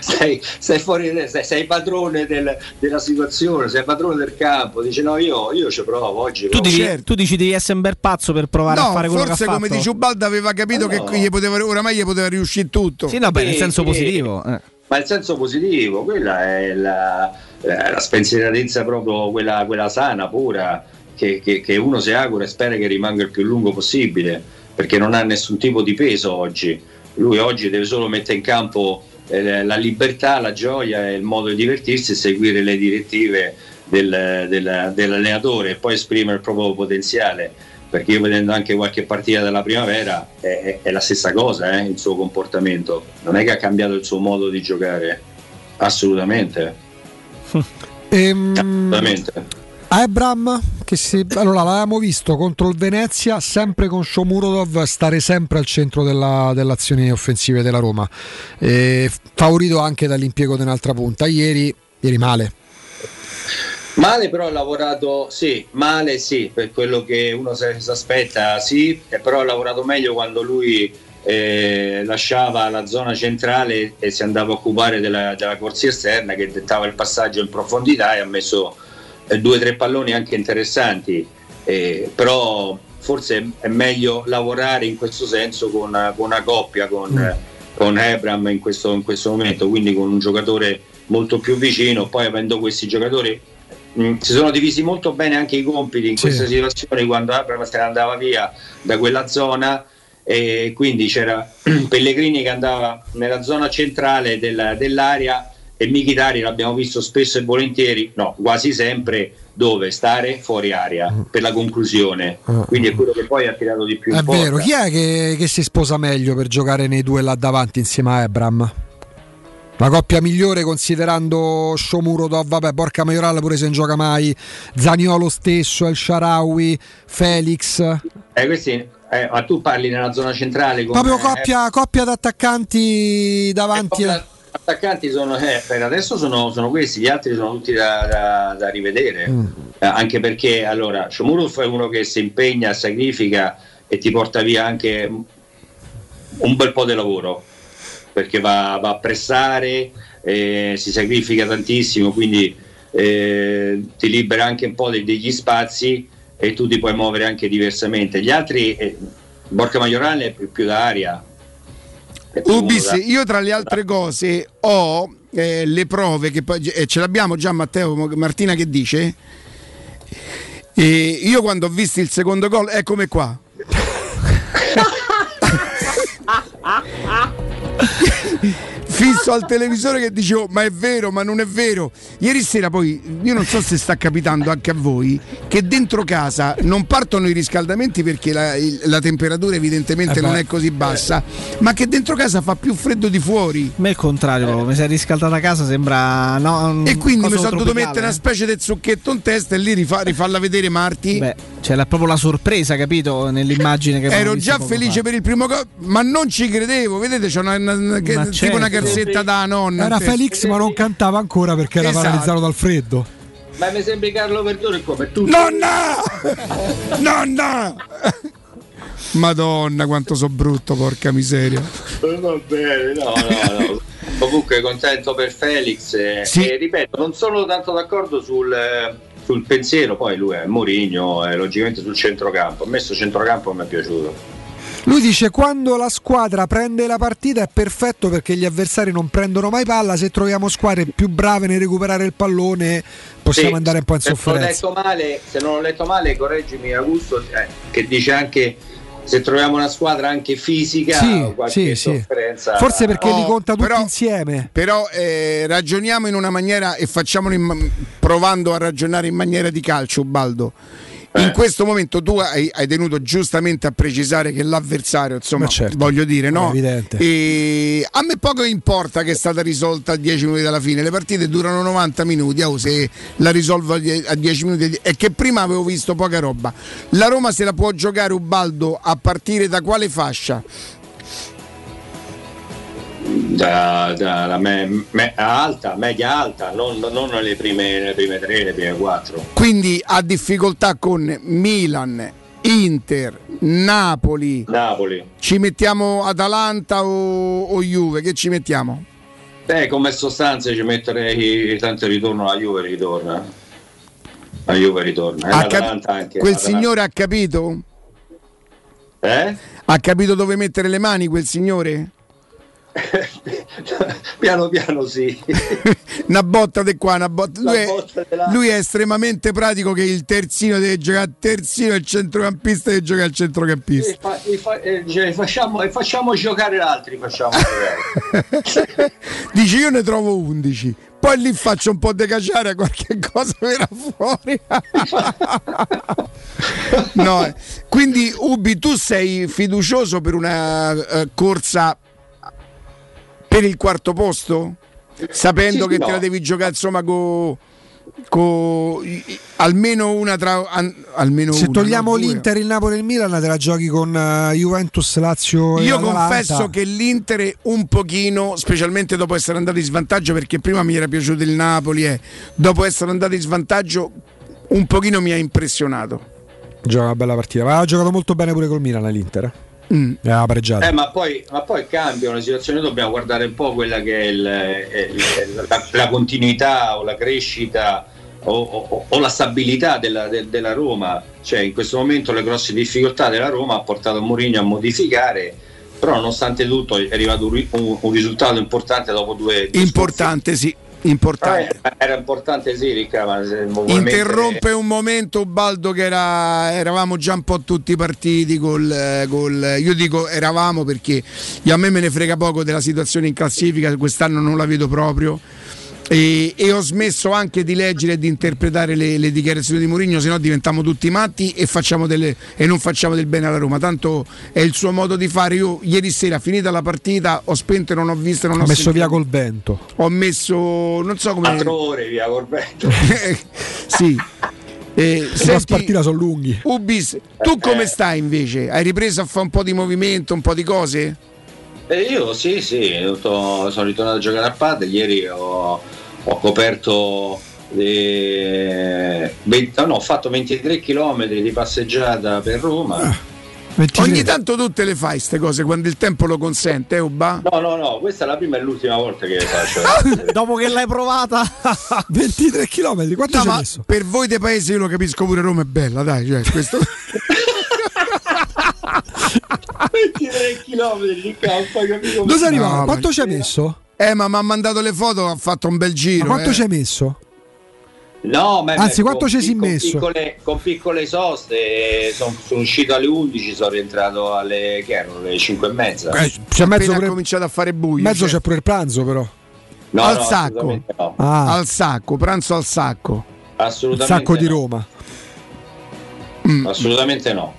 sei, sei fuori, sei, sei padrone del, della situazione, sei padrone del campo, dici no io, io ci provo oggi. Tu dici, certo. Tu dici devi essere un bel pazzo per provare no, a fare quello che ha fatto. Forse come dice Ubaldo aveva capito eh no. che gli poteva, oramai gli poteva riuscire tutto. Sì, no, beh, nel senso eh, positivo eh. Ma il senso positivo, quella è la, la spensieratezza proprio quella, quella sana, pura, che, che, che uno si augura e spera che rimanga il più lungo possibile, perché non ha nessun tipo di peso oggi. Lui oggi deve solo mettere in campo eh, la libertà, la gioia e il modo di divertirsi e seguire le direttive del, del, dell'allenatore e poi esprimere il proprio potenziale, perché io vedendo anche qualche partita della primavera è, è la stessa cosa, eh, il suo comportamento non è che ha cambiato il suo modo di giocare assolutamente, ehm... assolutamente. Ebram, che si, allora l'avevamo visto contro il Venezia sempre con Shomurodov stare sempre al centro della, dell'azione offensiva della Roma, e favorito anche dall'impiego di un'altra punta. Ieri, ieri male male però ha lavorato, sì, male sì, per quello che uno si aspetta, sì, però ha lavorato meglio quando lui eh, lasciava la zona centrale e si andava a occupare della, della corsia esterna che dettava il passaggio in profondità, e ha messo due o tre palloni anche interessanti, eh, però forse è meglio lavorare in questo senso con, con una coppia, con, con Ebram in questo, in questo momento, quindi con un giocatore molto più vicino. Poi avendo questi giocatori mh, si sono divisi molto bene anche i compiti in questa sì. situazione, quando Ebram se ne andava via da quella zona e quindi c'era Pellegrini che andava nella zona centrale della, dell'area, e Mkhitaryan l'abbiamo visto spesso e volentieri, no, quasi sempre, dove? Stare fuori area per la conclusione, quindi è quello che poi ha tirato di più. È vero, chi è che, che si sposa meglio per giocare nei due là davanti insieme a Ebram? La coppia migliore considerando Shomurodov, vabbè, Borca Majoral pure se non gioca mai, Zaniolo stesso, El Shaarawy, Felix. Eh, questi... Eh, ma tu parli nella zona centrale con proprio coppia, eh, coppia di attaccanti davanti... A... attaccanti sono eh, per adesso sono, sono questi, gli altri sono tutti da, da, da rivedere, mm. eh, anche perché allora Shomurodov è uno che si impegna, sacrifica e ti porta via anche un bel po' di lavoro, perché va, va a pressare, eh, si sacrifica tantissimo, quindi eh, ti libera anche un po' dei, degli spazi e tu ti puoi muovere anche diversamente. Gli altri, eh, Borca Majoral è più, più da aria. Ubis, io tra le altre cose ho eh, le prove che eh, ce l'abbiamo già Matteo Martina che dice eh, io quando ho visto il secondo gol è come qua fisso al televisore che dicevo ma è vero, ma non è vero. Ieri sera poi, io non so se sta capitando anche a voi, che dentro casa non partono i riscaldamenti perché la, il, la temperatura evidentemente eh non è così bassa, eh. ma che dentro casa fa più freddo di fuori. Ma è il contrario, eh. mi si è riscaldata casa, sembra no, e quindi mi sono dovuto mettere una specie di zucchetto in testa e lì rifa, rifarla vedere Marti. Beh, c'è la, proprio la sorpresa, capito, nell'immagine che ero già felice fa. Per il primo gol, ma non ci credevo, vedete c'è una, una, una che, tipo una cazzetta da nonna. Era Felix ma non cantava ancora perché era esatto. paralizzato dal freddo. Ma mi sembri Carlo Verdone qua per tutto. Nonna! Nonna! Madonna quanto so brutto, porca miseria. Va bene, no, no, no. Comunque contento per Felix, eh, sì. E ripeto, non sono tanto d'accordo sul, eh, sul pensiero, poi lui è Mourinho, eh, logicamente sul centrocampo. A me sto centrocampo mi è piaciuto. Lui dice: quando la squadra prende la partita è perfetto perché gli avversari non prendono mai palla, se troviamo squadre più brave nel recuperare il pallone possiamo sì, andare un po' in sofferenza. Ho letto male, se non ho letto male correggimi Augusto, eh, che dice anche se troviamo una squadra anche fisica sì, qualche sì, sofferenza. Sì. Forse perché oh, li conta tutti però, insieme. Però eh, ragioniamo in una maniera e facciamolo in, provando a ragionare in maniera di calcio, Ubaldo. In eh. questo momento tu hai, hai tenuto giustamente a precisare che l'avversario, insomma, certo, voglio dire, no? E a me poco importa che è stata risolta a dieci minuti dalla fine, le partite durano novanta minuti, oh, se la risolvo a dieci minuti è che prima avevo visto poca roba. La Roma se la può giocare, Ubaldo, a partire da quale fascia? Da, da, da me, me, alta, media alta, non, non le prime, le prime tre, le prime quattro. Quindi ha difficoltà con Milan, Inter, Napoli. Napoli. Ci mettiamo Atalanta o, o Juve? Che ci mettiamo? Beh, come sostanze ci metterei tanto ritorno alla Juve ritorna. La Juve ritorna. Ha cap- anche, quel Atalanta. Signore ha capito? Eh? Ha capito dove mettere le mani quel signore? Piano piano sì. Una botta di qua, una botta. Lui, botta è, lui è estremamente pratico, che il terzino deve giocare al terzino e il centrocampista deve giocare al centrocampista. E, fa, e, fa, e, cioè, facciamo, e facciamo giocare l'altri, facciamo giocare. Dici io ne trovo undici. Poi lì faccio un po' decaciare, qualche cosa verrà fuori. No. Quindi Ubi, tu sei fiducioso per una uh, corsa per il quarto posto? Sapendo sì, che no, te la devi giocare insomma con co, almeno una tra an, almeno se una, togliamo l'Inter, due. Il Napoli e il Milan te la giochi con uh, Juventus, Lazio e io Atalanta. Confesso che l'Inter un pochino, specialmente dopo essere andato in svantaggio, perché prima mi era piaciuto il Napoli, eh, dopo essere andato in svantaggio un pochino mi ha impressionato. Gioca una bella partita, ma ha giocato molto bene pure col Milan l'Inter. Mm. Eh, ma poi, ma poi cambia la situazione, dobbiamo guardare un po' quella che è il, il, la, la continuità o la crescita o, o, o la stabilità della, de, della Roma. Cioè in questo momento le grosse difficoltà della Roma ha portato Mourinho a modificare, però nonostante tutto è arrivato un, un, un risultato importante dopo due, due importante scorsi. Sì, importante. Ah, era importante sì, Ricca, ma interrompe è... un momento Ubaldo che era, eravamo già un po' tutti partiti col, col io dico eravamo perché io, a me me ne frega poco della situazione in classifica, quest'anno non la vedo proprio e, e ho smesso anche di leggere e di interpretare le, le dichiarazioni di Mourinho, se no diventiamo tutti matti e, facciamo delle, e non facciamo del bene alla Roma, tanto è il suo modo di fare. Io ieri sera, finita la partita, ho spento e non ho visto, non ho, ho messo sentito. Via col vento, ho messo non so come quattro ore via col vento. Sì. Eh, senti, partita sono lunghi. Ubis, tu come stai invece? Hai ripreso a fare un po' di movimento, un po' di cose? Eh, io sì sì, tutto, sono ritornato a giocare a padel. Ieri ho ho coperto eh, venti, no, ho fatto ventitré chilometri di passeggiata per Roma. Ah, ogni tanto tu te le fai queste cose quando il tempo lo consente, eh, Uba? No no no, questa è la prima e l'ultima volta che le faccio. Dopo che l'hai provata. ventitré chilometri, quanto no, ci hai messo? Per voi dei paesi io lo capisco pure, Roma è bella, dai, cioè questo. ventitré chilometri di campo, capito? Dove sei arrivato? No, quanto ci hai messo? Eh, ma mi ha mandato le foto, ha fatto un bel giro. Ma quanto eh. ci hai messo? No, ma anzi, quanto ci si messo? Piccole, con piccole soste, sono, sono uscito alle undici, sono rientrato alle che erano le cinque e mezza. Eh, c'è mezzo pure, cominciato a fare buio. Mezzo cioè. C'è pure il pranzo, però. No, al no, sacco. No. Ah. Al sacco, pranzo al sacco. Assolutamente. Il sacco no. Di Roma. Mm. Assolutamente no.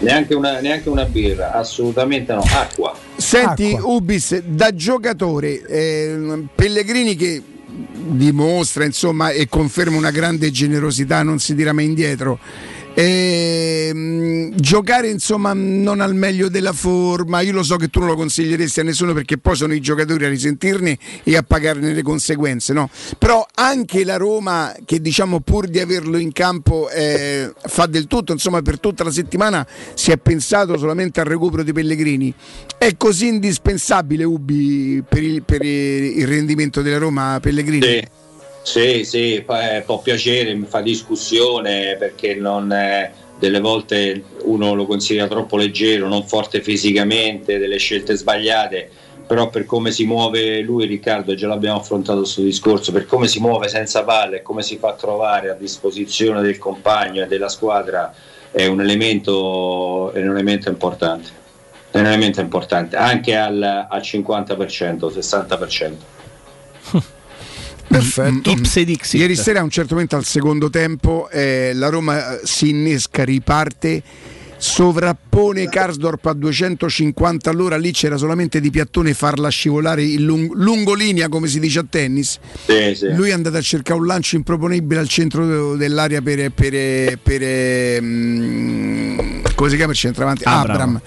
Neanche una, neanche una birra, assolutamente no, acqua. Senti acqua. Ubis, da giocatore eh, Pellegrini che dimostra insomma e conferma una grande generosità, non si tira mai indietro, e, giocare insomma non al meglio della forma. Io lo so che tu non lo consiglieresti a nessuno, perché poi sono i giocatori a risentirne e a pagarne le conseguenze, no? Però anche la Roma, che diciamo pur di averlo in campo eh, fa del tutto, insomma per tutta la settimana si è pensato solamente al recupero di Pellegrini, è così indispensabile Ubi per il, per il rendimento della Roma Pellegrini? Sì. Sì, sì, può piacere, mi fa discussione, perché non, eh, delle volte uno lo considera troppo leggero, non forte fisicamente, delle scelte sbagliate, però per come si muove lui, Riccardo, già l'abbiamo affrontato questo discorso, per come si muove senza palle, come si fa a trovare a disposizione del compagno e della squadra, è un elemento, è un elemento importante, è un elemento importante, anche al, al cinquanta per cento, sessanta per cento. Perfetto. Ieri sera a un certo momento al secondo tempo eh, la Roma si innesca, riparte, sovrappone Karsdorp a duecentocinquanta all'ora, lì c'era solamente Di Piattone farla scivolare in lung- lungolinea, come si dice a tennis. Sì, sì. Lui è andato a cercare un lancio improponibile al centro dell'area per, per, per um, come si chiama il centravanti? Abram. Abram.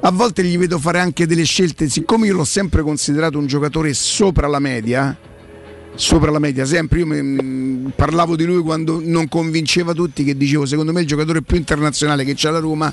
A volte gli vedo fare anche delle scelte, siccome io l'ho sempre considerato un giocatore sopra la media. Sopra la media sempre, io mh, parlavo di lui quando non convinceva tutti, che dicevo secondo me il giocatore più internazionale che c'ha la Roma.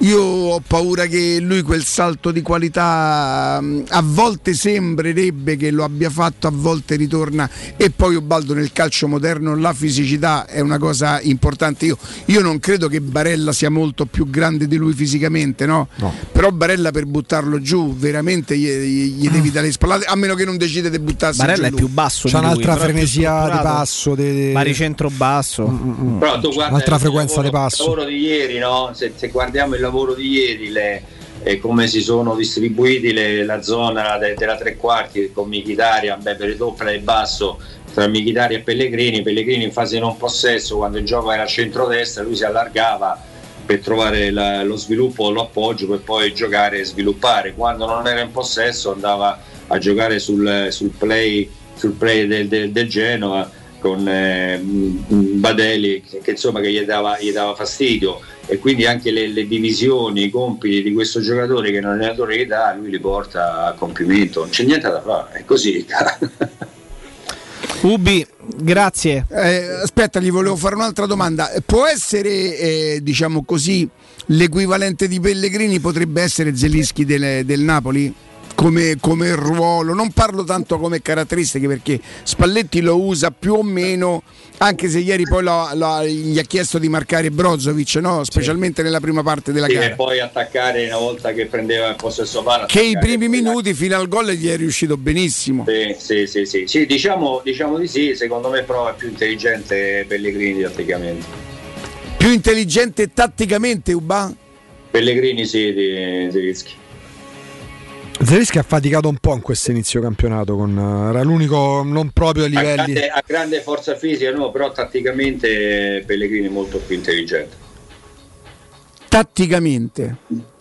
Io ho paura che lui quel salto di qualità mh, a volte sembrerebbe che lo abbia fatto, a volte ritorna. E poi Ubaldo, nel calcio moderno la fisicità è una cosa importante. Io, io non credo che Barella sia molto più grande di lui fisicamente, no? No. Però Barella, per buttarlo giù veramente gli, gli, gli devi dare le spallate, a meno che non decide di buttarsi Barella giù. Barella è più basso, c'è di un'altra lui, frenesia di passo, di... baricentro basso, mm, mm, però tu guarda un'altra frequenza lavoro, di passo. Il lavoro di ieri, no? Se, se guardiamo il lavoro di ieri, le, eh, come si sono distribuiti le, la zona de, della tre quarti con Mkhitaryan, beh, per doppia e basso tra Mkhitaryan e Pellegrini. Pellegrini in fase non possesso, quando il gioco era a centrodestra, lui si allargava per trovare la, lo sviluppo, l'appoggio, per poi giocare e sviluppare. Quando non era in possesso andava a giocare sul, sul play, sul play del, del, del Genoa con eh, Badelli che, che insomma che gli dava, gli dava fastidio. E quindi anche le, le divisioni, i compiti di questo giocatore che non è un allenatore che dà, lui li porta a compimento, non c'è niente da fare, è così. Ubi, grazie. Eh, aspetta, gli volevo fare un'altra domanda. Può essere, eh, diciamo così, l'equivalente di Pellegrini potrebbe essere Zelinski del, del Napoli? Come, come ruolo, non parlo tanto come caratteristiche, perché Spalletti lo usa più o meno, anche se ieri poi lo, lo, gli ha chiesto di marcare Brozovic, no? Specialmente sì, nella prima parte della sì, gara, e poi attaccare una volta che prendeva il possesso palla, che i primi minuti fino al gol gli è riuscito benissimo. Sì, sì, sì, sì. sì diciamo, diciamo di sì, secondo me però è più intelligente Pellegrini tatticamente. Più intelligente tatticamente Uba? Pellegrini sì, di Zelinski. Zelinski ha faticato un po' in questo inizio campionato, con, era l'unico non proprio a livelli... A grande, a grande forza fisica, no, però tatticamente Pellegrini è molto più intelligente. Tatticamente?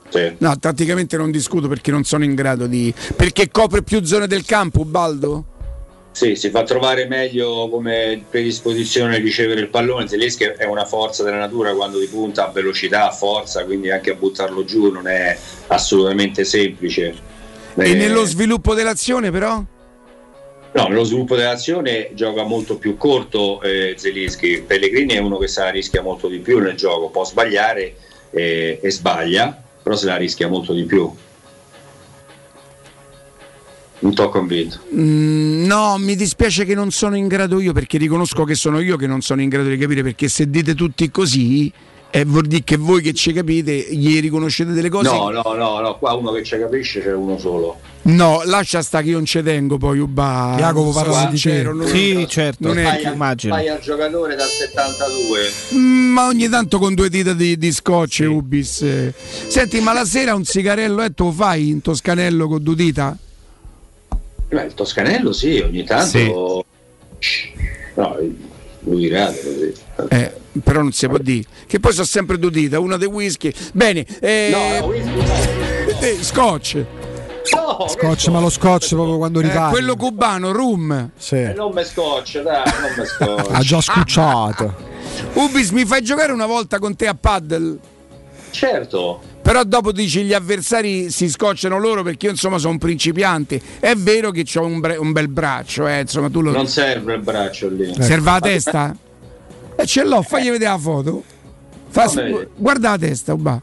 Sì. No, tatticamente non discuto, perché non sono in grado di... Perché copre più zone del campo, Ubaldo? Sì, si fa trovare meglio come predisposizione a ricevere il pallone. Zelinski è una forza della natura, quando di punta ha velocità, forza, quindi anche a buttarlo giù non è assolutamente semplice. E nello sviluppo dell'azione però? No, nello sviluppo dell'azione gioca molto più corto eh, Zelinski. Pellegrini è uno che se la rischia molto di più nel gioco, può sbagliare eh, e sbaglia, però se la rischia molto di più. Non t'ho convinto. Mm, no, mi dispiace che non sono in grado io, perché riconosco che sono io che non sono in grado di capire, perché se dite tutti così... Eh, vuol dire che voi che ci capite gli riconoscete delle cose? No, no, no, no, qua uno che ci capisce c'è uno solo. No, lascia sta che io non ci tengo poi, Uba. Jacopo parla di c'ero. Non sì, è, certo, non è immagino. Fai al giocatore dal settantadue. Ma ogni tanto con due dita di, di scotch, sì. Ubis. Senti, ma la sera un sigarello e eh, tu fai in toscanello con due dita? Beh, il toscanello sì, ogni tanto. Sì. No, lui grado così. Eh. Però non si può dire, che poi sono sempre due dita, una dei whisky. Bene, eh... no, whisky, no. Scotch. No, scotch, ma lo scotch proprio quando ripari. Eh, quello cubano, rum. Sì. Eh, non me scotch, dai, non me scotch. Ha già scucciato. Ubis, mi fai giocare una volta con te a paddle? Certo. Però dopo dici gli avversari si scocciano loro, perché io insomma sono un principiante. È vero che c'ho un, bre- un bel braccio, eh, insomma tu lo... Non serve il braccio lì. Serve la testa? E eh, ce l'ho, fagli vedere la foto. Fa... Guarda la testa, Uba.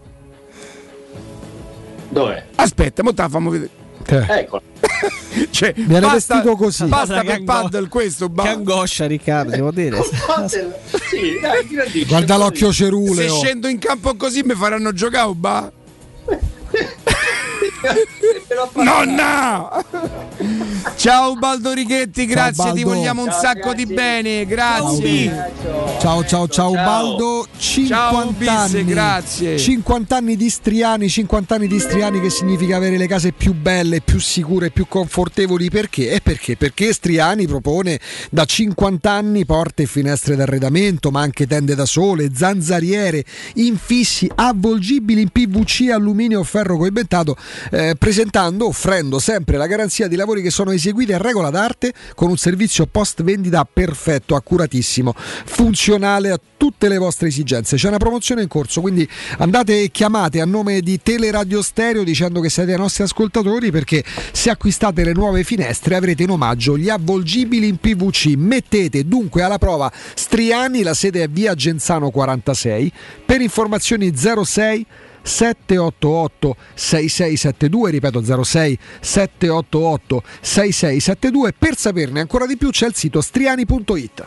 Dov'è? Aspetta, mo te la fammo vedere. Eh. Ecco. Cioè, viene basta, vestito così. Basta che per angoscia, paddle questo ba- Che angoscia, Riccardo, devo dire. Sì, dai, guarda l'occhio ceruleo. Se scendo in campo così mi faranno giocare o ba? Nonna! Ciao Ubaldo Righetti, grazie, ciao, Baldo. Ti vogliamo un ciao, sacco ragazzi. Di bene, grazie. Ciao ciao ciao Ubaldo, cinquanta ciao, anni, bis, grazie. cinquanta anni di Striani, cinquanta anni di Striani che significa avere le case più belle, più sicure, più confortevoli, perché? E perché? Perché Striani propone da cinquanta anni porte e finestre d'arredamento, ma anche tende da sole, zanzariere, infissi avvolgibili in P V C, alluminio o ferro coibentato. Eh, presentando, offrendo sempre la garanzia di lavori che sono eseguiti a regola d'arte con un servizio post vendita perfetto, accuratissimo, funzionale a tutte le vostre esigenze. C'è una promozione in corso, quindi andate e chiamate a nome di Teleradio Stereo dicendo che siete i nostri ascoltatori, perché se acquistate le nuove finestre avrete in omaggio gli avvolgibili in P V C. Mettete dunque alla prova Striani, la sede è via Genzano quarantasei, per informazioni zero sei sette otto otto sei sei sette due, ripeto zero sei sette otto otto sei sei sette due. Per saperne ancora di più c'è il sito striani punto it.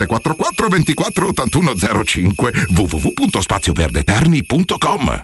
quarantaquattro ventiquattro ottantuno zero cinque, w w w punto spazio verde terni punto com.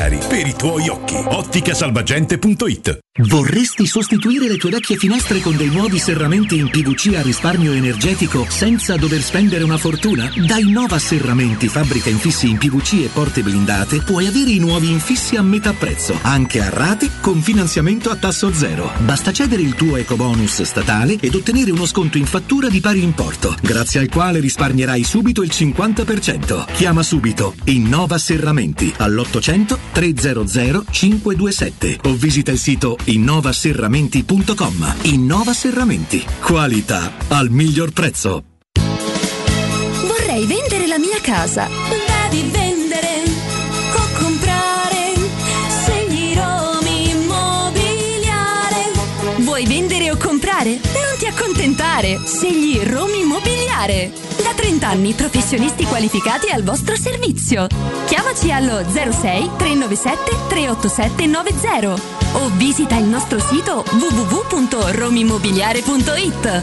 per i tuoi occhi. Otticasalvagente punto it. Vorresti sostituire le tue vecchie finestre con dei nuovi serramenti in P V C a risparmio energetico senza dover spendere una fortuna? Dai Nova Serramenti, fabbrica infissi in P V C e porte blindate, puoi avere i nuovi infissi a metà prezzo, anche a rate con finanziamento a tasso zero. Basta cedere il tuo ecobonus statale ed ottenere uno sconto in fattura di pari importo, grazie al quale risparmierai subito il cinquanta per cento. Chiama subito Innova Serramenti all'ottocento trecento cinquecentoventisette o visita il sito innovaserramenti punto com. Innova Serramenti, qualità al miglior prezzo. Vorrei vendere la mia casa. Devi vendere o comprare? Scegli Romi Immobiliare. Vuoi vendere o comprare? Non ti accontentare, scegli Romi Immobiliare. Da trenta anni professionisti qualificati al vostro servizio. Chiamaci allo zero sei trecentonovantasette trecentoottantasette novanta o visita il nostro sito w w w punto romimmobiliare punto it.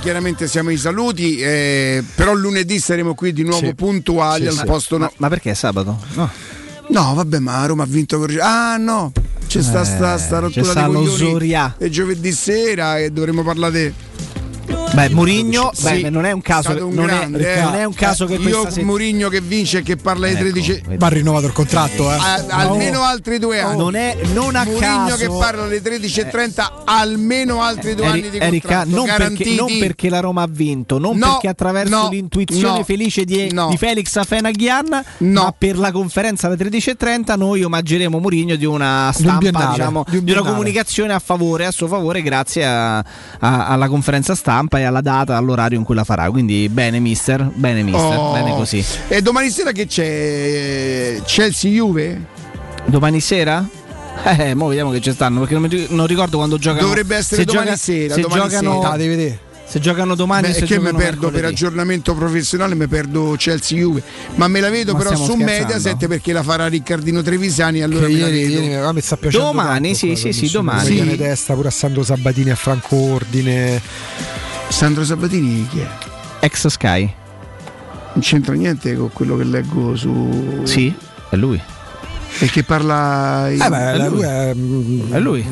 Chiaramente siamo i saluti, eh, però lunedì saremo qui di nuovo, sì, puntuali, sì, al sì. posto no. Ma, ma perché è sabato? No. no, vabbè, ma Roma ha vinto con... Ah no, c'è eh, sta sta, sta rottura di coglioni. E giovedì sera e dovremmo parlare. Beh, Mourinho, sì, non è un caso, un non, grande, è, eh. non è un caso che io questa Mourinho che vince e che parla ai tredici, ecco, ma rinnovato il contratto, eh. A, no. almeno altri due anni. Non è non a Mourinho caso che parla alle tredici e trenta, eh. almeno altri due eh. anni di Erika, contratto non garantiti. Perché, non perché la Roma ha vinto, non no, perché attraverso no, l'intuizione no, felice di, no. di Felix Afena-Gyan, no. ma per la conferenza alle tredici e trenta noi omaggeremo Mourinho di una stampa, di un diciamo, di, un di una comunicazione a favore, a suo favore, grazie a, a, alla conferenza stampa e alla data, all'orario in cui la farà. Quindi bene mister, bene mister, oh. bene così. E domani sera che c'è? Chelsea Juve? Domani sera? Eh, mo vediamo che ci stanno, perché non, mi, non ricordo quando giocano. Dovrebbe essere se domani gioca, sera, se domani giocano, sera. Ah, devi vedere. Se giocano domani, beh, se che me perdo mercoledì. Per aggiornamento professionale mi perdo Chelsea Juve, ma me la vedo ma però su Mediaset perché la farà Riccardino Trevisani, allora che me la vedo. Ieri, ieri, mi sta piacendo domani, tanto, sì, sì, sì, domani. Sì. Viene testa pure a Sandro Sabatini, a Franco Ordine. Sandro Sabatini chi è? Ex Sky. Non c'entra niente con quello che leggo su. Sì, è lui. E che parla. In... Eh beh, è lui. È lui. È lui.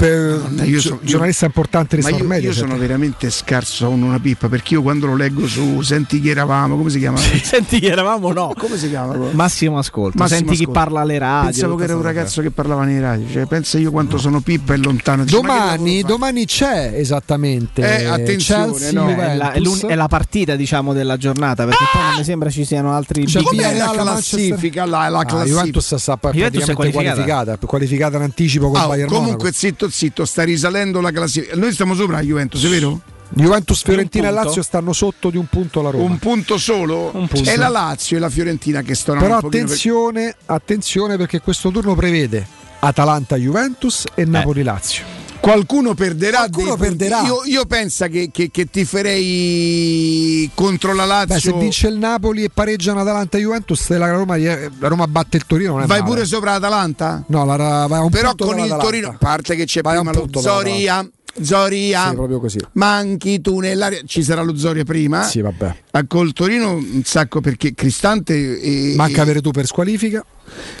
Per no, io sono, giornalista io, importante di Sor Media, io sono veramente scarso, sono una pippa, perché io quando lo leggo su Senti chi eravamo, come si chiama? Senti chi eravamo, no, come si chiama? Massimo ascolto, Massimo senti ascolto. Chi parla alle radio. Pensavo che era un ragazzo che parlava nei radio, cioè pensa io quanto no. sono pippa e lontano. Domani, domani c'è esattamente eh, attenzione, Chelsea, no? è, la, è, è la partita diciamo della giornata, perché ah! poi non mi sembra ci siano altri. Cioè, com'è la, la classifica? La, la classifica. Ah, Juventus sta praticamente qualificata. qualificata, qualificata in anticipo col ah, Bayern Monaco. Comunque zitto zitto, sta risalendo la classifica. Noi stiamo sopra la Juventus, è vero? Juventus, Fiorentina e Lazio stanno sotto di un punto la Roma. Un punto solo? Un punto. È la Lazio e la Fiorentina che stanno. Però attenzione, per... attenzione perché questo turno prevede Atalanta-Juventus e Napoli-Lazio. Eh. Qualcuno perderà. Qualcuno perderà. Io, io penso che, che, che tiferei contro la Lazio. Beh, se vince il Napoli e pareggiano Atalanta-Juventus, la Roma, la Roma batte il Torino. Non è vai male. Pure sopra l'Atalanta? No, la, la, vai un però con il Torino, a parte che c'è vai prima lo Zoria. Zoria, sì, proprio così. Manchi tu nell'area, ci sarà lo Zoria prima. Sì, vabbè. A col Torino un sacco perché Cristante e, manca e... avere tu per squalifica.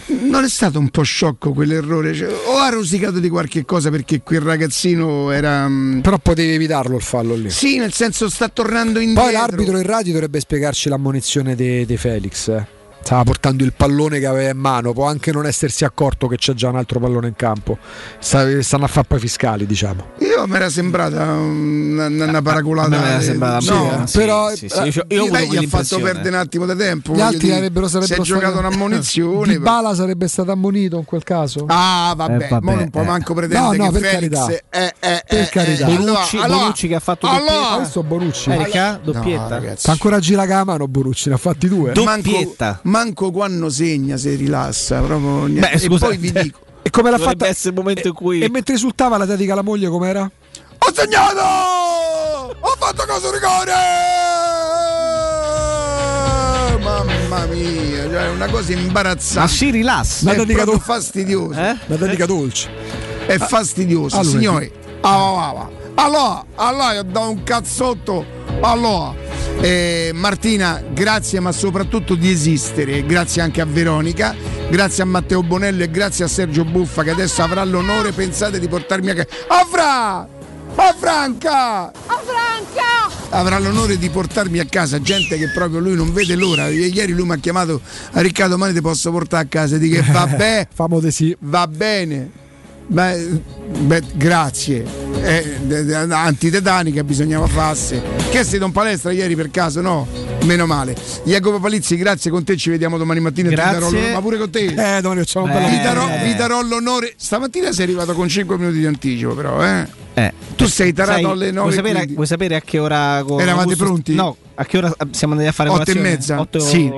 Non è stato un po' sciocco quell'errore, cioè, o ha rosicato di qualche cosa perché quel ragazzino era. Però potevi evitarlo il fallo lì. Sì, nel senso sta tornando indietro. Poi l'arbitro Irrati dovrebbe spiegarci l'ammonizione di Felix. Eh. Stava portando il pallone che aveva in mano, può anche non essersi accorto che c'è già un altro pallone in campo. Stanno a fare poi fiscali, diciamo. Io mi era sembrata una, una paraculata. Mi era sembrata no, no, sì, però sì, sì, sì. Io lei gli ha fatto perdere un attimo di tempo. Gli altri avrebbero sarebbe si è giocato un'ammonizione. Dybala sarebbe stato ammonito in quel caso. Ah, vabbè, eh, vabbè ma non eh. può manco pretendere no, no, che per Felix carità. È, è, per è, carità. Bonucci, allora, Bonucci che ha fatto allora, doppietta. Questo Bonucci. Erika, doppietta. No, sta ancora gira la mano Bonucci, ne ha fatti due. Doppietta. Manco quando segna si rilassa proprio niente. Beh, scusa, e poi vi dico e come l'ha fatta il momento in cui e mentre esultava la dedica alla moglie com'era? Ho segnato! Ho fatto cosa rigore! Mamma mia, cioè una cosa imbarazzante. Ma si rilassa. La dedica dol- fastidiosa. Eh? La dedica dolce. È ah. fastidiosa, allora, signori. Allora, allora, allora io do un cazzotto. Allora Eh, Martina, grazie ma soprattutto di esistere, grazie anche a Veronica, grazie a Matteo Bonello e grazie a Sergio Buffa che adesso avrà l'onore, pensate, di portarmi a casa a Fra! A Franca! A Franca! Avrà l'onore di portarmi a casa gente che proprio lui non vede l'ora. Ieri lui mi ha chiamato a Riccardo, domani ti posso portare a casa, di che vabbè, famote sì. Va bene. Beh, beh, grazie eh, antitetanica bisognava farsi. Che siete in palestra ieri per caso? No, meno male. Jacopo Palizzi, grazie, con te ci vediamo domani mattina. Grazie. Ma pure con te eh, domani facciamo eh. vi, darò, vi darò l'onore. Stamattina sei arrivato con cinque minuti di anticipo però eh. Eh. Tu sei tarato sei, alle nove. Vuoi sapere, vuoi sapere a che ora con eravate Augusto? Pronti? No, a che ora siamo andati a fare colazione? otto e mezza otto sì.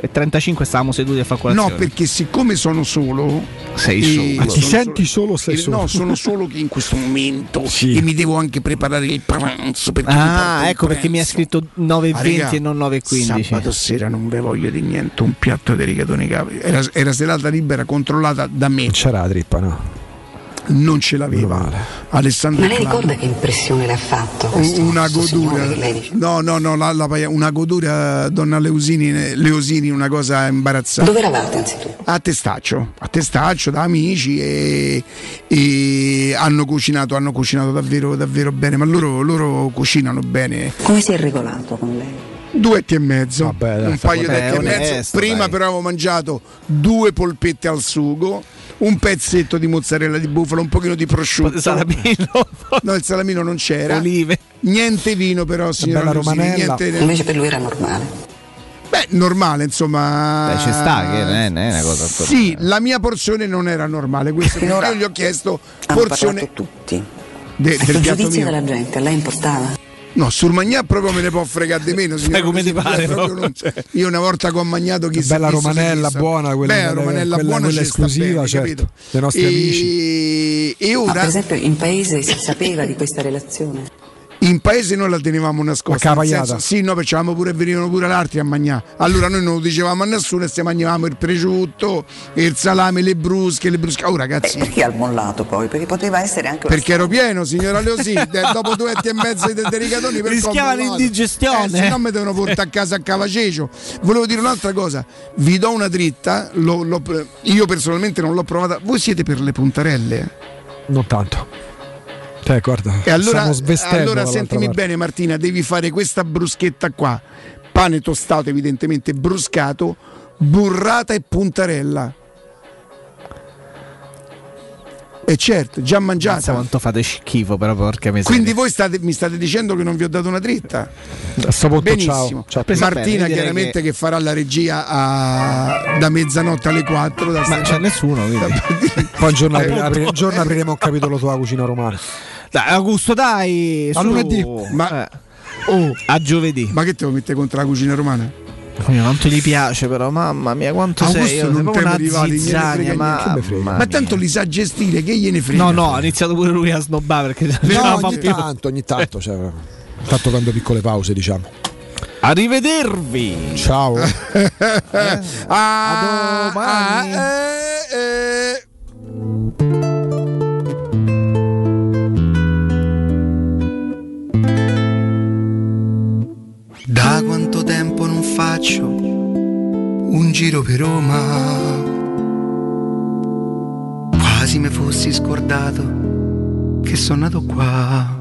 E trentacinque stavamo seduti a fare colazione. No, perché siccome sono solo sei solo. Ah, ti senti solo, solo sei solo. No, sono solo che in questo momento sì. E mi devo anche preparare il pranzo perché ah, ecco perché mi ha scritto nove e venti ah, e non nove e quindici. Sabato sera non ve voglio di niente, un piatto di rigatoni capi. Era, era serata libera controllata da me. Non c'era la trippa, no? Non ce l'aveva vale. Alessandro. Ma lei ricorda che impressione le ha fatto? Una godura. No, no, no, la, la, una godura donna Leusini, Leusini, una cosa imbarazzante. Dove eravate anzitutto? A Testaccio, a Testaccio da amici e, e hanno cucinato, hanno cucinato davvero davvero bene, ma loro, loro cucinano bene. Come si è regolato con lei? Duetti e mezzo, vabbè, dai, un paio di e mezzo. Onesto, prima dai. Però avevo mangiato due polpette al sugo, un pezzetto di mozzarella di bufala, un pochino di prosciutto. Il salamino? No, il salamino non c'era. Olive. Niente vino però, signora Romanella. Niente... Invece per lui era normale. Beh, normale, insomma. Beh, ci sta, che è una cosa. Sì, la mia porzione non era normale. Questo io gli ho chiesto porzione. Tutti. De, del il giudizio mio. Della gente, a lei importava? No, sul Magnà proprio me ne può fregare di meno. Signora, come ti pare? Non... Io una volta che ho magnato chi bella si, Romanella si, buona, quella, bella, Romanella quella, buona, quella esclusiva, bene, certo, dei nostri e... amici. E ora... ah, per esempio, in paese si sapeva di questa relazione? In paese noi la tenevamo nascosta. Nel senso, sì, no, perché pure venivano pure l'altri a mangiare. Allora noi non lo dicevamo a nessuno e se mangiavamo il prosciutto, il salame, le brusche, le brusche. Oh ragazzi. Eh, perché al mollato poi? Perché poteva essere anche. Perché ero pieno, signora Leosi. Dopo due etti e mezzo di delicatoni per rischiava l'indigestione. Eh, se no mi devono portare a casa a Cavacecio. Volevo dire un'altra cosa. Vi do una dritta. L'ho, l'ho, io personalmente non l'ho provata. Voi siete per le puntarelle? Non tanto. Cioè, guarda, e allora, allora sentimi parte. Bene Martina, devi fare questa bruschetta qua, pane tostato evidentemente bruscato, burrata e puntarella. E certo, già mangiata. Pensa quanto fate schifo però, porca miseria. Quindi voi state, mi state dicendo che non vi ho dato una dritta. Benissimo. Ciao. Ciao. Martina bene, chiaramente che... che farà la regia a... da mezzanotte alle quattro. Da ma c'è nessuno. Da... Poi un giorno, apri... apri... giorno apriremo un capitolo sulla cucina romana. Dai, Augusto, dai. A lunedì. Ma... Eh. Oh. A giovedì. Ma che te lo mette contro la cucina romana? Quanto gli piace, però, mamma mia, quanto Augusto sei io, non sei una rivali, zizzania, ma, ma tanto li sa gestire, che gliene frega. No, no, ha iniziato pure lui a snobbare perché no, ogni tanto, ogni tanto, cioè, tanto quando piccole pause, diciamo. Arrivedervi. Ciao. eh, a domani. Eh, eh. Da quanto tempo non faccio un giro per Roma, quasi mi fossi scordato che sono nato qua.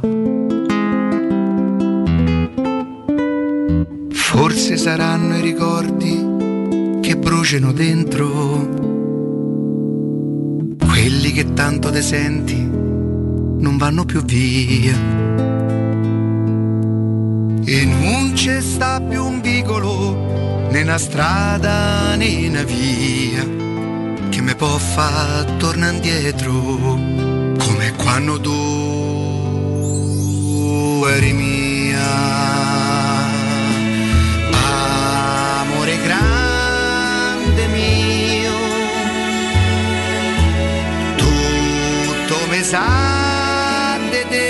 Forse saranno i ricordi che bruciano dentro, quelli che tanto te senti non vanno più via. E non c'è sta più un vicolo, né una strada né una via, che mi può far tornare indietro, come quando tu eri mia. Amore grande mio, tutto mi sa di te.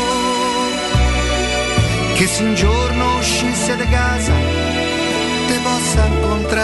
che se un giorno uscisse da casa te possa incontrare.